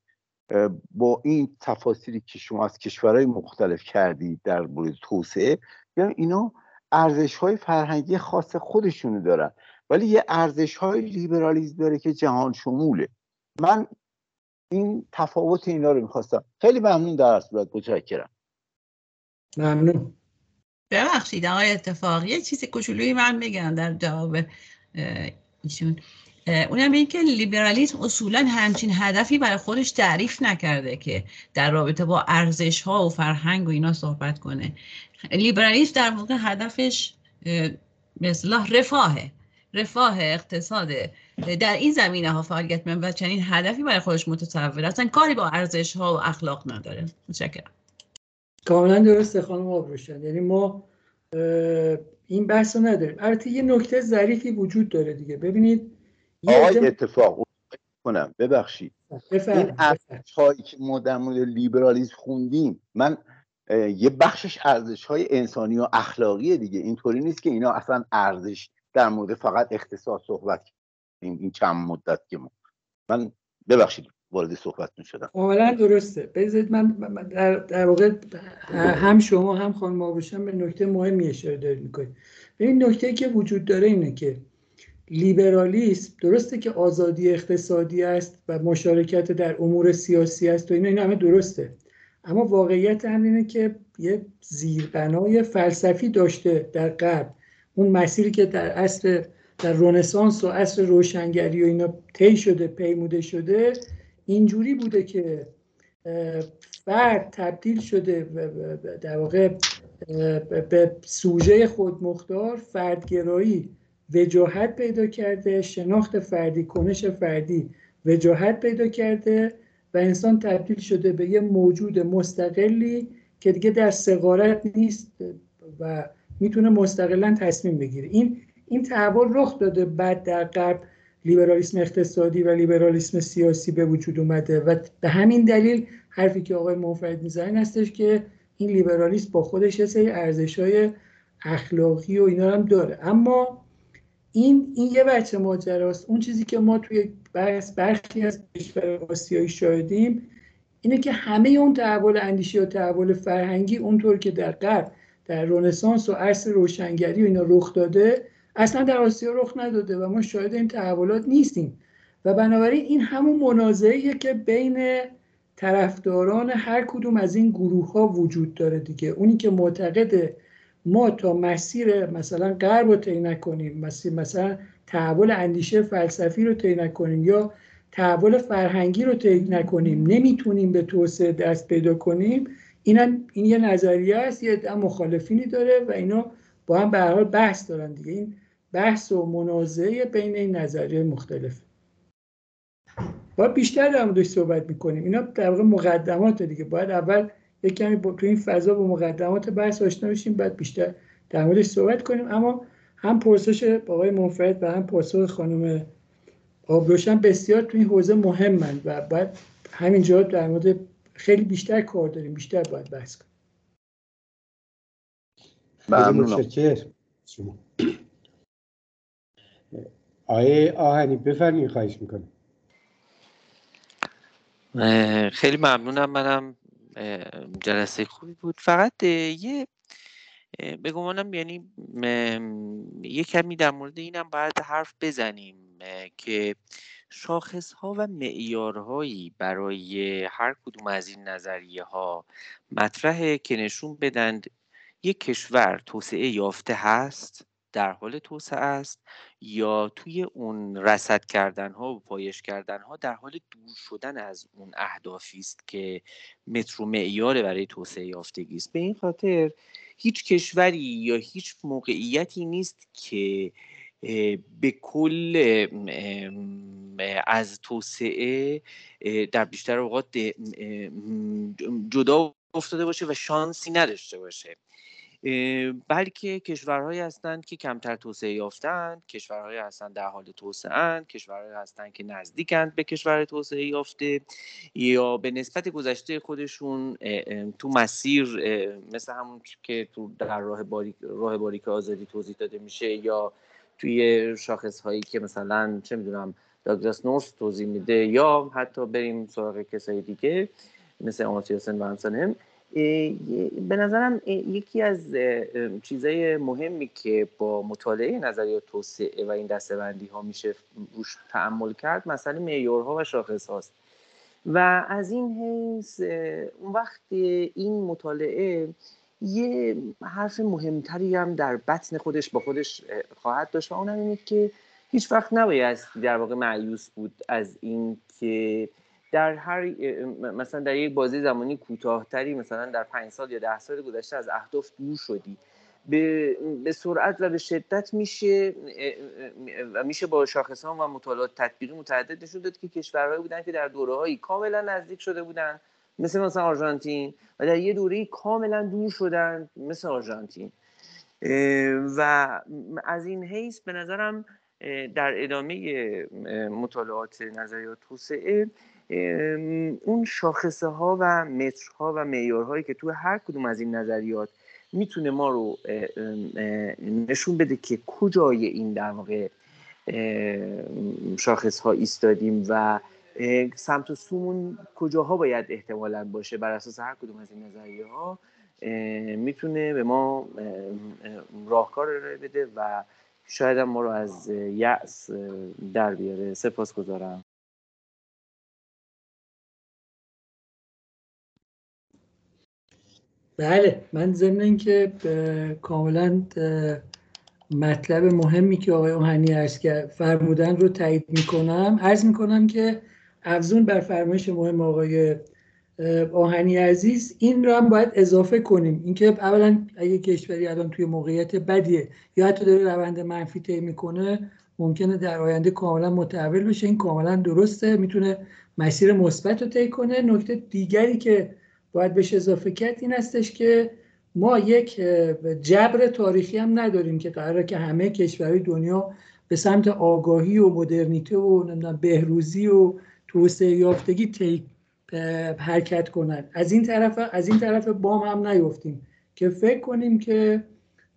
با این تفاصیلی که شما از کشورهای مختلف کردید در مورد توسعه، یعنی اینا ارزش‌های فرهنگی خاص خودشونو دارن، ولی یه ارزش‌های لیبرالیسم داره که جهان شموله. من این تفاوت اینا رو میخواستم. خیلی ممنون در اصل بود. متشکرم. ممنون. ببخشید آقای اتفاقی، یه چیز کوچولویی من بگم در جواب ایشون. اونم این که لیبرالیسم اصولا همچین هدفی برای خودش تعریف نکرده که در رابطه با ارزش ها و فرهنگ و اینا صحبت کنه. لیبرالیسم در واقع هدفش به اصطلاح رفاهه، رفاه اقتصاده. در این زمینه ها فعالیت من و چنین هدفی برای خودش متصور، اصلا کاری با ارزش ها و اخلاق نداره. متشکرم. کاملا درسته خانم آبروشن. یعنی ما این بحث رو نداریم. البته یه نکته ظریفی وجود داره دیگه. ببینید آقای جم... اتفاق کنم ببخشید این ارزش هایی که ما در مورد لیبرالیسم خوندیم، من یه بخشش ارزش های انسانی و اخلاقیه دیگه. اینطوری نیست که اینا اصلا ارزش در مورد فقط اقتصاد صحبت کردیم این چند مدت که ما من ببخشید وارد صحبت نشدم. کاملا درسته. بذارید من در, در واقع هم شما هم خانم آبوشن به نکته مهمی اشاره دارید میکنید. این نکته که وجود داره اینه که لیبرالیسم درسته که آزادی اقتصادی است و مشارکت در امور سیاسی است و اینا اینا همه درسته، اما واقعیت هم اینه که یه زیربنای فلسفی داشته در غرب. اون مسیری که در عصر در رنسانس و عصر روشنگری و اینا طی شده، پیموده شده، اینجوری بوده که فرد تبدیل شده در واقع به سوژه خودمختار. فردگرایی وجاهت پیدا کرده، شناخت فردی، کنش فردی وجاهت پیدا کرده و انسان تبدیل شده به یه موجود مستقلی که دیگه در صغارت نیست و میتونه مستقلا تصمیم بگیره. این این تحول رخ داده. بعد در غرب لیبرالیسم اقتصادی و لیبرالیسم سیاسی به وجود اومده و به همین دلیل حرفی که آقای منفرد میزنن هستش که این لیبرالیسم با خودش یه سری ارزش‌های اخلاقی و اینا هم داره. اما این این یه بچه ماجراست. اون چیزی که ما توی بحث برخی از کشورهای آسیایی شاهدیم اینه که همه اون تحول اندیشی و تحول فرهنگی اونطور که در غرب در رنسانس و عصر روشنگری و اینا رخ داده، اصلا در آسیا رخ نداده و ما شاهد این تحولات نیستیم. و بنابراین این همون منازعه‌ایه که بین طرفداران هر کدوم از این گروه‌ها وجود داره دیگه. اونی که معتقده ما تا مسیر مثلا غرب رو طی نکنیم، مسیر مثلا تحول اندیشه فلسفی رو طی نکنیم یا تحول فرهنگی رو طی نکنیم، نمیتونیم به توسعه دست پیدا کنیم. اینم این یه نظریه است، یه عده مخالفینی داره و اینو با هم به هر حال بحث دارن دیگه. این بحث و منازعه بین این نظریه مختلف با بیشتر در موردش صحبت می‌کنیم. اینا در واقع مقدمات دیگه، باید اول یک کمی با تو این فضا با مقدمات بحث آشنا بشیم، بعد بیشتر در موردش صحبت کنیم. اما هم پرسش آقای منفرد و هم پرسش خانم آبروشن بسیار تو این حوزه مهمند و باید همینجا در مورد خیلی بیشتر کار داریم، بیشتر باید بحث کنیم. ممنونم. آیه آهنی بفرمین، خواهش میکنم. خیلی ممنونم، منم جلسه خوبی بود. فقط یه بگمانم یعنی یه کمی در مورد اینم باید حرف بزنیم که شاخص‌ها و معیارهایی برای هر کدوم از این نظریه‌ها مطرحه که نشون بدن یک کشور توسعه یافته هست، در حال توسعه است، یا توی اون رصد کردن‌ها و پایش کردن‌ها در حال دور شدن از اون اهدافی است که متر و معیار برای توسعه یافتگی است. به این خاطر هیچ کشوری یا هیچ موقعیتی نیست که به کل از توسعه در بیشتر اوقات جدا افتاده باشه و شانسی نداشته باشه، بلکه کشورهایی هستند که کمتر توسعه یافتند، کشورهایی هستند در حال توسعه اند، کشورهایی هستند که نزدیکند به کشور توسعه یافته یا به نسبت گذشته خودشون تو مسیر، مثل همون که تو در راه باریک راه باریک آزادی توضیح داده میشه یا توی شاخص‌هایی که مثلا چه میدونم داگلاس نورث توضیح میده، یا حتی بریم سراغ کسای دیگه مثل آمارتیا سن و همسانم. به نظرم یکی از چیزای مهمی که با مطالعه نظریات توسعه و این دسته‌بندی‌ها میشه روش تأمل کرد مسئله معیارها و شاخص‌هاست و از این حیث اون وقت این مطالعه یه حرف مهمتری هم در بطن خودش با خودش خواهد داشت و اون هم اینه که هیچ وقت نباید در واقع مایوس بود از این که در هر مثلا در یک بازه زمانی کوتاه‌تری، مثلا در پنج سال یا ده سال گذشته از اهداف دور شدی، به به سرعت و به شدت میشه و میشه با شاخص‌ها و مطالعات تطبیقی متعدد نشون داد که کشورهایی بودن که در دوره‌هایی کاملا نزدیک شده بودن مثل مثلا آرژانتین و در یه دوره کاملا دور شدن مثل آرژانتین. و از این حیث به نظرم در ادامه مطالعات نظریات توسعه اون شاخصه ها و مترها و معیارهایی که تو هر کدوم از این نظریات میتونه ما رو نشون بده که کجای این در واقع شاخص ها ایستادیم و سمت و سومون کجاها باید احتمالاً باشه، بر اساس هر کدوم از این نظریه ها میتونه به ما راهکار رو بده و شاید هم ما رو از یأس در بیاره. سپاسگزارم. بله، من ضمن اینکه کاملا مطلب مهمی که آقای اوهانی عرض فرمودن رو تایید میکنم، عرض میکنم که افزون بر فرمایش مهم آقای آهنی عزیز این رو هم باید اضافه کنیم، اینکه اولا اگه کشوری الان توی موقعیت بدیه یا حتی داره روند منفی طی میکنه ممکنه در آینده کاملا متحول بشه، این کاملا درسته، میتونه مسیر مثبت رو طی کنه. نکته دیگری که باید بهش اضافه کرد این هستش که ما یک جبر تاریخی هم نداریم که قراره که همه کشورهای دنیا به سمت آگاهی و مدرنیته و نمیدونم بهروزی و توسعه یافتگی طی حرکت کنند. از این طرف از این طرف بام هم نیفتیم که فکر کنیم که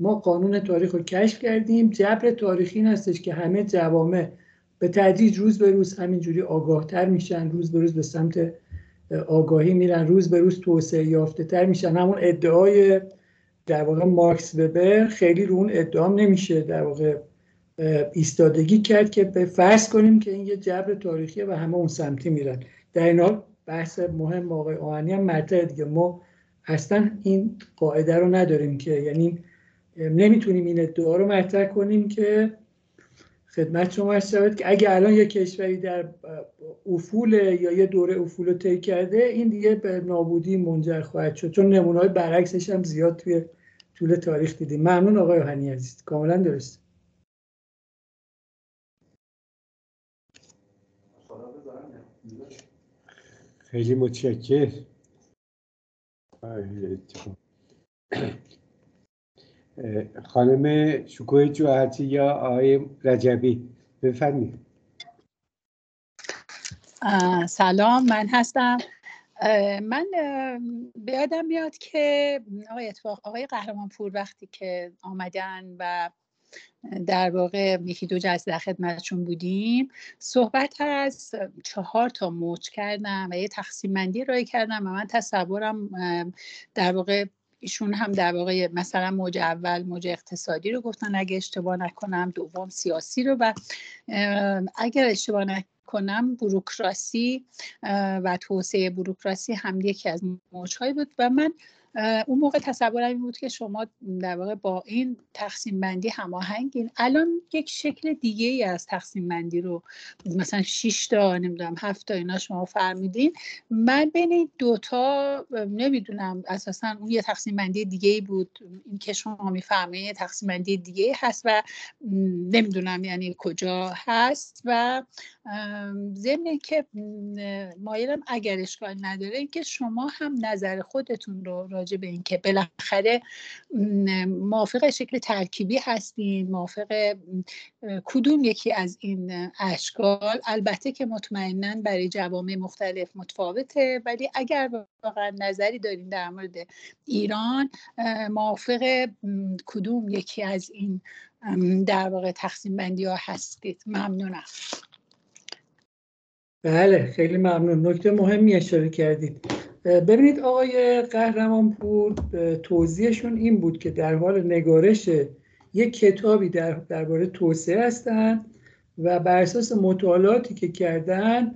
ما قانون تاریخ رو کشف کردیم. جبر تاریخی این هستش که همه جوامع به تدریج روز به روز همینجوری آگاه‌تر میشن، روز به روز به سمت آگاهی میرن، روز به روز توسعه یافته تر میشن. همون ادعای در واقع مارکس وبر خیلی رو اون ادعام نمیشه در واقع ایستادگی کرد که به فرض کنیم که این یه جبر تاریخیه و همه اون سمتی میرن. در این حال بحث مهم آقای آهنی هم مطرحه دیگه، ما اصلا این قاعده رو نداریم که، یعنی نمیتونیم این ادعا رو مطرح کنیم که خدمت شما عرض شود که اگه الان یک کشوری در افول یا یه دوره افول رو طی کرده، این دیگه به نابودی منجر خواهد شد، چون نمونه‌های برعکسش هم زیاد توی طول تاریخ دیدیم. ممنون آقای هانی عزیز، کاملا درست. خیلی متشکرم. خانم شکوه جوهرچی یا آقای رجبی بفرمایید. سلام، من هستم. من به یادم بیاد که آقای اتفاق، آقای قهرمانپور وقتی که آمدن و در واقع یکی دو جلسه در خدمتشون بودیم، صحبت از چهار تا موج کردم و یه تقسیم بندی رای کردم و من تصورم در واقع ایشون هم در واقع مثلا موج اول موج اقتصادی رو گفتن اگه اشتباه نکنم، دوم سیاسی رو و اگر اشتباه نکنم بوروکراسی و توسعه بوروکراسی هم یکی از موج‌های بود و من اون موقع تصورم این بود که شما در واقع با این تقسیم بندی هماهنگین. الان یک شکل دیگه ای از تقسیم بندی رو مثلا شش تا نمیدونم هفت تا اینا شما فرمودین، من بین این دو تا نمیدونم، اساسا اون یه تقسیم بندی دیگه ای بود، این که شما میفرمایید یه تقسیم بندی دیگه هست و نمیدونم یعنی کجا هست و ضمن که مایلم اگر اشکال نداره این که شما هم نظر خودتون رو راجع به این که بالاخره موافق شکل ترکیبی هستین، موافق کدوم یکی از این اشکال، البته که مطمئناً برای جوامع مختلف متفاوته، ولی اگر واقعا نظری دارین در مورد ایران موافق کدوم یکی از این در واقع تقسیم بندی ها هستید. ممنونم. بله خیلی ممنون، نکته مهمی اشاره کردید. ببینید آقای قهرمانپور توضیحشون این بود که در حال نگارش یک کتابی در درباره توسعه هستند و بر اساس مطالعاتی که کردن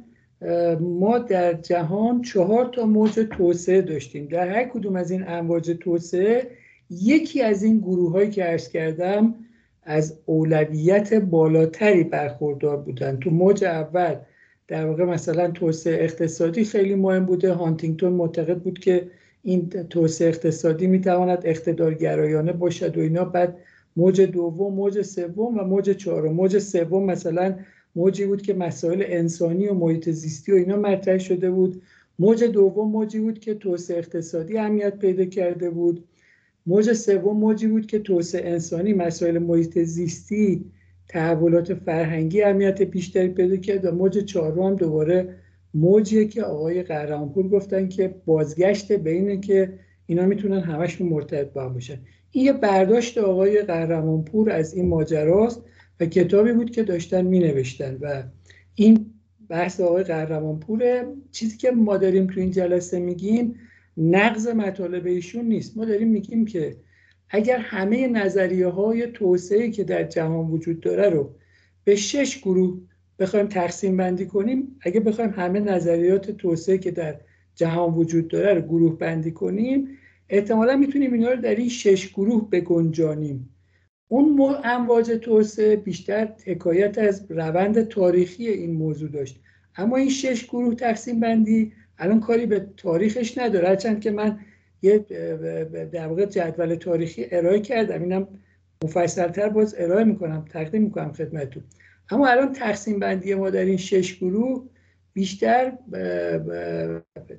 ما در جهان چهار تا موج توسعه داشتیم. در هر کدوم از این امواج توسعه یکی از این گروه‌هایی که عرض کردم از اولویت بالاتری برخوردار بودند. تو موج اول در واقع مثلا توسعه اقتصادی خیلی مهم بوده. هانتینگتون معتقد بود که این توسعه اقتصادی میتواند اقتدارگرایانه باشد و اینا. بعد موج دوم، موج سوم و موج چهارم. موج سوم مثلا موجی بود که مسائل انسانی و محیط زیستی و اینا مطرح شده بود. موج دوم موجی بود که توسعه اقتصادی اهمیت پیدا کرده بود. موج سوم موجی بود که توسعه انسانی، مسائل محیط زیستی، تحولات فرهنگی اهمیت بیشتری پیدا کرد و موج چهارم هم دوباره موجیه که آقای قهرمانپور گفتن که بازگشت به اینه که اینا میتونن همشون مرتبط با هم باشن. این یه برداشت آقای قهرمانپور از این ماجراست و کتابی بود که داشتن مینوشتن و این بحث آقای قهرمانپوره. چیزی که ما داریم تو این جلسه میگیم نقض مطالب ایشون نیست، ما داریم میگیم که اگر همه نظریه های توسعه‌ای که در جهان وجود داره رو به شش گروه بخوایم تقسیم بندی کنیم، اگه بخوایم همه نظریات توسعه‌ای که در جهان وجود داره رو گروه بندی کنیم، احتمالا میتونیم اینا رو در این شش گروه بگنجانیم. اون امواج توسعه بیشتر حکایت از روند تاریخی این موضوع داشت، اما این شش گروه تقسیم بندی الان کاری به تاریخش نداره، هرچند که من یه در واقع جدول تاریخی ارائه کردم، اینم مفصل‌تر باز ارائه میکنم، تقدیم میکنم خدمتتون. اما الان تقسیم بندی ما در این شش گروه بیشتر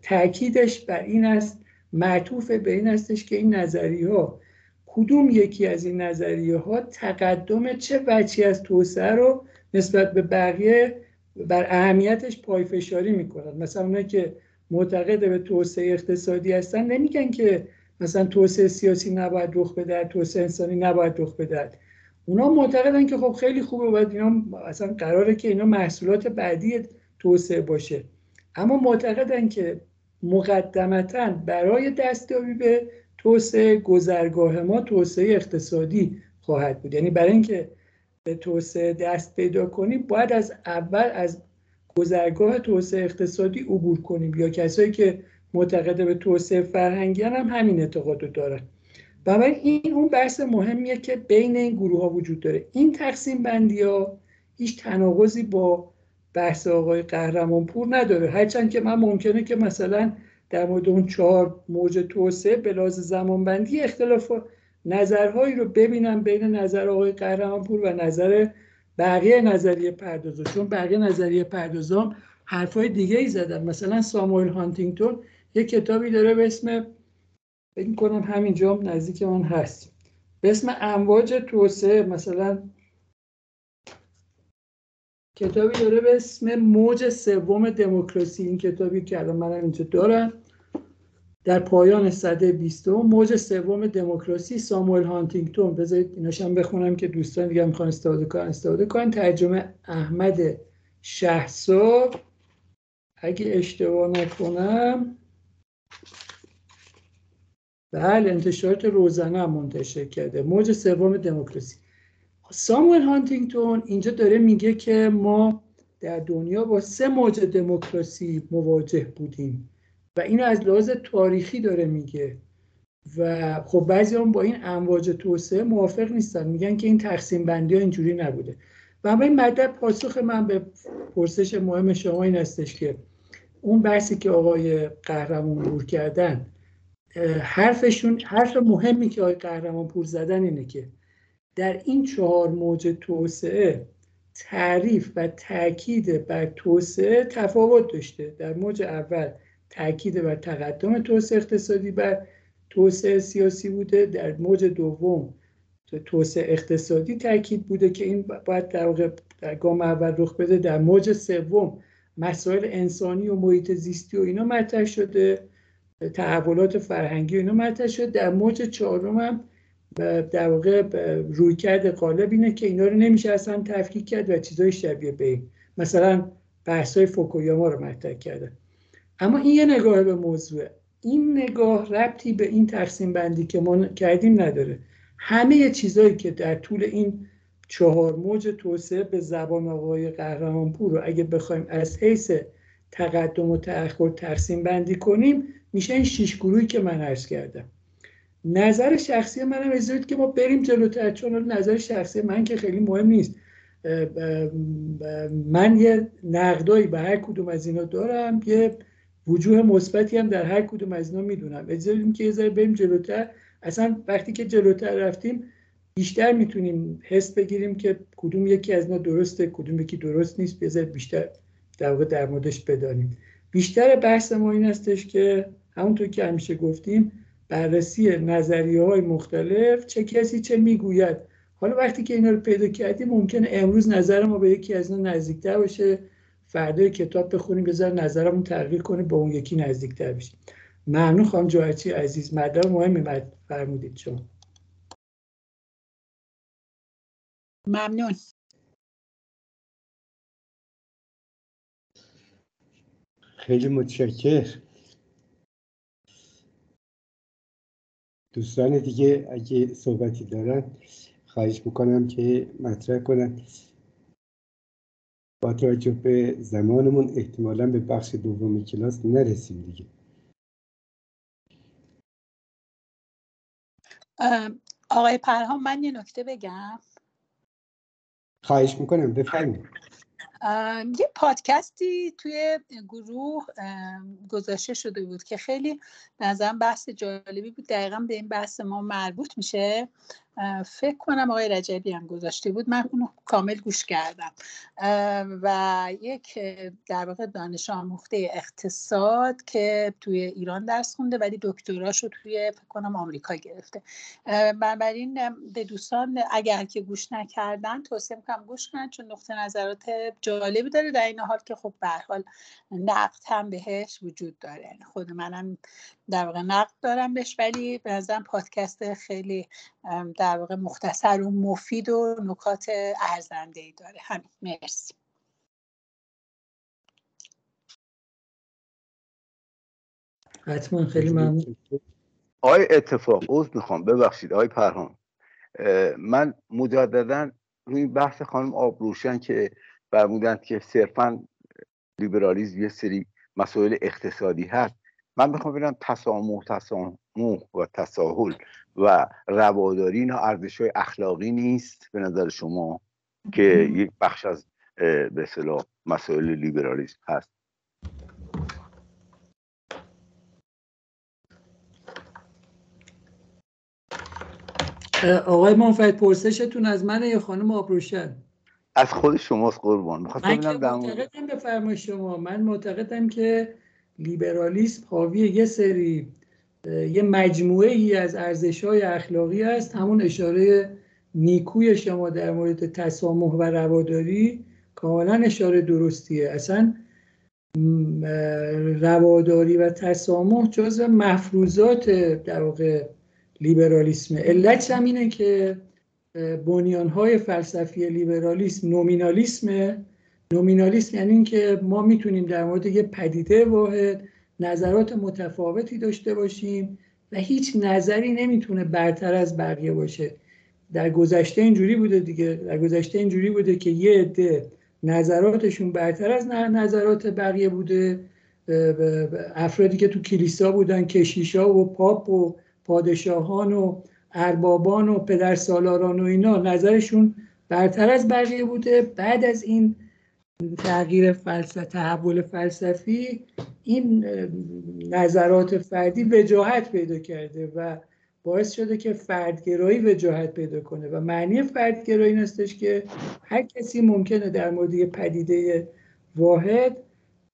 تاکیدش بر این است، معطوف به این هستش که این نظریه ها کدوم یکی از این نظریه ها تقدم چه بچی از توسعه رو نسبت به بقیه بر اهمیتش پایفشاری میکنند. مثلا اونایی که معتقد به توسعه اقتصادی هستن نمیگن که مثلا توسعه سیاسی نباید رخ بدهد، توسعه انسانی نباید رخ بدهد. اونا معتقدن که خب خیلی خوبه، باید اینا اصلا قراره که اینا محصولات بعدی توسعه باشه، اما معتقدن که مقدمتاً برای دستیابی به توسعه گذرگاه ما توسعه اقتصادی خواهد بود. یعنی برای اینکه به توسعه دست پیدا کنیم باید از اول از گذرگاه توسعه اقتصادی عبور کنیم، یا کسایی که معتقد به توسعه فرهنگی هم همین اعتقاد رو دارن. بنابراین این اون بحث مهمیه که بین این گروه ها وجود داره. این تقسیم بندی ها هیچ تناقضی با بحث آقای قهرمانپور نداره، هرچند که من ممکنه که مثلا در مورد اون چهار موج توسعه به لحاظ زمانبندی اختلاف نظرهایی رو ببینم بین نظر آقای قهرمانپور و نظر بقیه نظریه پردازا، چون بقیه نظریه پردازام حرفای دیگه ای زدن. مثلا ساموئل هانتینگتون یک کتابی داره به اسم، فکر می‌کنم همینجا هم نزدیک من هست، به اسم امواج توسعه. مثلا کتابی داره به اسم موج سوم دموکراسی، این کتابی که الان منم اینجا دارم، در پایان سده بیستم موج سوم دموکراسی، ساموئل هانتینگتون. بذارید ایناشم بخونم که دوستان دیگه میخوان استفاده کنن استفاده کنن. ترجمه احمد شهسا، اگه اشتباه نکنم بله، انتشارات روزنه منتشر کرده. موج سوم دموکراسی. ساموئل هانتینگتون اینجا داره میگه که ما در دنیا با سه موج دموکراسی مواجه بودیم و اینو از لحاظ تاریخی داره میگه و خب بعضی هم با این امواج توسعه موافق نیستن، میگن که این تقسیم بندی ها اینجوری نبوده. و اما این مطلب پاسخ من به پرسش مهم شما این هستش که اون بحثی که آقای قهرمانپور کردن، حرفشون، حرف مهمی که آقای قهرمانپور زدن اینه که در این چهار موج توسعه تعریف و تاکید بر توسعه تفاوت داشته. در موج اول تاکید بر تقدم توسعه اقتصادی بر توسعه سیاسی بوده، در موج دوم توسعه اقتصادی تاکید بوده که این باید در واقع در گام اول رخ بده، در موج سوم مسائل انسانی و محیط زیستی و اینا مطرح شده، تحولات فرهنگی و اینا مطرح شده، در موج چهارم هم در واقع رویکرد غالب اینه که اینا رو نمیشه اصلا تفکیک کرد و چیزای شبیه به این، مثلا بحثای فوکویاما رو مطرح کرده. اما این یه نگاه به موضوع، این نگاه ربطی به این تقسیم بندی که ما کردیم نداره. همه چیزایی که در طول این چهار موج توسعه به زبان آقای قهرمانپور رو اگه بخوایم از حیث تقدم و تأخر تقسیم بندی کنیم میشه این شش گروهی که من عرض کردم. نظر شخصی منم اجازه که ما بریم جلوتر، چون نظر شخصی من که خیلی مهم نیست، من یه نقدایی به هر کدوم از اینا دارم، یه وجوه مثبتی هم در هر کدوم از اینا میدونم. اجازه بدیم که یه ذره بریم جلوتر، اصلا وقتی که جلوتر رفتیم بیشتر میتونیم حس بگیریم که کدوم یکی از اینا درسته کدوم یکی درست نیست، یه ذره بیشتر در واقع در موردش بدانیم. بیشتر بحث ما این هستش که همونطور که همیشه گفتیم بررسی نظریه‌های مختلف، چه کسی چه میگوید. حالا وقتی که اینا رو پیدا کردیم ممکنه امروز نظر ما به یکی از اینا نزدیک‌تر باشه، فردا کتاب بخونیم بذار نظرمون تغییر کنه به اون یکی نزدیک‌تر بشه. ممنون خانم جوهرچی عزیز، مطلب مهمی مد فرمودید شما. ممنون. خیلی متشکرم. دوستان دیگه اگه صحبتی دارن خواهش میکنم که مطرح کنن. با توجه به زمانمون احتمالاً به بخش دوم کلاس نرسیم دیگه. آقای پرهام من یه نکته بگم. خواهش میکنم بفرمایید. یه پادکستی توی گروه گذاشته شده بود که خیلی نظرم بحث جالبی بود، دقیقا به این بحث ما مربوط میشه. فکر کنم آقای رجبی هم گذاشته بود، من اونو کامل گوش کردم و یک در واقع دانش آموخته اقتصاد که توی ایران درس خونده ولی دکتراش رو توی فکر کنم آمریکا گرفته. بنابراین به دوستان اگر که گوش نکردن توصیه میکنم گوش کنن، چون نقطه نظرات جالبی داره، در این حال که خب به هر حال نقد هم بهش وجود داره، خود منم در واقع نقد دارم بهش، ولی به نظرم پادکست خیلی در واقع مختصر و مفید و نکات ارزنده‌ای داره. همین، مرسی. حتما، خیلی ممنون. آی اتفاق عذر میخوام، ببخشید آی پرهام، من مجددا روی بحث خانم آبروشن که برمودند که صرفا لیبرالیسم یه سری مسائل اقتصادی هست، من میخوام بگم تسامح تسامح و تساهل و رواداری اینا ارزش‌های اخلاقی نیست به نظر شما؟ که یک بخش از به اصطلاح مسائل لیبرالیسم هست. آقای منفعت، پرسشتون از من یا خانم آبروشن؟ از خود شماست قربان. من که معتقدم، بفرما شما. من معتقدم که لیبرالیسم حاوی یه سری یه مجموعه ای از ارزش‌های اخلاقی است. همون اشاره نیکوی شما در مورد تسامح و رواداری کاملا اشاره درستیه. اصلا رواداری و تسامح جزو مفروضات در واقع لیبرالیسم. علتش هم اینه که بنیانهای فلسفی لیبرالیسم نومینالیسمه. نومینالیسم یعنی این که ما میتونیم در مورد یه پدیده واحد نظرات متفاوتی داشته باشیم و هیچ نظری نمیتونه برتر از بقیه باشه. در گذشته اینجوری بوده دیگه. در گذشته اینجوری بوده که یه عده نظراتشون برتر از نظرات بقیه بوده. افرادی که تو کلیسا بودن، کشیشا و پاپ و پادشاهان و اربابان و پدرسالاران و اینا، نظرشون برتر از بقیه بوده. بعد از این تغییر فلسفه، تحول فلسفی، این نظرات فردی وجاهت پیدا کرده و باعث شده که فردگرایی وجاهت پیدا کنه. و معنی فردگرایی این هستش که هر کسی ممکنه در مورد یه پدیده واحد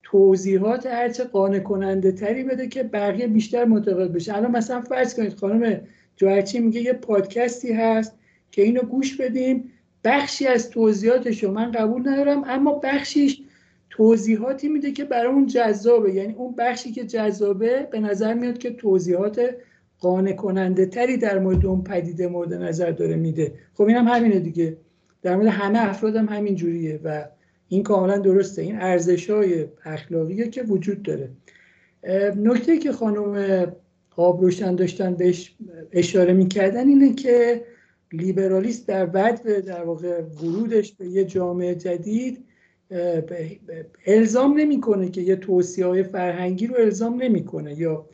توضیحات هرچه قانع کننده تری بده که بقیه بیشتر متقاعد بشه. الان مثلا فرض کنید خانم جوهرچی میگه یه پادکستی هست که اینو گوش بدیم، بخشی از توضیحاتشو من قبول ندارم اما بخشیش توضیحاتی میده که برای اون جذابه. یعنی اون بخشی که جذابه به نظر میاد که توضیحات قانع کننده تری در مورد اون پدیده مورد نظر داره میده. خب اینم هم همینه دیگه. در مورد همه افراد هم همین جوریه و این کاملا درسته. این ارزش‌های اخلاقیه که وجود داره. نکته‌ای که خانم آبروشن داشتن بهش اشاره می‌کردن اینه که لیبرالیسم در بعد در واقع ورودش به یه جامعه جدید الزام نمی‌کنه که یه توصیه‌های فرهنگی رو الزام نمی‌کنه یا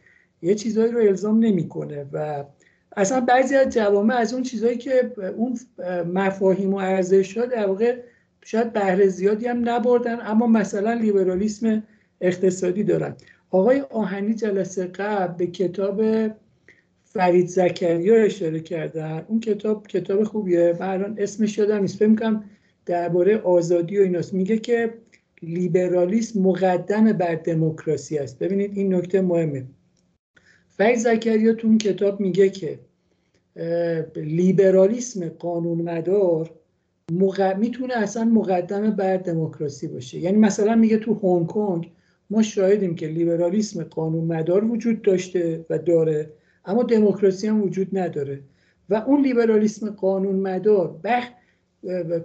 یه چیزایی رو الزام نمی‌کنه و اصلا بعضی از جوامع از اون چیزایی که اون مفاهیم و ارزش‌ها در واقع شاید بهره زیادی هم نبردن اما مثلا لیبرالیسم اقتصادی دارن. آقای آهنی جلسه قبل به کتاب فرید زکریا اشاره کردن. اون کتاب کتاب خوبیه. من الان اسمش یادم نیست. فکر می‌کنم درباره آزادی و ایناست. میگه که لیبرالیسم مقدم بر دموکراسی است. ببینید این نکته مهمه. فرید زکریا تو اون کتاب میگه که لیبرالیسم قانونمدار مق... میتونه اصلا مقدم بر دموکراسی باشه. یعنی مثلا میگه تو هنگ کنگ ما شاهدیم که لیبرالیسم قانونمدار وجود داشته و داره اما دموکراسی هم وجود نداره و اون لیبرالیسم قانونمدار بخ...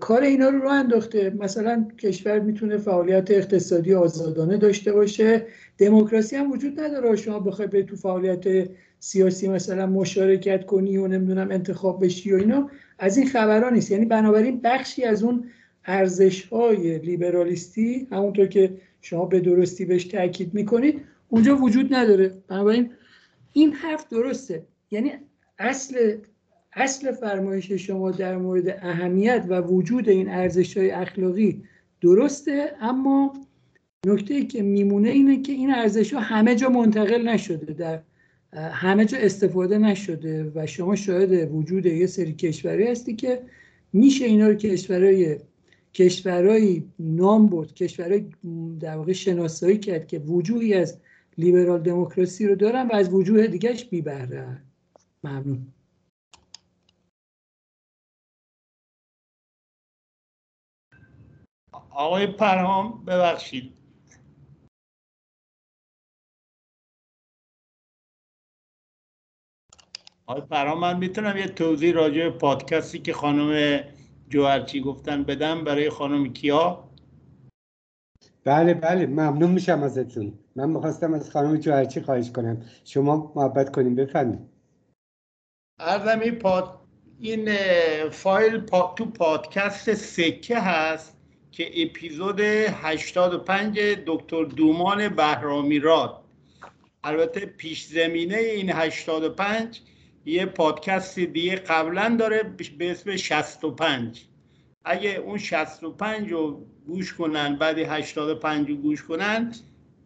کار اینا رو راه انداخته. مثلا کشور میتونه فعالیت اقتصادی آزادانه داشته باشه، دموکراسی هم وجود نداره. شما بخوای به تو فعالیت سیاسی مثلا مشارکت کنی و نمیدونم انتخاب بشی و اینا، از این خبرها نیست. یعنی بنابراین بخشی از اون ارزش‌های لیبرالیستی همونطور که شما به درستی بهش تاکید میکنید اونجا وجود نداره. بنابراین این حرف درسته. یعنی اصل اصل فرمایش شما در مورد اهمیت و وجود این ارزش‌های اخلاقی درسته اما نکته‌ای که میمونه اینه که این ارزش‌ها همه جا منتقل نشده، در همه جا استفاده نشده و شما شاهد وجود یه سری کشوری هستی که میشه اینا رو کشورهای کشورهایی نام برد، کشورهای در واقع شناسایی کرد که وجوهی از لیبرال دموکراسی رو دارن و از وجوه دیگهش بی‌بهره‌اند. ممنون. آقای پرهام ببخشید. آقای پرهام، من میتونم یه توضیح راجع به پادکستی که خانم جوهرچی گفتن بدم برای خانم کیا؟ بله بله، ممنون میشم ازتون. من میخواستم از خانم جوهرچی خواهش کنم شما محبت کنیم. بفرمایید. عرضم این پاد... این فایل پا... تو پادکست سکه هست که اپیزود هشتاد و پنج دکتر دومان بهرامی راد. البته پیش زمینه این هشتاد و پنج یه پادکست دیگه قبلا داره به اسم شصت و پنج اگه اون شصت و پنج رو گوش کنن بعد هشتاد و پنج رو گوش کنن،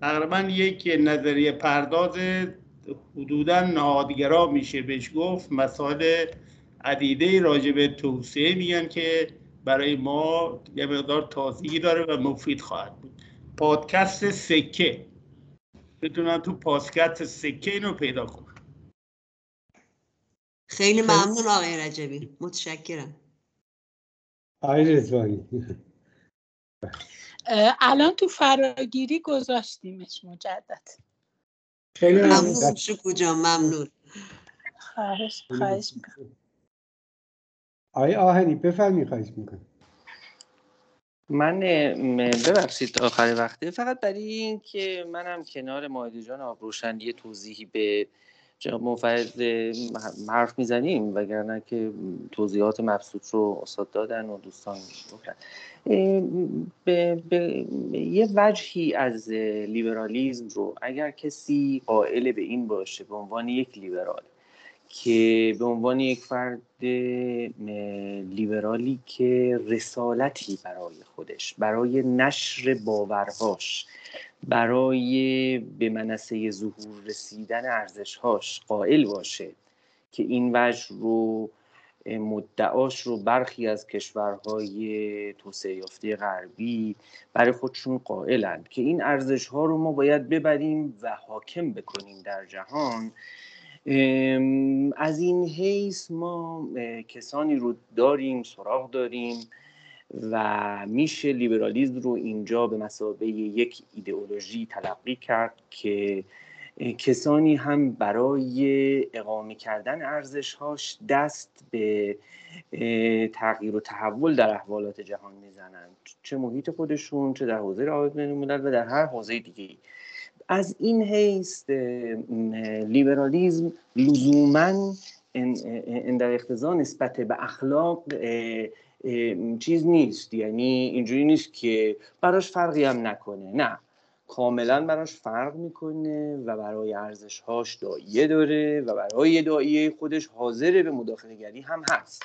تقریبا یک نظریه پرداز حدودا نهادگرا میشه. بهش گفت مسائل عدیده راجع به توسعه میگن که برای ما یه مقدار تازگی داره و مفید خواهد بود. پادکست سکه بتونن تو پادکست سکه اینو پیدا کنن. خیلی ممنون آقای رجبی، متشکرم. آقای رضوانی الان تو فراگیری گذاشتیمش مجدد. خیلی ممنون. کجا ممنون. خواهش خواهش میکنم. آقای آهنی بفرمی. خواهش میکنم. من ببخشید آخر وقته، فقط برای این که منم کنار ماهدی جان آبروشن یه توضیحی به جناب منفرد حرف میزنیم، وگرنه که توضیحات مبسوط رو استاد دادن و دوستان گفتن. یه وجهی از لیبرالیزم رو اگر کسی قائل به این باشه به عنوان یک لیبرال، که به عنوان یک فرد لیبرالی که رسالتی برای خودش، برای نشر باورهاش، برای به منصه ظهور رسیدن ارزشهاش قائل باشه، که این وجه رو مدعاش رو برخی از کشورهای توسعه یافته غربی برای خودشون قائلند که این ارزشها رو ما باید ببریم و حاکم بکنیم در جهان. از این حیث ما کسانی رو داریم، سراغ داریم و میشه لیبرالیسم رو اینجا به مثابه یک ایدئولوژی تلقی کرد که کسانی هم برای اقامه کردن ارزش‌هاش دست به تغییر و تحول در احوالات جهان میزنند، چه محیط خودشون، چه در حوزه روابط بین الملل و در هر حوزه دیگه. از این حیث لیبرالیسم لزوماً در اقتضا نسبت به اخلاق چیز نیست، یعنی اینجوری نیست که براش فرقی هم نکنه، نه، کاملا براش فرق میکنه و برای ارزشهاش داعیه داره و برای داعیه خودش حاضر به مداخله‌گری هم هست.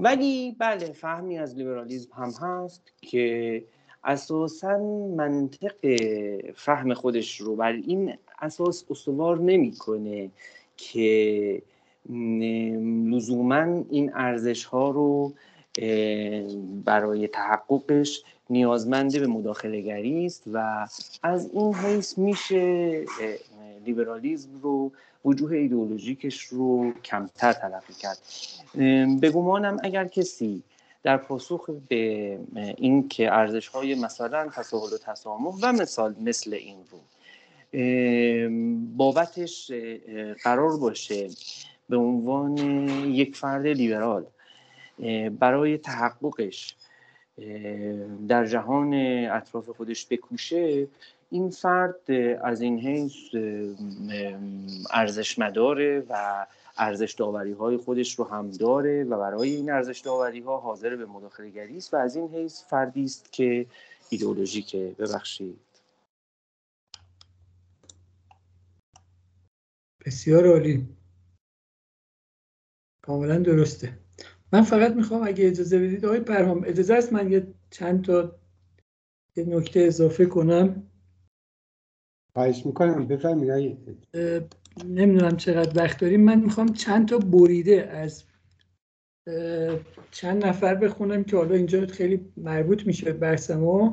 ولی بله، فهمی از لیبرالیسم هم هست که اساساً منطق فهم خودش رو بر این اساس استوار نمیکنه که لزوماً این ارزش ها رو برای تحققش نیازمند به مداخله گری است، و از این حیث میشه لیبرالیسم رو، وجوه ایدئولوژیکش رو کمتر تلقی کرد. به گمانم اگر کسی در پاسخ به این که ارزش های مثلا تساهل و تسامح و مثال مثل این رو بابتش قرار باشه به عنوان یک فرد لیبرال برای تحققش در جهان اطراف خودش بکوشه، این فرد از این حیث ارزشمداره و ارزش داوری های خودش رو هم داره و برای این ارزش داوری ها حاضر به مداخله گری است، و از این حیث فردی است که ایدئولوژیکه. ببخشید. بسیار عالی، کاملا درسته. من فقط میخوام اگه اجازه بدید آقای پرهام، اجازه است من یه چند تا یه نکته اضافه کنم؟ خواهش میکنم، بفرمایید. نمیدونم چقدر وقت داریم. من میخوام چند تا بریده از چند نفر بخونم که حالا اینجا خیلی مربوط میشه به بحثمو،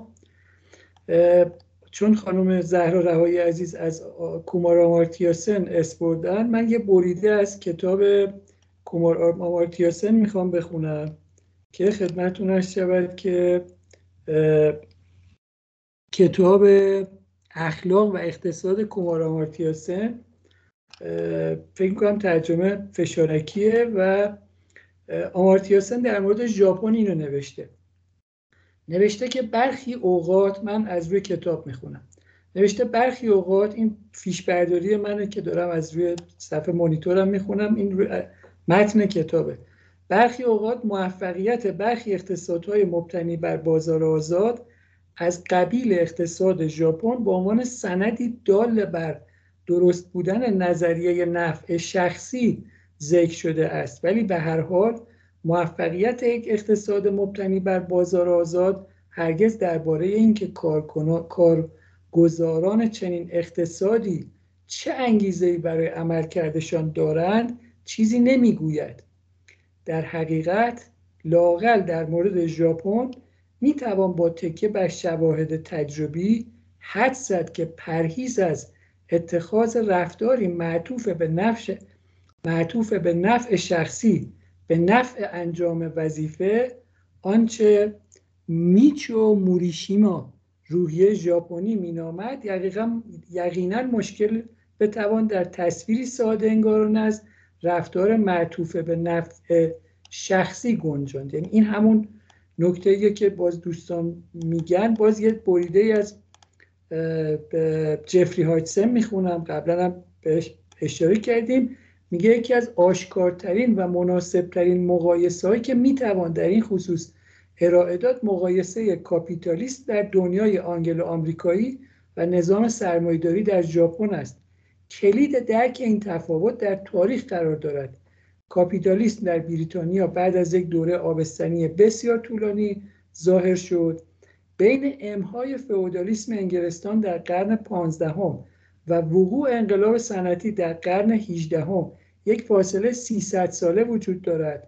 چون خانم زهرا رهایی عزیز از کومار آمارتیا سن اس بردن. من یه بریده از کتاب کومار آمارتیا سن میخوام بخونم که خدمتتون عرض شود که کتاب اخلاق و اقتصاد کومار آمارتیا سن فکر کنم ترجمه فشارکیه و آمارتیا سن در مورد ژاپن اینو نوشته. نوشته که برخی اوقات، من از روی کتاب میخونم، نوشته برخی اوقات، این فیشبرداری منه که دارم از روی صفحه مانیتورم میخونم، این روی متن کتابه، برخی اوقات موفقیت برخی اقتصادهای مبتنی بر بازار آزاد از قبیل اقتصاد ژاپن به عنوان سندی دال بر درست بودن نظریه نفع شخصی ذکر شده است، ولی به هر حال موفقیت یک اقتصاد مبتنی بر بازار آزاد هرگز درباره اینکه کارگزاران چنین اقتصادی چه انگیزه‌ای برای عملکردشان دارند چیزی نمیگوید. در حقیقت لااقل در مورد ژاپن میتوان با تکیه بر شواهد تجربی حد زد که پرهیز از اتخاذ رفتاری معطوف به نفع معطوف به نفع شخصی به نفع انجام وظیفه، آنچه میچو موریشیما روحیه ژاپنی مینامد، یقینا یقینا مشکل بتوان در تصویری ساده انگاران از رفتار معطوف به نفع شخصی گنجاند. یعنی این همون نکته‌ایه که باز دوستان میگن. باز یه بریده‌ای از جفری هایتسن میخونم، قبلا هم بهش اشاره کردیم. میگه یکی از آشکارترین و مناسبترین مقایسه‌هایی که میتوان در این خصوص ارائه داد مقایسه کاپیتالیست در دنیای آنگلو آمریکایی و نظام سرمایه‌داری در ژاپن است. کلید درک این تفاوت در تاریخ قرار دارد. کاپیتالیسم در بریتانیا بعد از یک دوره آبستنی بسیار طولانی ظاهر شد. بین امهای فئودالیسم انگلستان در قرن پانزدهم و وقوع انقلاب صنعتی در قرن هجدهم یک فاصله سیصد ساله وجود دارد.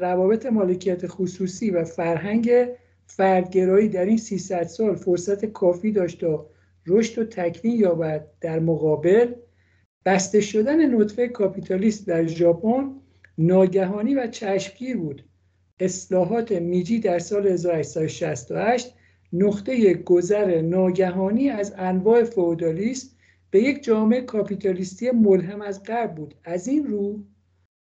روابط مالکیت خصوصی و فرهنگ فردگرایی در این سیصد سال فرصت کافی داشت تا رشد و تکوین یابد. در مقابل بسته شدن نطفه کاپیتالیست در ژاپن ناگهانی و چشمگیر بود. اصلاحات میجی در سال هزار و هشتصد و شصت و هشت نقطه گذر ناگهانی از انواع فئودالیسم به یک جامعه کاپیتالیستی ملهم از غرب بود. از این رو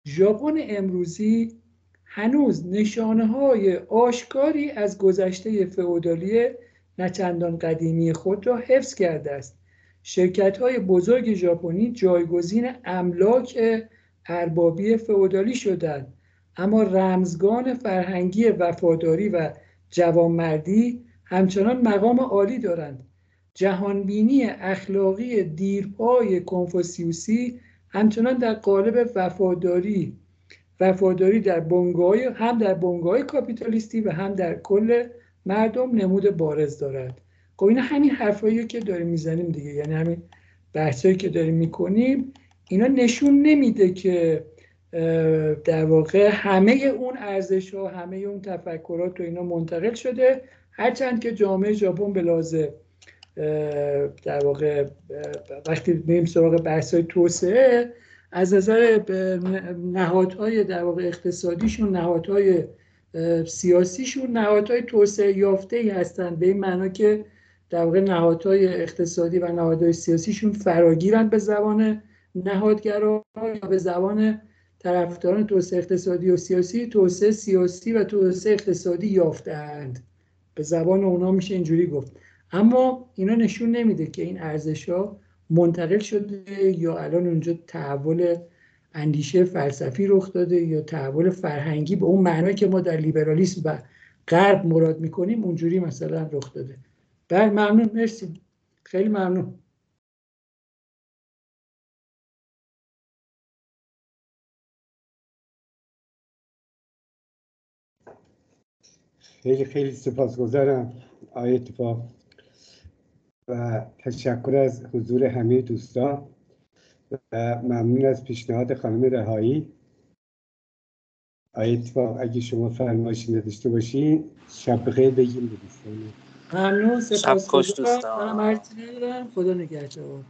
ژاپن امروزی هنوز نشانه‌های آشکاری از گذشته فئودالی نچندان قدیمی خود را حفظ کرده است. شرکت‌های بزرگ ژاپنی جایگزین املاک اربابی فئودالی شدند، اما رمزگان فرهنگی وفاداری و جوانمردی همچنان مقام عالی دارند. جهانبینی اخلاقی دیرپای کنفوسیوسی همچنان در قالب وفاداری وفاداری در بنگاه هم در بنگاه کاپیتالیستی و هم در کل مردم نمود بارز دارد. خب اینا همین حرفایی که داریم میزنیم دیگه، یعنی همین بحثایی که داریم میکنیم، اینا نشون نمیده که در واقع همه اون ارزش ها، همه اون تفکرات و اینا منتقل شده، هرچند که جامعه ژاپن به لازم در واقع وقتی بریم سراغ بحث‌های توسعه از نظر نهادهای در واقع اقتصادیشون، نهادهای سیاسیشون، نهادهای توسعه یافته‌ای هستن، به این معنا که در واقع نهادهای اقتصادی و نهادهای سیاسیشون فراگیرن به زبان نهادگرا یا به زبان طرفداران توسعه اقتصادی و سیاسی توسعه سیاسی و توسعه اقتصادی یافتند. به زبان اونا میشه اینجوری گفت. اما اینا نشون نمیده که این ارزش‌ها منتقل شده یا الان اونجا تحول اندیشه فلسفی رخ داده یا تحول فرهنگی به اون معنی که ما در لیبرالیسم و غرب مراد میکنیم اونجوری مثلا رخ داده. بله ممنون، مرسی، خیلی ممنون. خیلی خیلی سپاسگزارم آقای اتفاق و تشکر از حضور همه دوستان و ممنون از پیشنهاد خانم رهایی. آقای اتفاق اگه شما فرمایشی نداشته باشین شب بخیر بگیم به دوستان. ممنون، سپاسگزارم، خدا نگهدار.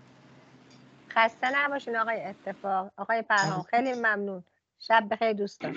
خسته نباشین آقای اتفاق، آقای پرهام خیلی ممنون، شب بخیر دوستان.